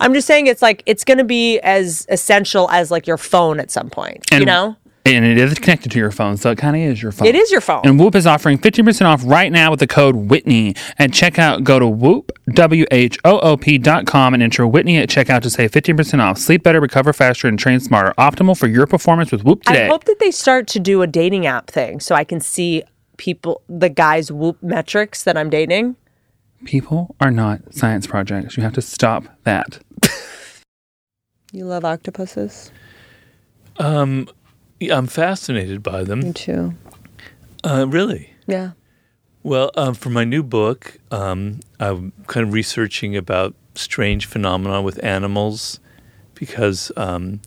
I'm just saying it's like it's gonna be as essential as like your phone at some point. And, you know, and it is connected to your phone, so it kind of is your phone. It is your phone. And Whoop is offering fifteen percent off right now with the code Whitney at checkout. Go to Whoop. W H O O P dot com and enter Whitney at checkout to save fifteen percent off. Sleep better, recover faster, and train smarter. Optimal for your performance with Whoop today. I hope that they start to do a dating app thing so I can see people, the guys' Whoop metrics that I'm dating. People are not science projects. You have to stop that. You love octopuses? Um, I'm fascinated by them. Me too. Uh, really? Yeah. Well, um, for my new book, um, I'm kind of researching about strange phenomena with animals because um,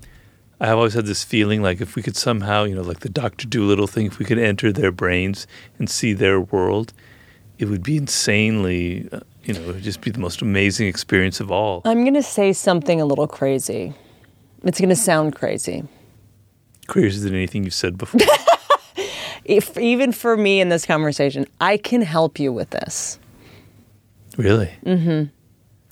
I've always had this feeling like if we could somehow, you know, like the Doctor Dolittle thing, if we could enter their brains and see their world, it would be insanely, you know, it would just be the most amazing experience of all. I'm going to say something a little crazy. It's going to sound crazy. Crazier than anything you've said before. If, even for me in this conversation, I can help you with this. Really? Mm-hmm.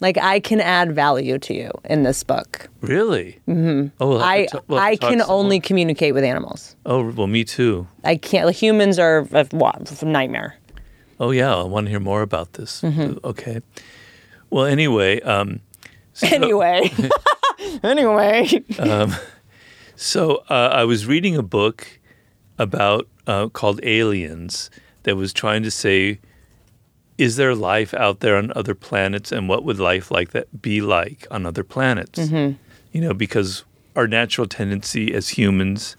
Like, I can add value to you in this book. Really? Mm-hmm. Oh, well, I t- well, I can only communicate with animals. Oh, well, me too. I can't. Like, humans are a, what, a nightmare. Oh, yeah. I want to hear more about this. Mm-hmm. Okay. Well, anyway. Um, so, anyway. anyway. um, so uh, I was reading a book about uh, called Aliens that was trying to say, is there life out there on other planets, and what would life like that be like on other planets? Mm-hmm. You know, because our natural tendency as humans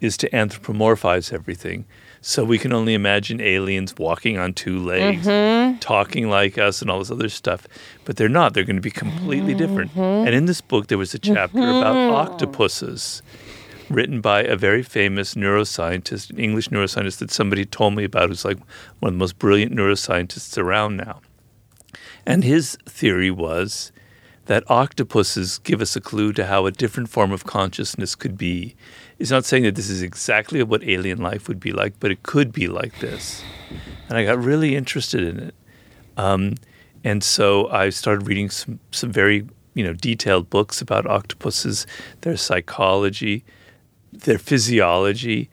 is to anthropomorphize everything. So we can only imagine aliens walking on two legs, mm-hmm. talking like us and all this other stuff. But they're not. They're going to be completely mm-hmm. different. And in this book, there was a chapter mm-hmm. about octopuses written by a very famous neuroscientist, an English neuroscientist that somebody told me about, who's like one of the most brilliant neuroscientists around now. And his theory was that octopuses give us a clue to how a different form of consciousness could be. It's not saying that this is exactly what alien life would be like, but it could be like this. And I got really interested in it. Um, and so I started reading some, some very, you know, detailed books about octopuses, their psychology, their physiology,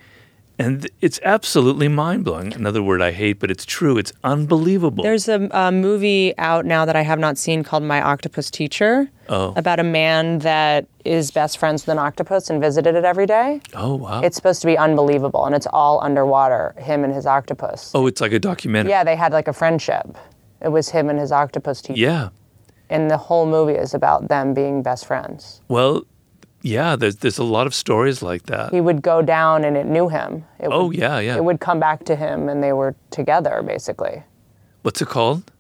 and it's absolutely mind-blowing. Another word I hate, but it's true. It's unbelievable. There's a, a movie out now that I have not seen called My Octopus Teacher oh. about a man that is best friends with an octopus and visited it every day. Oh, wow. It's supposed to be unbelievable, and it's all underwater, him and his octopus. Oh, it's like a documentary. Yeah, they had like a friendship. It was him and his octopus teacher. Yeah. And the whole movie is about them being best friends. Well, yeah, there's there's a lot of stories like that. He would go down and it knew him. It oh, would, yeah, yeah. It would come back to him and they were together, basically. What's it called?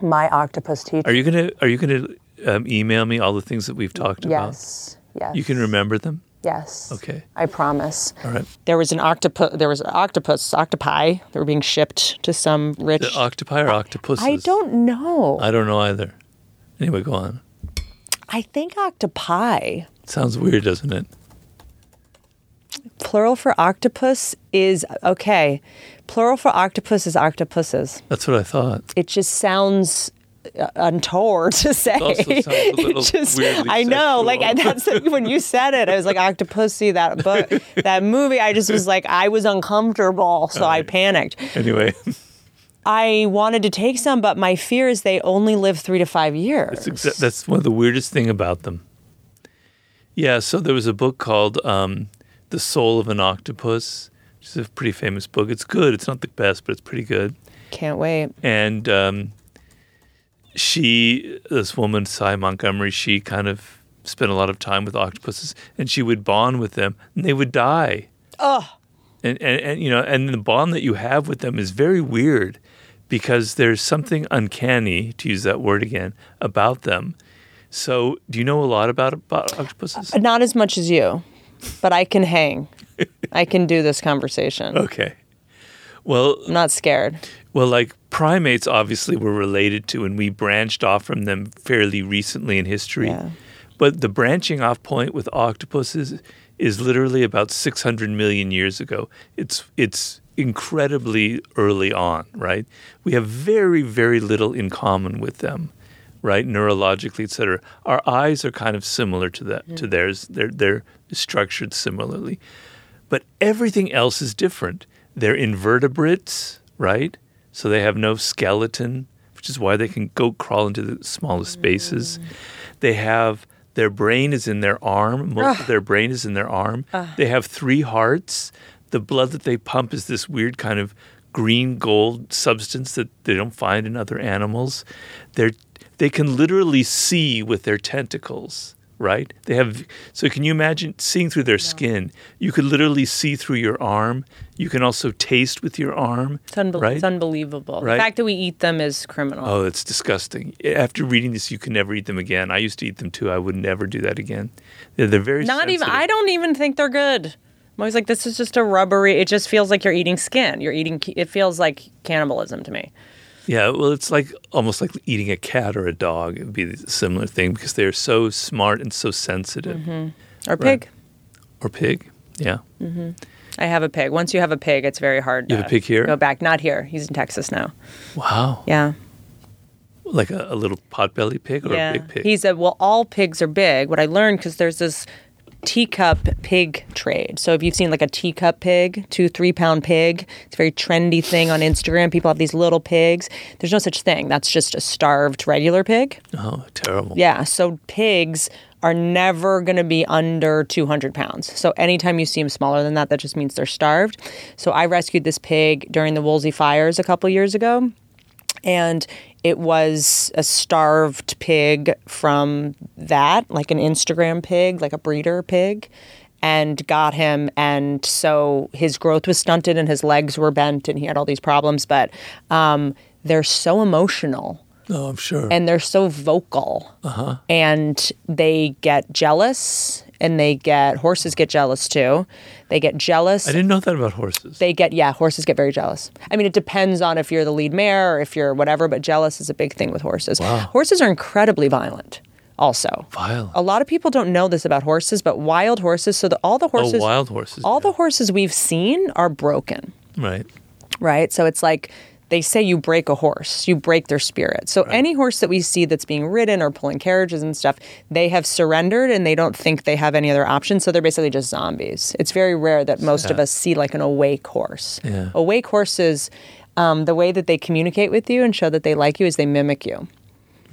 My Octopus Teacher. Are you going to are you gonna um, email me all the things that we've talked about? Yes, yes. You can remember them? Yes. Okay. I promise. All right. There was an octopus, there was an octopus, octopi that were being shipped to some rich... The octopi or octopuses? I don't know. I don't know either. Anyway, go on. I think octopi. Sounds weird, doesn't it? Plural for octopus is, okay, plural for octopus is octopuses. That's what I thought. It just sounds untoward to say. It also sounds a little just, weirdly I know, sexual. Like, I, that's the, when you said it, I was like, Octopussy, that book, that movie, I just was like, I was uncomfortable, so right. I panicked. Anyway. I wanted to take some, but my fear is they only live three to five years. That's, exa- that's one of the weirdest thing about them. Yeah, so there was a book called um, The Soul of an Octopus, which is a pretty famous book. It's good. It's not the best, but it's pretty good. Can't wait. And um, she, this woman, Cy Montgomery, she kind of spent a lot of time with octopuses, and she would bond with them, and they would die. Ugh. And, and, and you know, and the bond that you have with them is very weird, because there's something uncanny, to use that word again, about them. So, do you know a lot about, about octopuses? Not as much as you, but I can hang. I can do this conversation. Okay. Well, I'm not scared. Well, like primates, obviously, we're related to, and we branched off from them fairly recently in history. Yeah. But the branching off point with octopuses is literally about six hundred million years ago. It's it's incredibly early on, right? We have very, very little in common with them, right? Neurologically, et cetera. Our eyes are kind of similar to that mm. to theirs. They're they're structured similarly. But everything else is different. They're invertebrates, right? So they have no skeleton, which is why they can go crawl into the smallest spaces. Mm. They have Their brain is in their arm. Most Ugh. of their brain is in their arm. Ugh. They have three hearts. The blood that they pump is this weird kind of green gold substance that they don't find in other animals. They're, they can literally see with their tentacles, right? They have. So can you imagine seeing through their yeah. skin? You could literally see through your arm. You can also taste with your arm. It's, unbe- right? it's unbelievable. Right? The fact that we eat them is criminal. Oh, it's disgusting. After reading this, you can never eat them again. I used to eat them too. I would never do that again. They're, they're very Not sensitive. Even. I don't even think they're good. I'm always like, this is just a rubbery. It just feels like you're eating skin. You're eating. It feels like cannibalism to me. Yeah, well, it's like almost like eating a cat or a dog. It would be a similar thing because they're so smart and so sensitive. Mm-hmm. Or pig. Right. Or pig, yeah. Mm-hmm. I have a pig. Once you have a pig, it's very hard you to have a pig here? Go back. Not here. He's in Texas now. Wow. Yeah. Like a, a little potbelly pig or yeah. a big pig? He said, well, all pigs are big. What I learned, because there's this teacup pig trade. So if you've seen like a teacup pig, two, three pound pig, it's a very trendy thing on Instagram. People have these little pigs. There's no such thing. That's just a starved regular pig. Oh, terrible. Yeah. So pigs are never going to be under two hundred pounds. So anytime you see them smaller than that, that just means they're starved. So I rescued this pig during the Woolsey fires a couple years ago. And it was a starved pig from that, like an Instagram pig, like a breeder pig, and got him. And so his growth was stunted and his legs were bent and he had all these problems. But um, they're so emotional. Oh, I'm sure. And they're so vocal. Uh-huh. And they get jealous. And they get, horses get jealous too. They get jealous. I didn't know that about horses. They get, yeah, horses get very jealous. I mean, it depends on if you're the lead mare or if you're whatever, but jealous is a big thing with horses. Wow. Horses are incredibly violent also. Violent. A lot of people don't know this about horses, but wild horses, so the, all the horses. Oh, wild horses. All yeah. the horses we've seen are broken. Right. Right? So it's like, they say you break a horse, you break their spirit. So right. any horse that we see that's being ridden or pulling carriages and stuff, they have surrendered and they don't think they have any other option. So they're basically just zombies. It's very rare that most yeah. of us see like an awake horse. Yeah. Awake horses, um, the way that they communicate with you and show that they like you is they mimic you.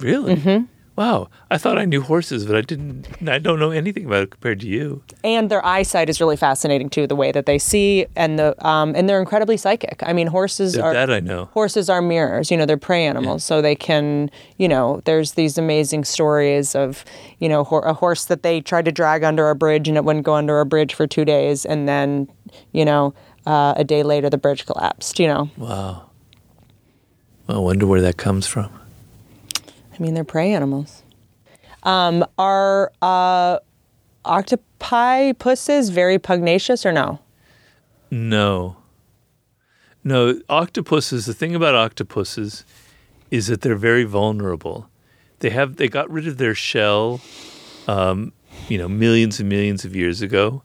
Really? Mm-hmm. Wow. I thought I knew horses, but I didn't. I don't know anything about it compared to you. And their eyesight is really fascinating, too, the way that they see. And the um, and they're incredibly psychic. I mean, horses that, are... That I know. Horses are mirrors. You know, they're prey animals. Yeah. So they can, you know, there's these amazing stories of, you know, ho- a horse that they tried to drag under a bridge and it wouldn't go under a bridge for two days. And then, you know, uh, a day later, the bridge collapsed, you know. Wow. I wonder where that comes from. I mean, they're prey animals. Um, are uh, octopi pusses very pugnacious or no? No. No, octopuses, the thing about octopuses is that they're very vulnerable. They have they got rid of their shell, um, you know, millions and millions of years ago.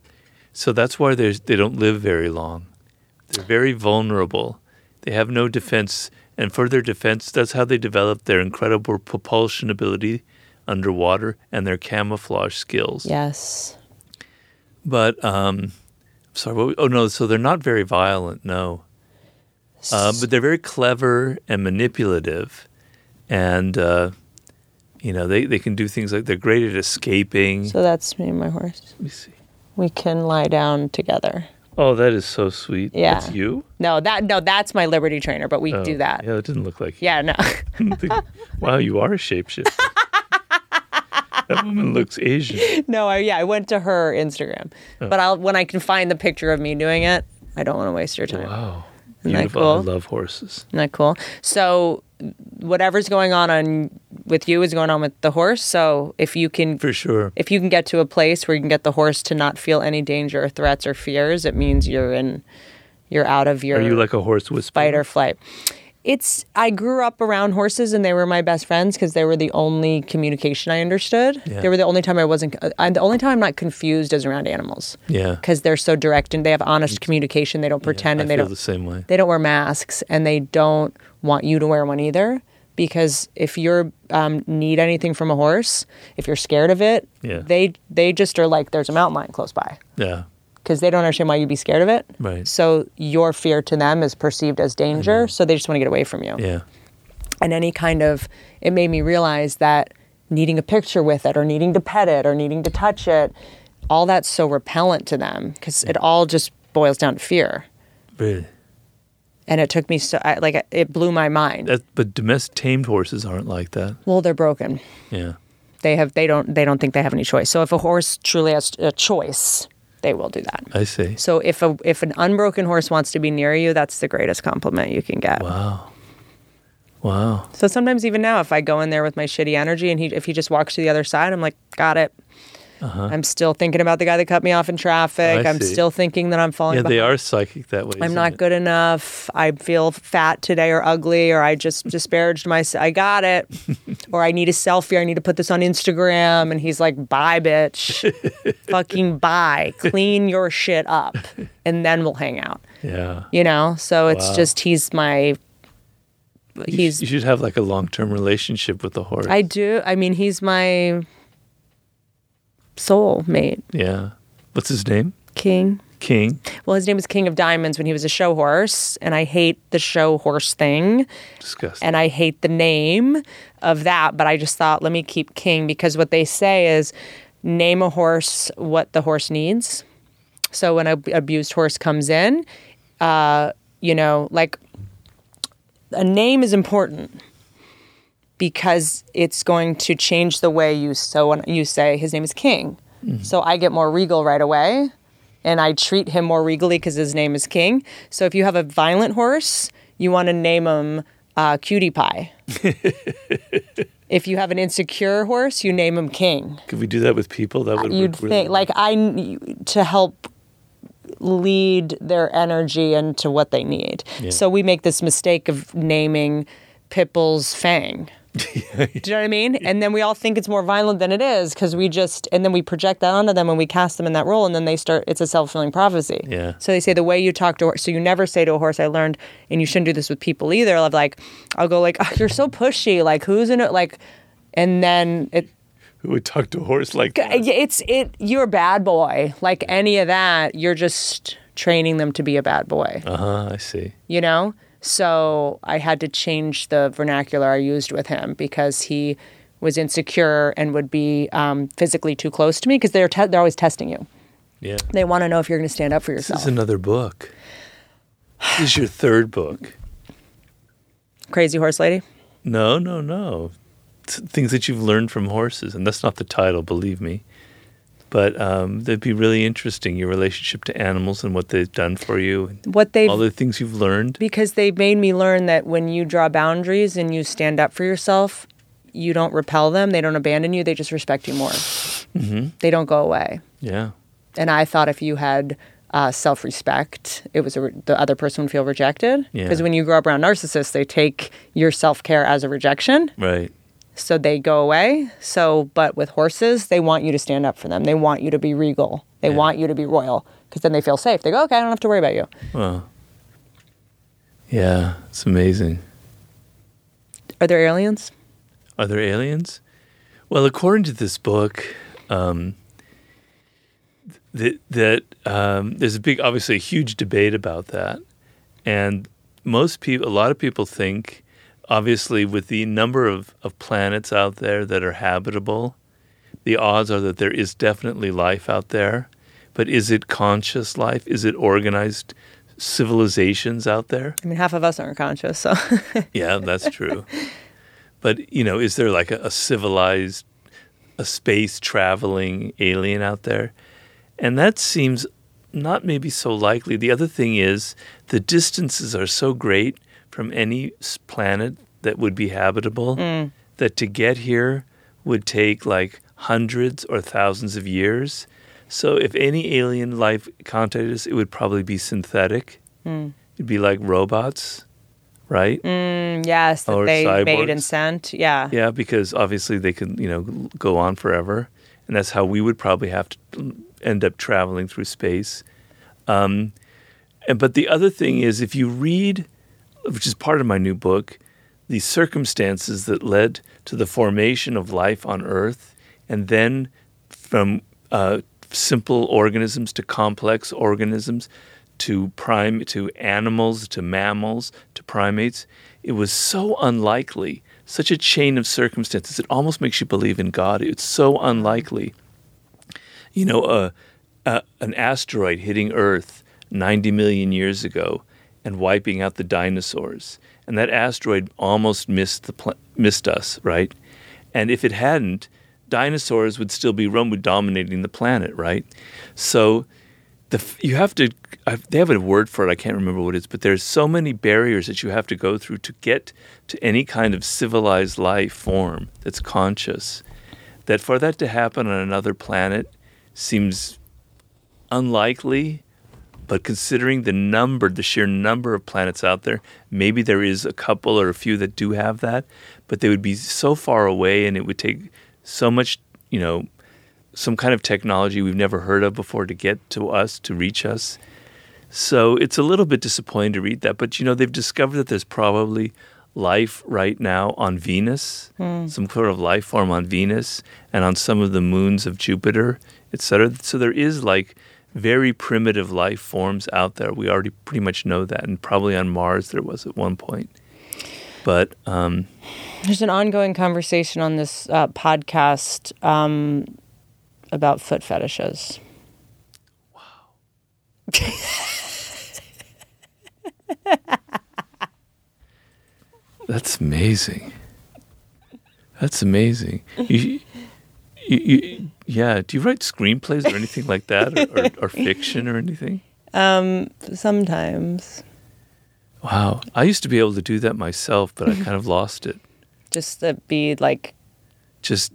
So that's why they they don't live very long. They're very vulnerable. They have no defense. And for their defense, that's how they developed their incredible propulsion ability underwater and their camouflage skills. Yes. But, um, sorry, what, oh no, so they're not very violent, no. Uh, but they're very clever and manipulative. And, uh, you know, they, they can do things like they're great at escaping. So that's me and my horse. Let me see. We can lie down together. Oh, that is so sweet. Yeah. That's you? No, that no, that's my Liberty trainer, but we oh, do that. Yeah, it didn't look like you. Yeah, no. Wow, you are a shapeshifter. That woman looks Asian. No, I, yeah, I went to her Instagram. Oh. But I'll when I can find the picture of me doing it, I don't want to waste your time. Wow. Isn't Beautiful. That cool? I love horses. Isn't that cool? So whatever's going on, on with you is going on with the horse. So if you can, for sure, if you can get to a place where you can get the horse to not feel any danger or threats or fears, it means you're in, you're out of your. Are you like a horse whisperer? Fight or flight. It's. I grew up around horses, and they were my best friends because they were the only communication I understood. Yeah. They were the only time I wasn't. I, the only time I'm not confused is around animals. Yeah, because they're so direct and they have honest communication. They don't pretend, yeah, I and they feel don't. The same way. They don't wear masks, and they don't want you to wear one either. Because if you um, need anything from a horse, if you're scared of it, yeah. they they just are like, there's a mountain lion close by. Yeah. Because they don't understand why you'd be scared of it. Right. So your fear to them is perceived as danger, so they just want to get away from you. Yeah. And any kind of, it made me realize that needing a picture with it or needing to pet it or needing to touch it, all that's so repellent to them because yeah. it all just boils down to fear. Really? And it took me so, I, like, it blew my mind. That, but domestic tamed horses aren't like that. Well, they're broken. Yeah. They have, they don't, they don't think they have any choice. So if a horse truly has a choice, they will do that. I see. So if a if an unbroken horse wants to be near you, that's the greatest compliment you can get. Wow. Wow. So sometimes even now, if I go in there with my shitty energy and he if he just walks to the other side, I'm like, got it. Uh-huh. I'm still thinking about the guy that cut me off in traffic. Oh, I'm see. still thinking that I'm falling Yeah, behind. They are psychic that way. I'm not it? good enough. I feel fat today or ugly or I just disparaged myself. I got it. Or I need a selfie. I need to put this on Instagram. And he's like, bye, bitch. Fucking bye. Clean your shit up. And then we'll hang out. Yeah. You know? So it's wow. just he's my he's... You should have like a long-term relationship with the horse. I do. I mean, he's my soul mate. Yeah. What's his name? King. King. Well, his name was King of Diamonds when he was a show horse, and I hate the show horse thing. Disgusting. And I hate the name of that, but I just thought, let me keep King, because what they say is name a horse what the horse needs. So when an abused horse comes in, uh, you know, like a name is important because it's going to change the way you, so when you say his name is King. Mm-hmm. So I get more regal right away. And I treat him more regally because his name is King. So if you have a violent horse, you want to name him uh, Cutie Pie. If you have an insecure horse, you name him King. Could we do that with people? That would You'd work really think, well. Like I to help lead their energy into what they need. Yeah. So we make this mistake of naming pit bulls Fang. Do you know what I mean? And then we all think it's more violent than it is because we just, and then we project that onto them and we cast them in that role, and then they start, it's a self-fulfilling prophecy. Yeah. So they say the way you talk to, so you never say to a horse, I learned, and you shouldn't do this with people either, of like, I'll go like, oh, you're so pushy, like who's in it, like, and then it. Who would talk to a horse like that? It's, it, you're a bad boy. Like any of that, you're just training them to be a bad boy. Uh-huh, I see. You know? So I had to change the vernacular I used with him because he was insecure and would be um, physically too close to me because they're te- they're always testing you. Yeah, they want to know if you're going to stand up for yourself. This is another book. This is your third book. Crazy Horse Lady? No, no, no. It's things that you've learned from horses, and that's not the title, believe me. But um, that'd be really interesting, your relationship to animals and what they've done for you, what they've, all the things you've learned. Because they made me learn that when you draw boundaries and you stand up for yourself, you don't repel them, they don't abandon you, they just respect you more. Mm-hmm. They don't go away. Yeah. And I thought if you had uh, self-respect, it was a re- the other person would feel rejected. Because yeah. when you grow up around narcissists, they take your self-care as a rejection. Right. So they go away. So, but with horses, they want you to stand up for them. They want you to be regal. They yeah. want you to be royal because then they feel safe. They go, okay, I don't have to worry about you. Wow. Yeah, it's amazing. Are there aliens? Are there aliens? Well, according to this book, um, th- that um, there's a big, obviously a huge debate about that. And most people, a lot of people think, obviously, with the number of, of planets out there that are habitable, the odds are that there is definitely life out there. But is it conscious life? Is it organized civilizations out there? I mean, half of us aren't conscious, so... Yeah, that's true. But, you know, is there like a, a civilized, a space-traveling alien out there? And that seems not maybe so likely. The other thing is the distances are so great from any planet that would be habitable, mm. that to get here would take like hundreds or thousands of years. So if any alien life contacted us, it would probably be synthetic. Mm. It'd be like robots, right? Mm, yes, that or they cyborgs. Made and sent. Yeah, yeah, because obviously they could, you know, go on forever, and that's how we would probably have to end up traveling through space. Um, and but the other thing is, if you read, which is part of my new book, the circumstances that led to the formation of life on Earth, and then from uh, simple organisms to complex organisms to prime to animals to mammals to primates. It was so unlikely, such a chain of circumstances. It almost makes you believe in God. It's so unlikely. You know, uh, uh, an asteroid hitting Earth ninety million years ago and wiping out the dinosaurs. And that asteroid almost missed the pl- missed us, right? And if it hadn't, dinosaurs would still be roam- dominating the planet, right? So the f- you have to, I've, they have a word for it, I can't remember what it is, but there's so many barriers that you have to go through to get to any kind of civilized life form that's conscious, that for that to happen on another planet seems unlikely. But considering the number, the sheer number of planets out there, maybe there is a couple or a few that do have that, but they would be so far away and it would take so much, you know, some kind of technology we've never heard of before to get to us, to reach us. So it's a little bit disappointing to read that. But, you know, they've discovered that there's probably life right now on Venus, mm. some sort of life form on Venus and on some of the moons of Jupiter, et cetera. So there is like very primitive life forms out there. We already pretty much know that. And probably on Mars there was at one point. But um, there's an ongoing conversation on this uh, podcast um, about foot fetishes. Wow. That's amazing. That's amazing. You, you, you, yeah. Do you write screenplays or anything like that, or, or, or fiction or anything? Um, sometimes. Wow. I used to be able to do that myself, but I kind of lost it. Just to be like... Just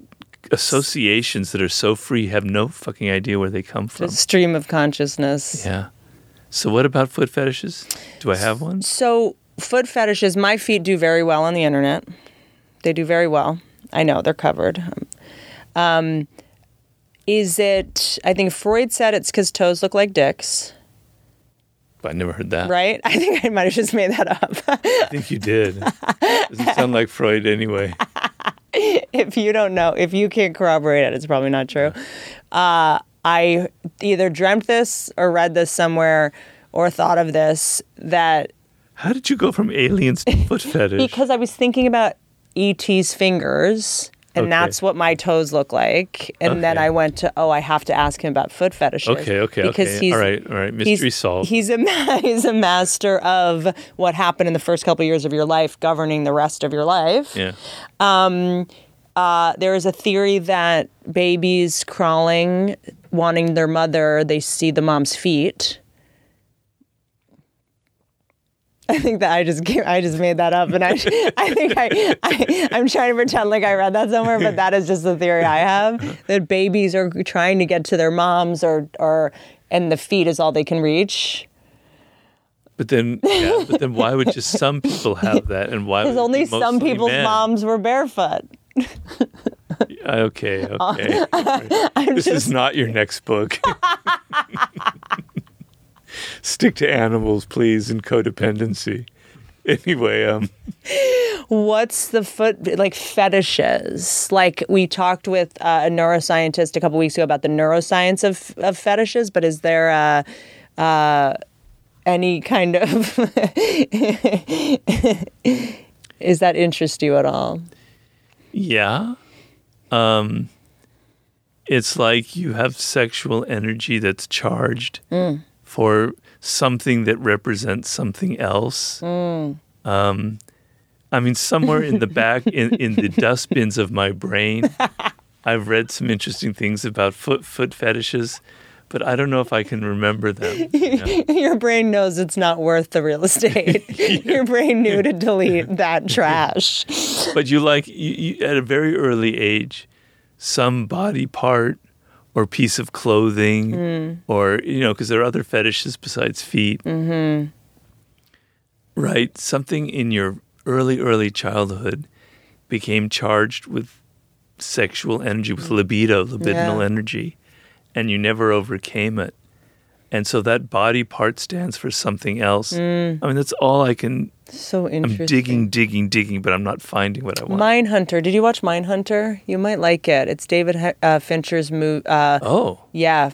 associations that are so free, have no fucking idea where they come from. Just stream of consciousness. Yeah. So what about foot fetishes? Do I have one? So... Foot fetishes, my feet do very well on the internet. They do very well. I know, they're covered. Um, is it, I think Freud said it's because toes look like dicks. But I never heard that. Right? I think I might have just made that up. I think you did. Doesn't sound like Freud anyway. If you don't know, if you can't corroborate it, it's probably not true. Uh, I either dreamt this or read this somewhere or thought of this, that... How did you go from aliens to foot fetish? Because I was thinking about E T's fingers, and okay. that's what my toes look like. And okay. then I went to, oh, I have to ask him about foot fetishes. Okay, okay, because okay. He's, all right, all right. Mystery he's, solved. He's a, he's a master of what happened in the first couple of years of your life, governing the rest of your life. Yeah. Um, uh, there is a theory that babies crawling, wanting their mother, they see the mom's feet. I think that I just I just made that up, and I I think I, I I'm trying to pretend like I read that somewhere, but that is just the theory I have, that babies are trying to get to their moms, or or and the feet is all they can reach. But then, yeah, but then why would just some people have that, and why? Because only some people's men? moms were barefoot. okay, okay. I'm this just... is not your next book. Stick to animals, please, and codependency. Anyway, um... what's the foot... Like, fetishes. Like, we talked with uh, a neuroscientist a couple weeks ago about the neuroscience of, of fetishes, but is there uh, uh, any kind of... Is that interest you at all? Yeah. Um, it's like you have sexual energy that's charged... Mm. for something that represents something else. Mm. Um, I mean, somewhere in the back, in, in the dustbins of my brain, I've read some interesting things about foot foot fetishes, but I don't know if I can remember them. You know? Your brain knows it's not worth the real estate. yeah. Your brain knew to delete that trash. But you like, you, you, at a very early age, some body part, or piece of clothing, mm. or, you know, because there are other fetishes besides feet. Mm-hmm. Right? Something in your early, early childhood became charged with sexual energy, with libido, libidinal yeah. energy, and you never overcame it. And so that body part stands for something else. Mm. I mean, that's all I can... So interesting. I'm digging, digging, digging, but I'm not finding what I want. Mindhunter. Did you watch Mindhunter? You might like it. It's David uh, Fincher's movie. Uh, oh. Yeah.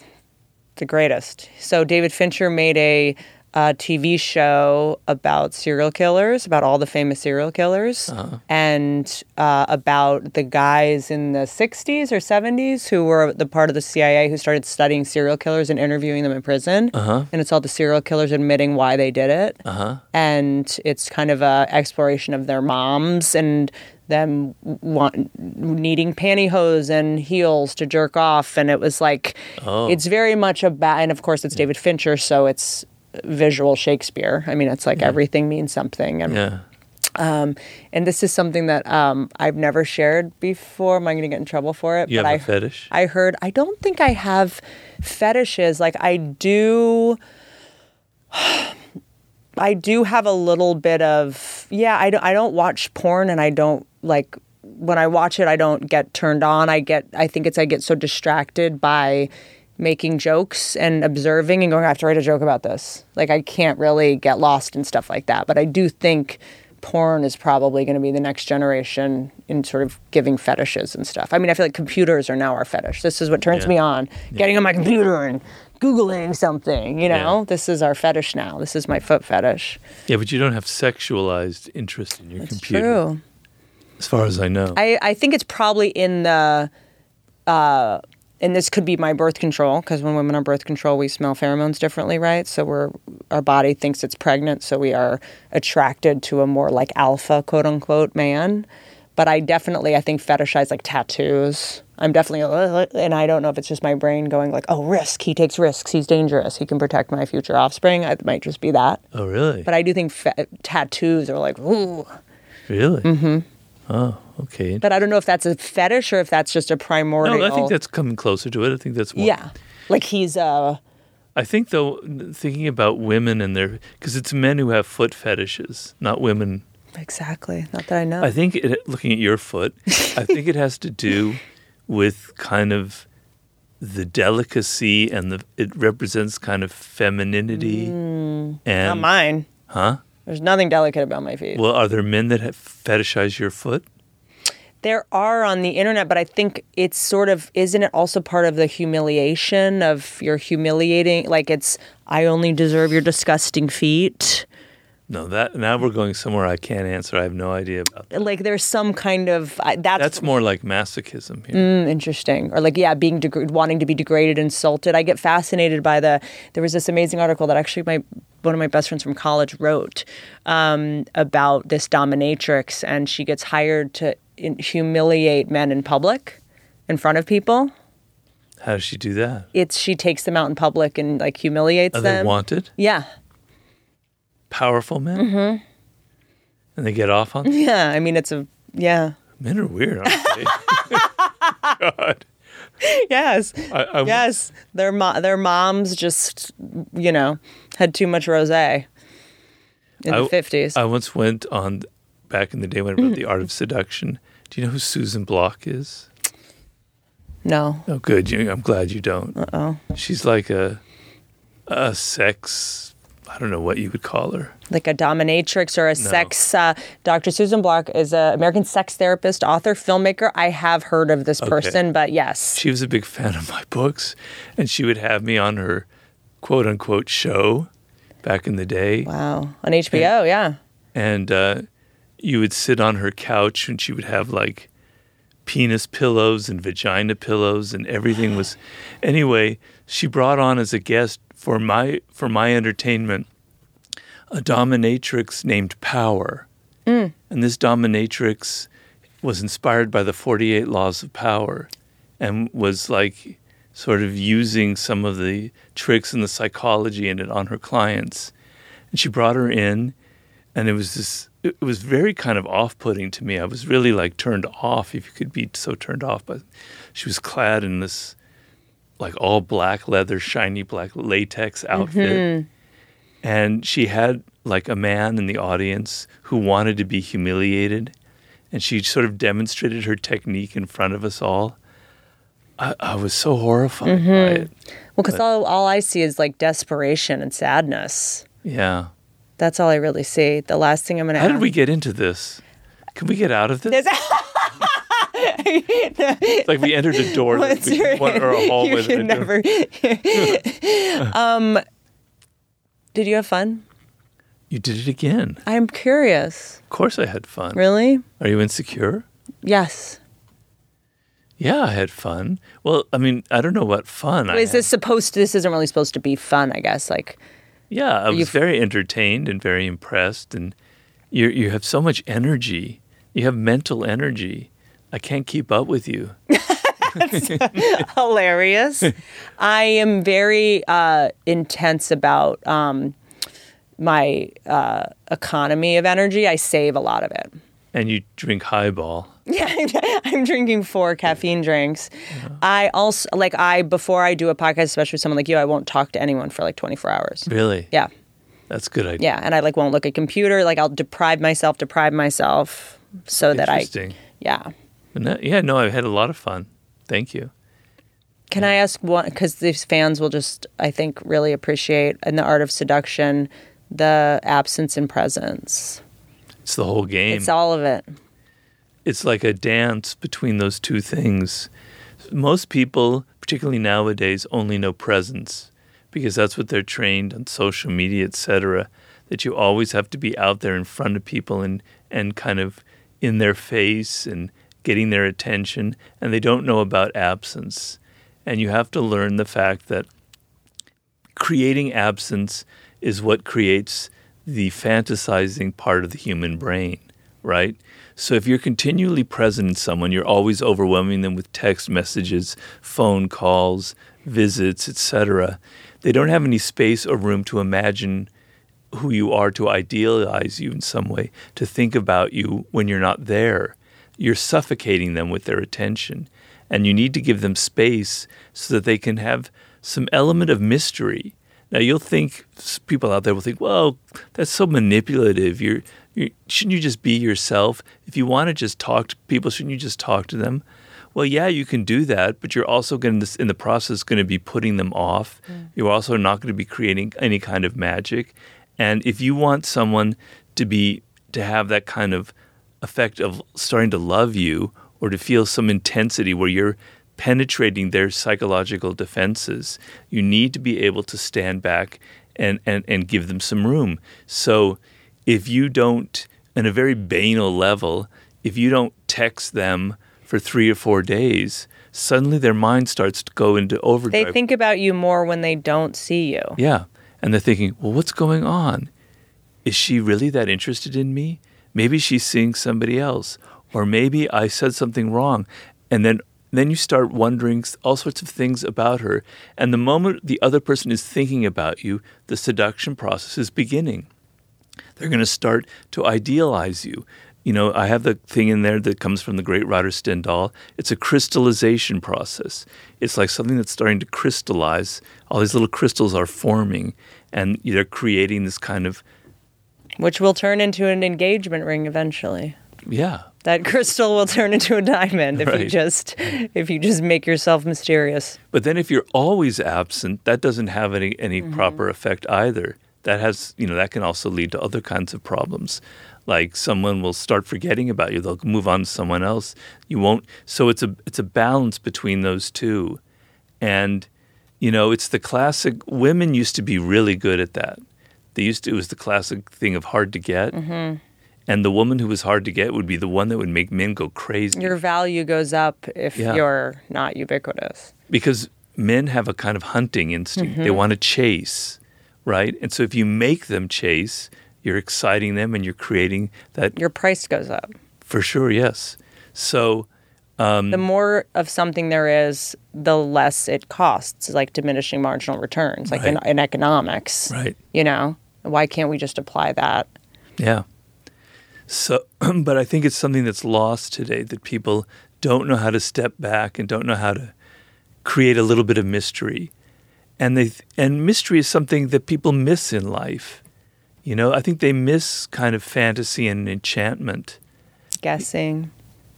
The greatest. So David Fincher made a uh, T V show about serial killers, about all the famous serial killers, uh-huh. and uh, about the guys in the sixties or seventies who were the part of the C I A who started studying serial killers and interviewing them in prison. Uh-huh. And it's all the serial killers admitting why they did it. Uh-huh. And it's kind of a exploration of their moms and them want, needing pantyhose and heels to jerk off. And it was like, oh. it's very much about, and of course it's David Fincher, so it's visual Shakespeare. I mean, it's like yeah. everything means something. And, yeah. Um, and this is something that um, I've never shared before. Am I going to get in trouble for it? You but have I, a fetish? I heard, I don't think I have fetishes. Like I do, I do have a little bit of, yeah, I don't, I don't watch porn, and I don't like, when I watch it, I don't get turned on. I get, I think it's, I get so distracted by making jokes and observing and going, I have to write a joke about this. Like, I can't really get lost in stuff like that. But I do think porn is probably going to be the next generation in sort of giving fetishes and stuff. I mean, I feel like computers are now our fetish. This is what turns yeah. me on. Yeah. Getting on my computer and Googling something, you know? Yeah. This is our fetish now. This is my foot fetish. Yeah, but you don't have sexualized interest in your That's computer. That's true. As far as I know. I, I think it's probably in the... Uh, and this could be my birth control, because when women are birth control, we smell pheromones differently, right? So we're our body thinks it's pregnant, so we are attracted to a more like alpha, quote unquote, man. But I definitely, I think, fetishize like tattoos. I'm definitely, and I don't know if it's just my brain going like, oh, risk. He takes risks. He's dangerous. He can protect my future offspring. It might just be that. Oh, really? But I do think fa- tattoos are like, ooh. Really? Mm-hmm. Oh, okay. But I don't know if that's a fetish or if that's just a primordial. No, I think that's coming closer to it. I think that's one. Yeah. Like he's a... I think, though, thinking about women and their... Because it's men who have foot fetishes, not women. Exactly. Not that I know. I think, it, looking at your foot, I think it has to do with kind of the delicacy and the it represents kind of femininity. Mm, and, not mine. Huh? There's nothing delicate about my feet. Well, are there men that have fetishize your foot? There are on the internet, but I think it's sort of, isn't it also part of the humiliation of your humiliating, like it's, I only deserve your disgusting feet. No, that now we're going somewhere I can't answer. I have no idea about that. Like there's some kind of... Uh, that's, that's more like masochism here. Mm, interesting. Or like, yeah, being deg- wanting to be degraded, insulted. I get fascinated by the... There was this amazing article that actually my one of my best friends from college wrote um, about this dominatrix, and she gets hired to in- humiliate men in public in front of people. How does she do that? It's She takes them out in public and like humiliates them. Are they wanted? Yeah. Powerful men? Mm-hmm. And they get off on that? Yeah, I mean, it's a, yeah. Men are weird, aren't they? God. Yes. I, I, yes. Their, mo- their moms just, you know, had too much rosé in I, the fifties. I once went on, back in the day when I wrote The Art of Seduction. Do you know who Susan Block is? No. Oh, good. You, I'm glad you don't. Uh-oh. She's like a a sex... I don't know what you would call her. Like a dominatrix or a no. sex... Uh, Doctor Susan Block is an American sex therapist, author, filmmaker. I have heard of this okay. person, but yes. She was a big fan of my books, and she would have me on her quote-unquote show back in the day. Wow. On H B O, and, yeah. And uh, you would sit on her couch, and she would have like penis pillows and vagina pillows, and everything was... Anyway, she brought on as a guest... For my for my entertainment, a dominatrix named Power. Mm. And this dominatrix was inspired by the forty-eight Laws of Power and was like sort of using some of the tricks and the psychology in it on her clients. And she brought her in, and it was this, it was very kind of off-putting to me. I was really like turned off, if you could be so turned off. But she was clad in this... like all black leather, shiny black latex outfit. Mm-hmm. And she had like a man in the audience who wanted to be humiliated. And she sort of demonstrated her technique in front of us all. I, I was so horrified mm-hmm. by it. Well, because all, all I see is like desperation and sadness. Yeah. That's all I really see. The last thing I'm going to ask. How did we get into this? Can we get out of this? It's like we entered a door that we, or a hallway that never. um, did you have fun? You did it again. I'm curious. Of course I had fun. Really? Are you insecure? Yes. Yeah, I had fun. Well, I mean, I don't know what fun. Is I this supposed to, this isn't really supposed to be fun, I guess. Like, yeah, I was f- very entertained and very impressed. And you you have so much energy. You have mental energy. I can't keep up with you. That's hilarious. I am very uh, intense about um, my uh, economy of energy. I save a lot of it. And you drink Highball. Yeah, I'm drinking four caffeine drinks. Yeah. I also, like I, before I do a podcast, especially with someone like you, I won't talk to anyone for like twenty-four hours. Really? Yeah. That's a good idea. Yeah, and I like won't look at computer. Like I'll deprive myself, deprive myself so that I... Interesting. Yeah. No, yeah, no, I've had a lot of fun. Thank you. Can yeah. I ask one, because these fans will just, I think, really appreciate in The Art of Seduction, the absence and presence. It's the whole game. It's all of it. It's like a dance between those two things. Most people, particularly nowadays, only know presence because that's what they're trained on social media, et cetera, that you always have to be out there in front of people and, and kind of in their face and getting their attention, and they don't know about absence. And you have to learn the fact that creating absence is what creates the fantasizing part of the human brain, right? So if you're continually present in someone, you're always overwhelming them with text messages, phone calls, visits, et cetera. They don't have any space or room to imagine who you are, to idealize you in some way, to think about you when you're not there. You're suffocating them with their attention. And you need to give them space so that they can have some element of mystery. Now, you'll think, people out there will think, well, that's so manipulative. You're, you're, shouldn't you just be yourself? If you want to just talk to people, shouldn't you just talk to them? Well, yeah, you can do that, but you're also going to, in the process, going to be putting them off. Yeah. You're also not going to be creating any kind of magic. And if you want someone to be to have that kind of effect of starting to love you or to feel some intensity where you're penetrating their psychological defenses, you need to be able to stand back and, and, and give them some room. So if you don't, on a very banal level, if you don't text them for three or four days, suddenly their mind starts to go into overdrive. They think about you more when they don't see you. Yeah. And they're thinking, well, what's going on? Is she really that interested in me? Maybe she's seeing somebody else. Or maybe I said something wrong. And then then you start wondering all sorts of things about her. And the moment the other person is thinking about you, the seduction process is beginning. They're going to start to idealize you. You know, I have the thing in there that comes from the great writer Stendhal. It's a crystallization process. It's like something that's starting to crystallize. All these little crystals are forming, and they're creating this kind of... Which will turn into an engagement ring eventually. Yeah. That crystal will turn into a diamond if right. you just if you just make yourself mysterious. But then if you're always absent, that doesn't have any, any mm-hmm. proper effect either. That has, you know, that can also lead to other kinds of problems. Like someone will start forgetting about you. They'll move on to someone else. You won't. So it's a it's a balance between those two. And, you know, it's the classic. Women used to be really good at that. They used to. It was the classic thing of hard to get. Mm-hmm. And the woman who was hard to get would be the one that would make men go crazy. Your value goes up if yeah. you're not ubiquitous. Because men have a kind of hunting instinct. Mm-hmm. They want to chase, right? And so if you make them chase, you're exciting them and you're creating that. Your price goes up. For sure, yes. So um, the more of something there is, the less it costs, like diminishing marginal returns, like right. in, in economics. Right. You know, why can't we just apply that? Yeah. So, but I think it's something that's lost today, that people don't know how to step back and don't know how to create a little bit of mystery. And they and mystery is something that people miss in life. You know, I think they miss kind of fantasy and enchantment. Guessing.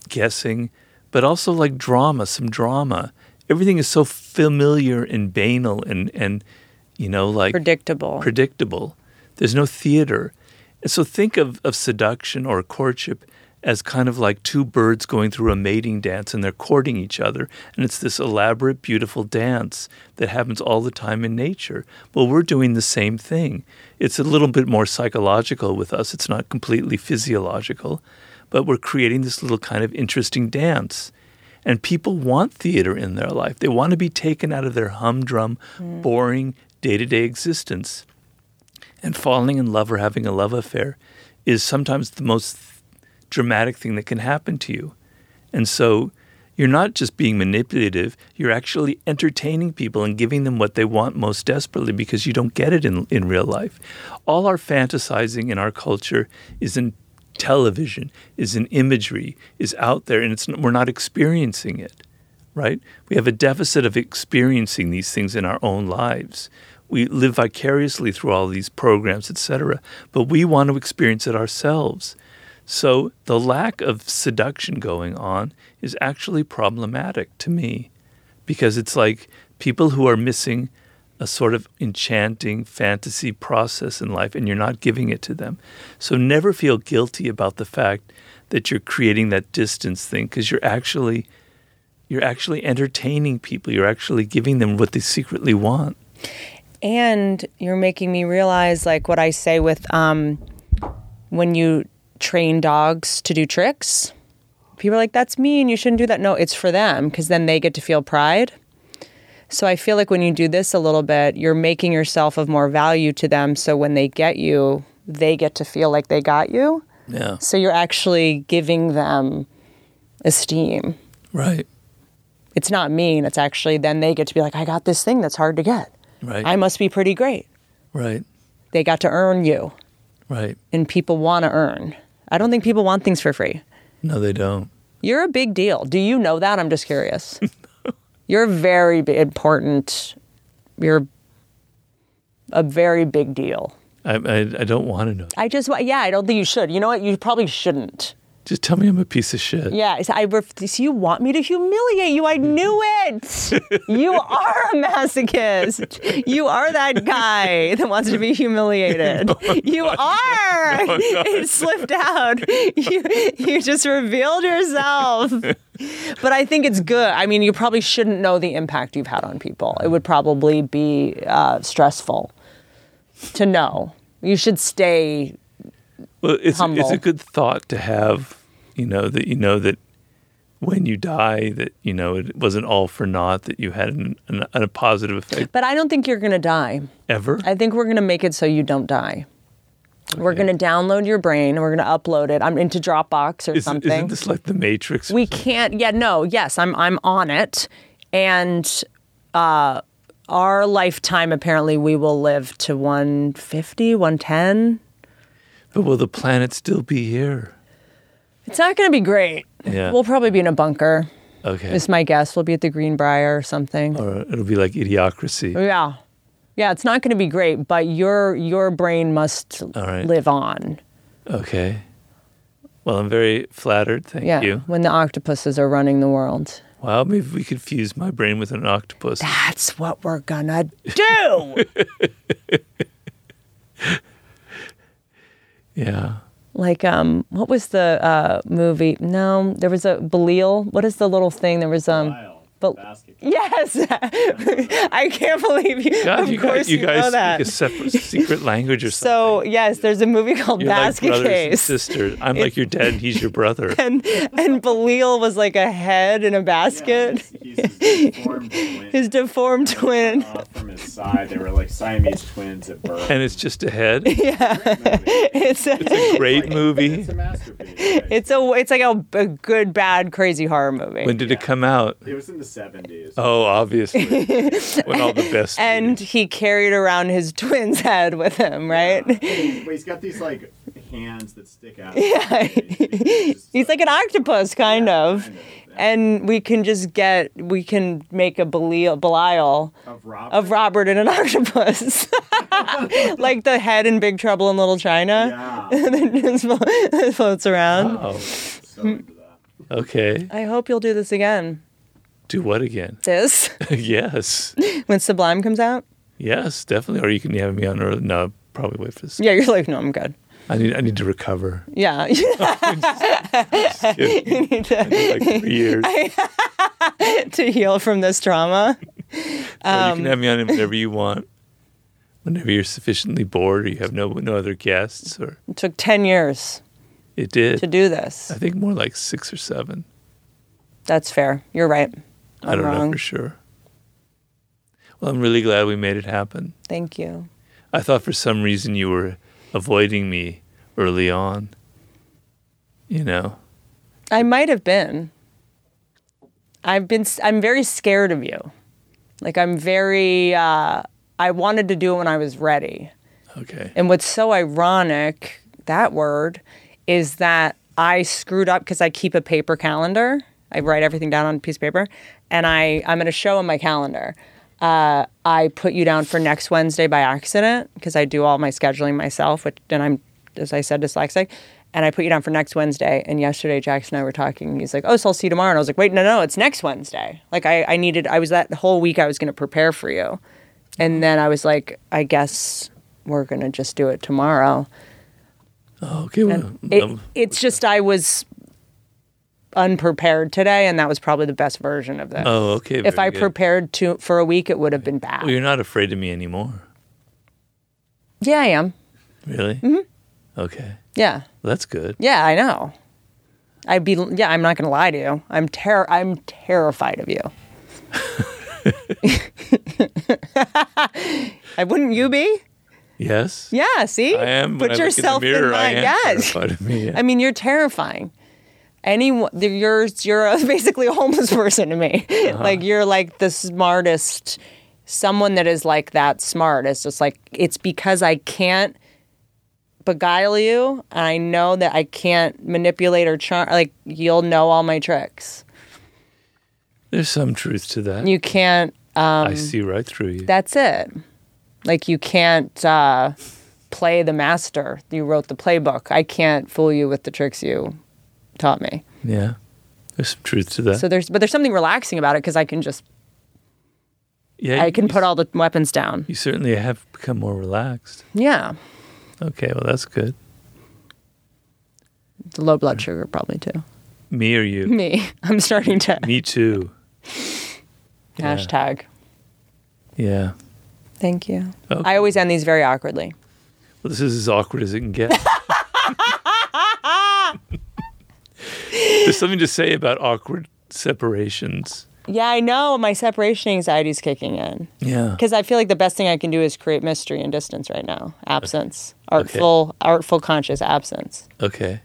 Guessing, but also like drama, some drama. Everything is so familiar and banal and, and you know, like... Predictable. Predictable. There's no theater. And so think of, of seduction or courtship as kind of like two birds going through a mating dance and they're courting each other. And it's this elaborate, beautiful dance that happens all the time in nature. Well, we're doing the same thing. It's a little bit more psychological with us. It's not completely physiological, but we're creating this little kind of interesting dance. And people want theater in their life. They want to be taken out of their humdrum, mm. boring, day-to-day existence. And falling in love or having a love affair is sometimes the most dramatic thing that can happen to you. And so you're not just being manipulative, you're actually entertaining people and giving them what they want most desperately because you don't get it in, in real life. All our fantasizing in our culture is in television, is in imagery, is out there, and it's we're not experiencing it, right? We have a deficit of experiencing these things in our own lives. We live vicariously through all these programs, et cetera, but we want to experience it ourselves. So the lack of seduction going on is actually problematic to me because it's like people who are missing a sort of enchanting fantasy process in life, and you're not giving it to them. So never feel guilty about the fact that you're creating that distance thing, because you're actually you're actually entertaining people. You're actually giving them what they secretly want. And you're making me realize, like what I say with um, when you train dogs to do tricks, people are like, that's mean, you shouldn't do that. No, it's for them, because then they get to feel pride. So I feel like when you do this a little bit, you're making yourself of more value to them. So when they get you, they get to feel like they got you. Yeah. So you're actually giving them esteem. Right. It's not mean. It's actually then they get to be like, I got this thing that's hard to get. Right. I must be pretty great. Right. They got to earn you. Right. And people want to earn. I don't think people want things for free. No, they don't. You're a big deal. Do you know that? I'm just curious. You're very important. You're a very big deal. I, I I don't want to know. I just yeah. I don't think you should. You know what? You probably shouldn't. Just tell me I'm a piece of shit. Yeah. I ref- so you want me to humiliate you? I knew it. You are a masochist. You are that guy that wants to be humiliated. No, you not. are. No, it slipped out. You you just revealed yourself. But I think it's good. I mean, you probably shouldn't know the impact you've had on people. It would probably be uh, stressful to know. You should stay well. It's a, it's a good thought to have, you know, that you know that when you die, that you know it wasn't all for naught. That you had an, an, a positive effect. But I don't think you're going to die ever. I think we're going to make it so you don't die. Okay. We're going to download your brain. We're going to upload it. I'm into Dropbox or Is, something. Isn't this like the Matrix? We can't. Yeah. No. Yes. I'm. I'm on it, and. uh Our lifetime, apparently, we will live to one fifty, one ten. But will the planet still be here? It's not going to be great. Yeah. We'll probably be in a bunker. Okay. It's my guess. We'll be at the Greenbrier or something. Or it'll be like Idiocracy. Yeah. Yeah, it's not going to be great, but your your brain must All right. live on. Okay. Well, I'm very flattered. Thank yeah, you. When the octopuses are running the world. Wow, maybe we could fuse my brain with an octopus. That's what we're gonna do! Yeah. Like, um, what was the uh, movie? No, there was a Belial. What is the little thing? There was um. But Be- yes, I can't believe you. God, of you course, guys, you, you guys know speak that. a separate secret language or something. So yes, there's a movie called You're Basket like brothers Case. And sisters, I'm like your dad, and he's your brother. and and Belial was like a head in a basket. Yeah, he's, he's his deformed twin. His deformed twin. Uh, from his side, they were like Siamese twins at birth. And it's just a head. Yeah, it's a, it's a great like, movie. It's a masterpiece. Right? It's a it's like a, a good, bad, crazy horror movie. When did yeah. it come out? It was in the seventies. Oh, obviously. When all the best. And movies. He carried around his twin's head with him, right? Yeah. He, he's got these like hands that stick out. Yeah. He's, he's like, like an octopus, kind yeah, of. Kind of. And we can just get, we can make a Belial, Belial of, Robert. of Robert and an octopus. Like the head in Big Trouble in Little China. Yeah. And then just floats around. Oh. So into that. Okay. I hope you'll do this again. Do what again? This? Yes. When Sublime comes out? Yes, definitely. Or you can have me on early. No, probably wait for this. Yeah, you're like, no, I'm good. I need I need to recover. Yeah. I'm just, I'm just kidding. You need to. I need like three years. I, to heal from this trauma. um, you can have me on whenever you want. Whenever you're sufficiently bored or you have no no other guests. Or It took ten years. It did. To do this. I think more like six or seven. That's fair. You're right. I'm I don't wrong. know for sure. Well, I'm really glad we made it happen. Thank you. I thought for some reason you were avoiding me early on. You know? I might have been. I've been, I'm very scared of you. Like, I'm very, uh, I wanted to do it when I was ready. Okay. And what's so ironic, that word, is that I screwed up because I keep a paper calendar. I write everything down on a piece of paper, and I, I'm at a show on my calendar. Uh, I put you down for next Wednesday by accident because I do all my scheduling myself, which, and I'm, as I said, dyslexic. And I put you down for next Wednesday. And yesterday, Jackson and I were talking. And he's like, oh, so I'll see you tomorrow. And I was like, wait, no, no, it's next Wednesday. Like I, I needed, I was that whole week I was going to prepare for you. And then I was like, I guess we're going to just do it tomorrow. Okay. Well, it, it's just I was unprepared today, and that was probably the best version of this. Oh, okay. If I good. prepared to, for a week, it would have been bad. Well, you're not afraid of me anymore. Yeah, I am. Really? Mm-hmm. Okay. Yeah. Well, that's good. Yeah, I know. I'd be. Yeah, I'm not going to lie to you. I'm ter- I'm terrified of you. Wouldn't you be? Yes. Yeah, see? I am. Put yourself in my yes. terrified of me. Yeah. I mean, you're terrifying. Anyone, you're you're basically a homeless person to me. Uh-huh. Like you're like the smartest. Someone that is like that smart is just like it's because I can't beguile you. And I know that I can't manipulate or charm. Like you'll know all my tricks. There's some truth to that. You can't. Um, I see right through you. That's it. Like you can't uh, play the master. You wrote the playbook. I can't fool you with the tricks you taught me. Yeah, there's some truth to that. So there's, but there's something relaxing about it because I can just, yeah, I can you, put all the weapons down. You certainly have become more relaxed. Yeah. Okay, well that's good. The low blood sugar probably too. Me or you? Me. I'm starting to. Me too. Yeah. Hashtag. Yeah. Thank you. Okay. I always end these very awkwardly. Well, this is as awkward as it can get. There's something to say about awkward separations. Yeah, I know. My separation anxiety is kicking in. Yeah. Because I feel like the best thing I can do is create mystery and distance right now. Absence. Okay. Artful, okay. Artful, conscious absence. Okay.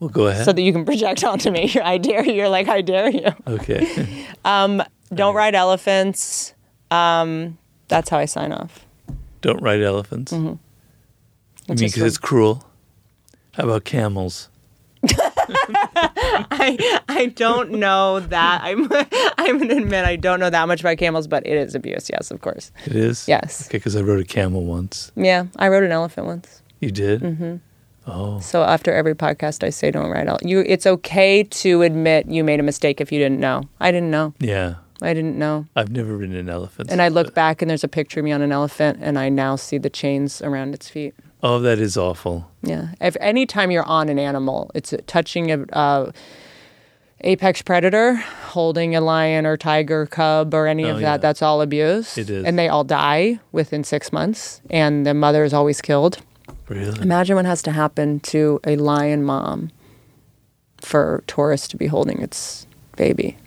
Well, go ahead. So that you can project onto me your idea. You're like, I dare you. Okay. um, don't right. ride elephants. Um... That's how I sign off. Don't ride elephants? Mm-hmm. You mean because it's cruel? How about camels? I I don't know that. I'm, I'm going to admit I don't know that much about camels, but it is abuse, yes, of course. It is? Yes. Okay, because I rode a camel once. Yeah, I rode an elephant once. You did? Mm-hmm. Oh. So after every podcast I say don't ride elephants. You, it's okay to admit you made a mistake if you didn't know. I didn't know. Yeah. I didn't know. I've never ridden an elephant. And I look back and there's a picture of me on an elephant and I now see the chains around its feet. Oh, that is awful. Yeah. If any time you're on an animal, it's touching a uh, apex predator, holding a lion or tiger cub or any oh, of that, yeah. that's all abuse. It is. And they all die within six months and the mother is always killed. Really? Imagine what has to happen to a lion mom for Taurus to be holding its baby.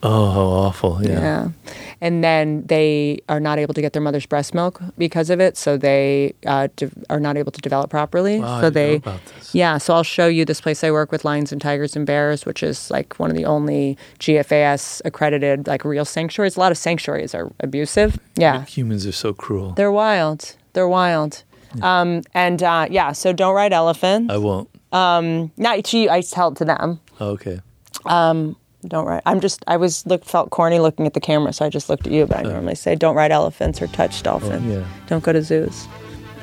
Oh, how awful, yeah. Yeah. And then they are not able to get their mother's breast milk because of it, so they uh, de- are not able to develop properly. Wow, so I didn't they, know about this. Yeah, so I'll show you this place I work with, Lions and Tigers and Bears, which is like one of the only G F A S-accredited, like real sanctuaries. A lot of sanctuaries are abusive. Yeah. Humans are so cruel. They're wild. They're wild. Yeah. Um, and uh, yeah, so don't ride elephants. I won't. Um, not to I tell it to them. Oh, okay. Um. Don't ride. I'm just. I was look felt corny looking at the camera, so I just looked at you. But I normally say, don't ride elephants or touch dolphins. Oh, yeah. Don't go to zoos.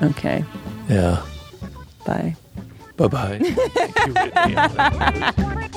Okay. Yeah. Bye. Bye bye.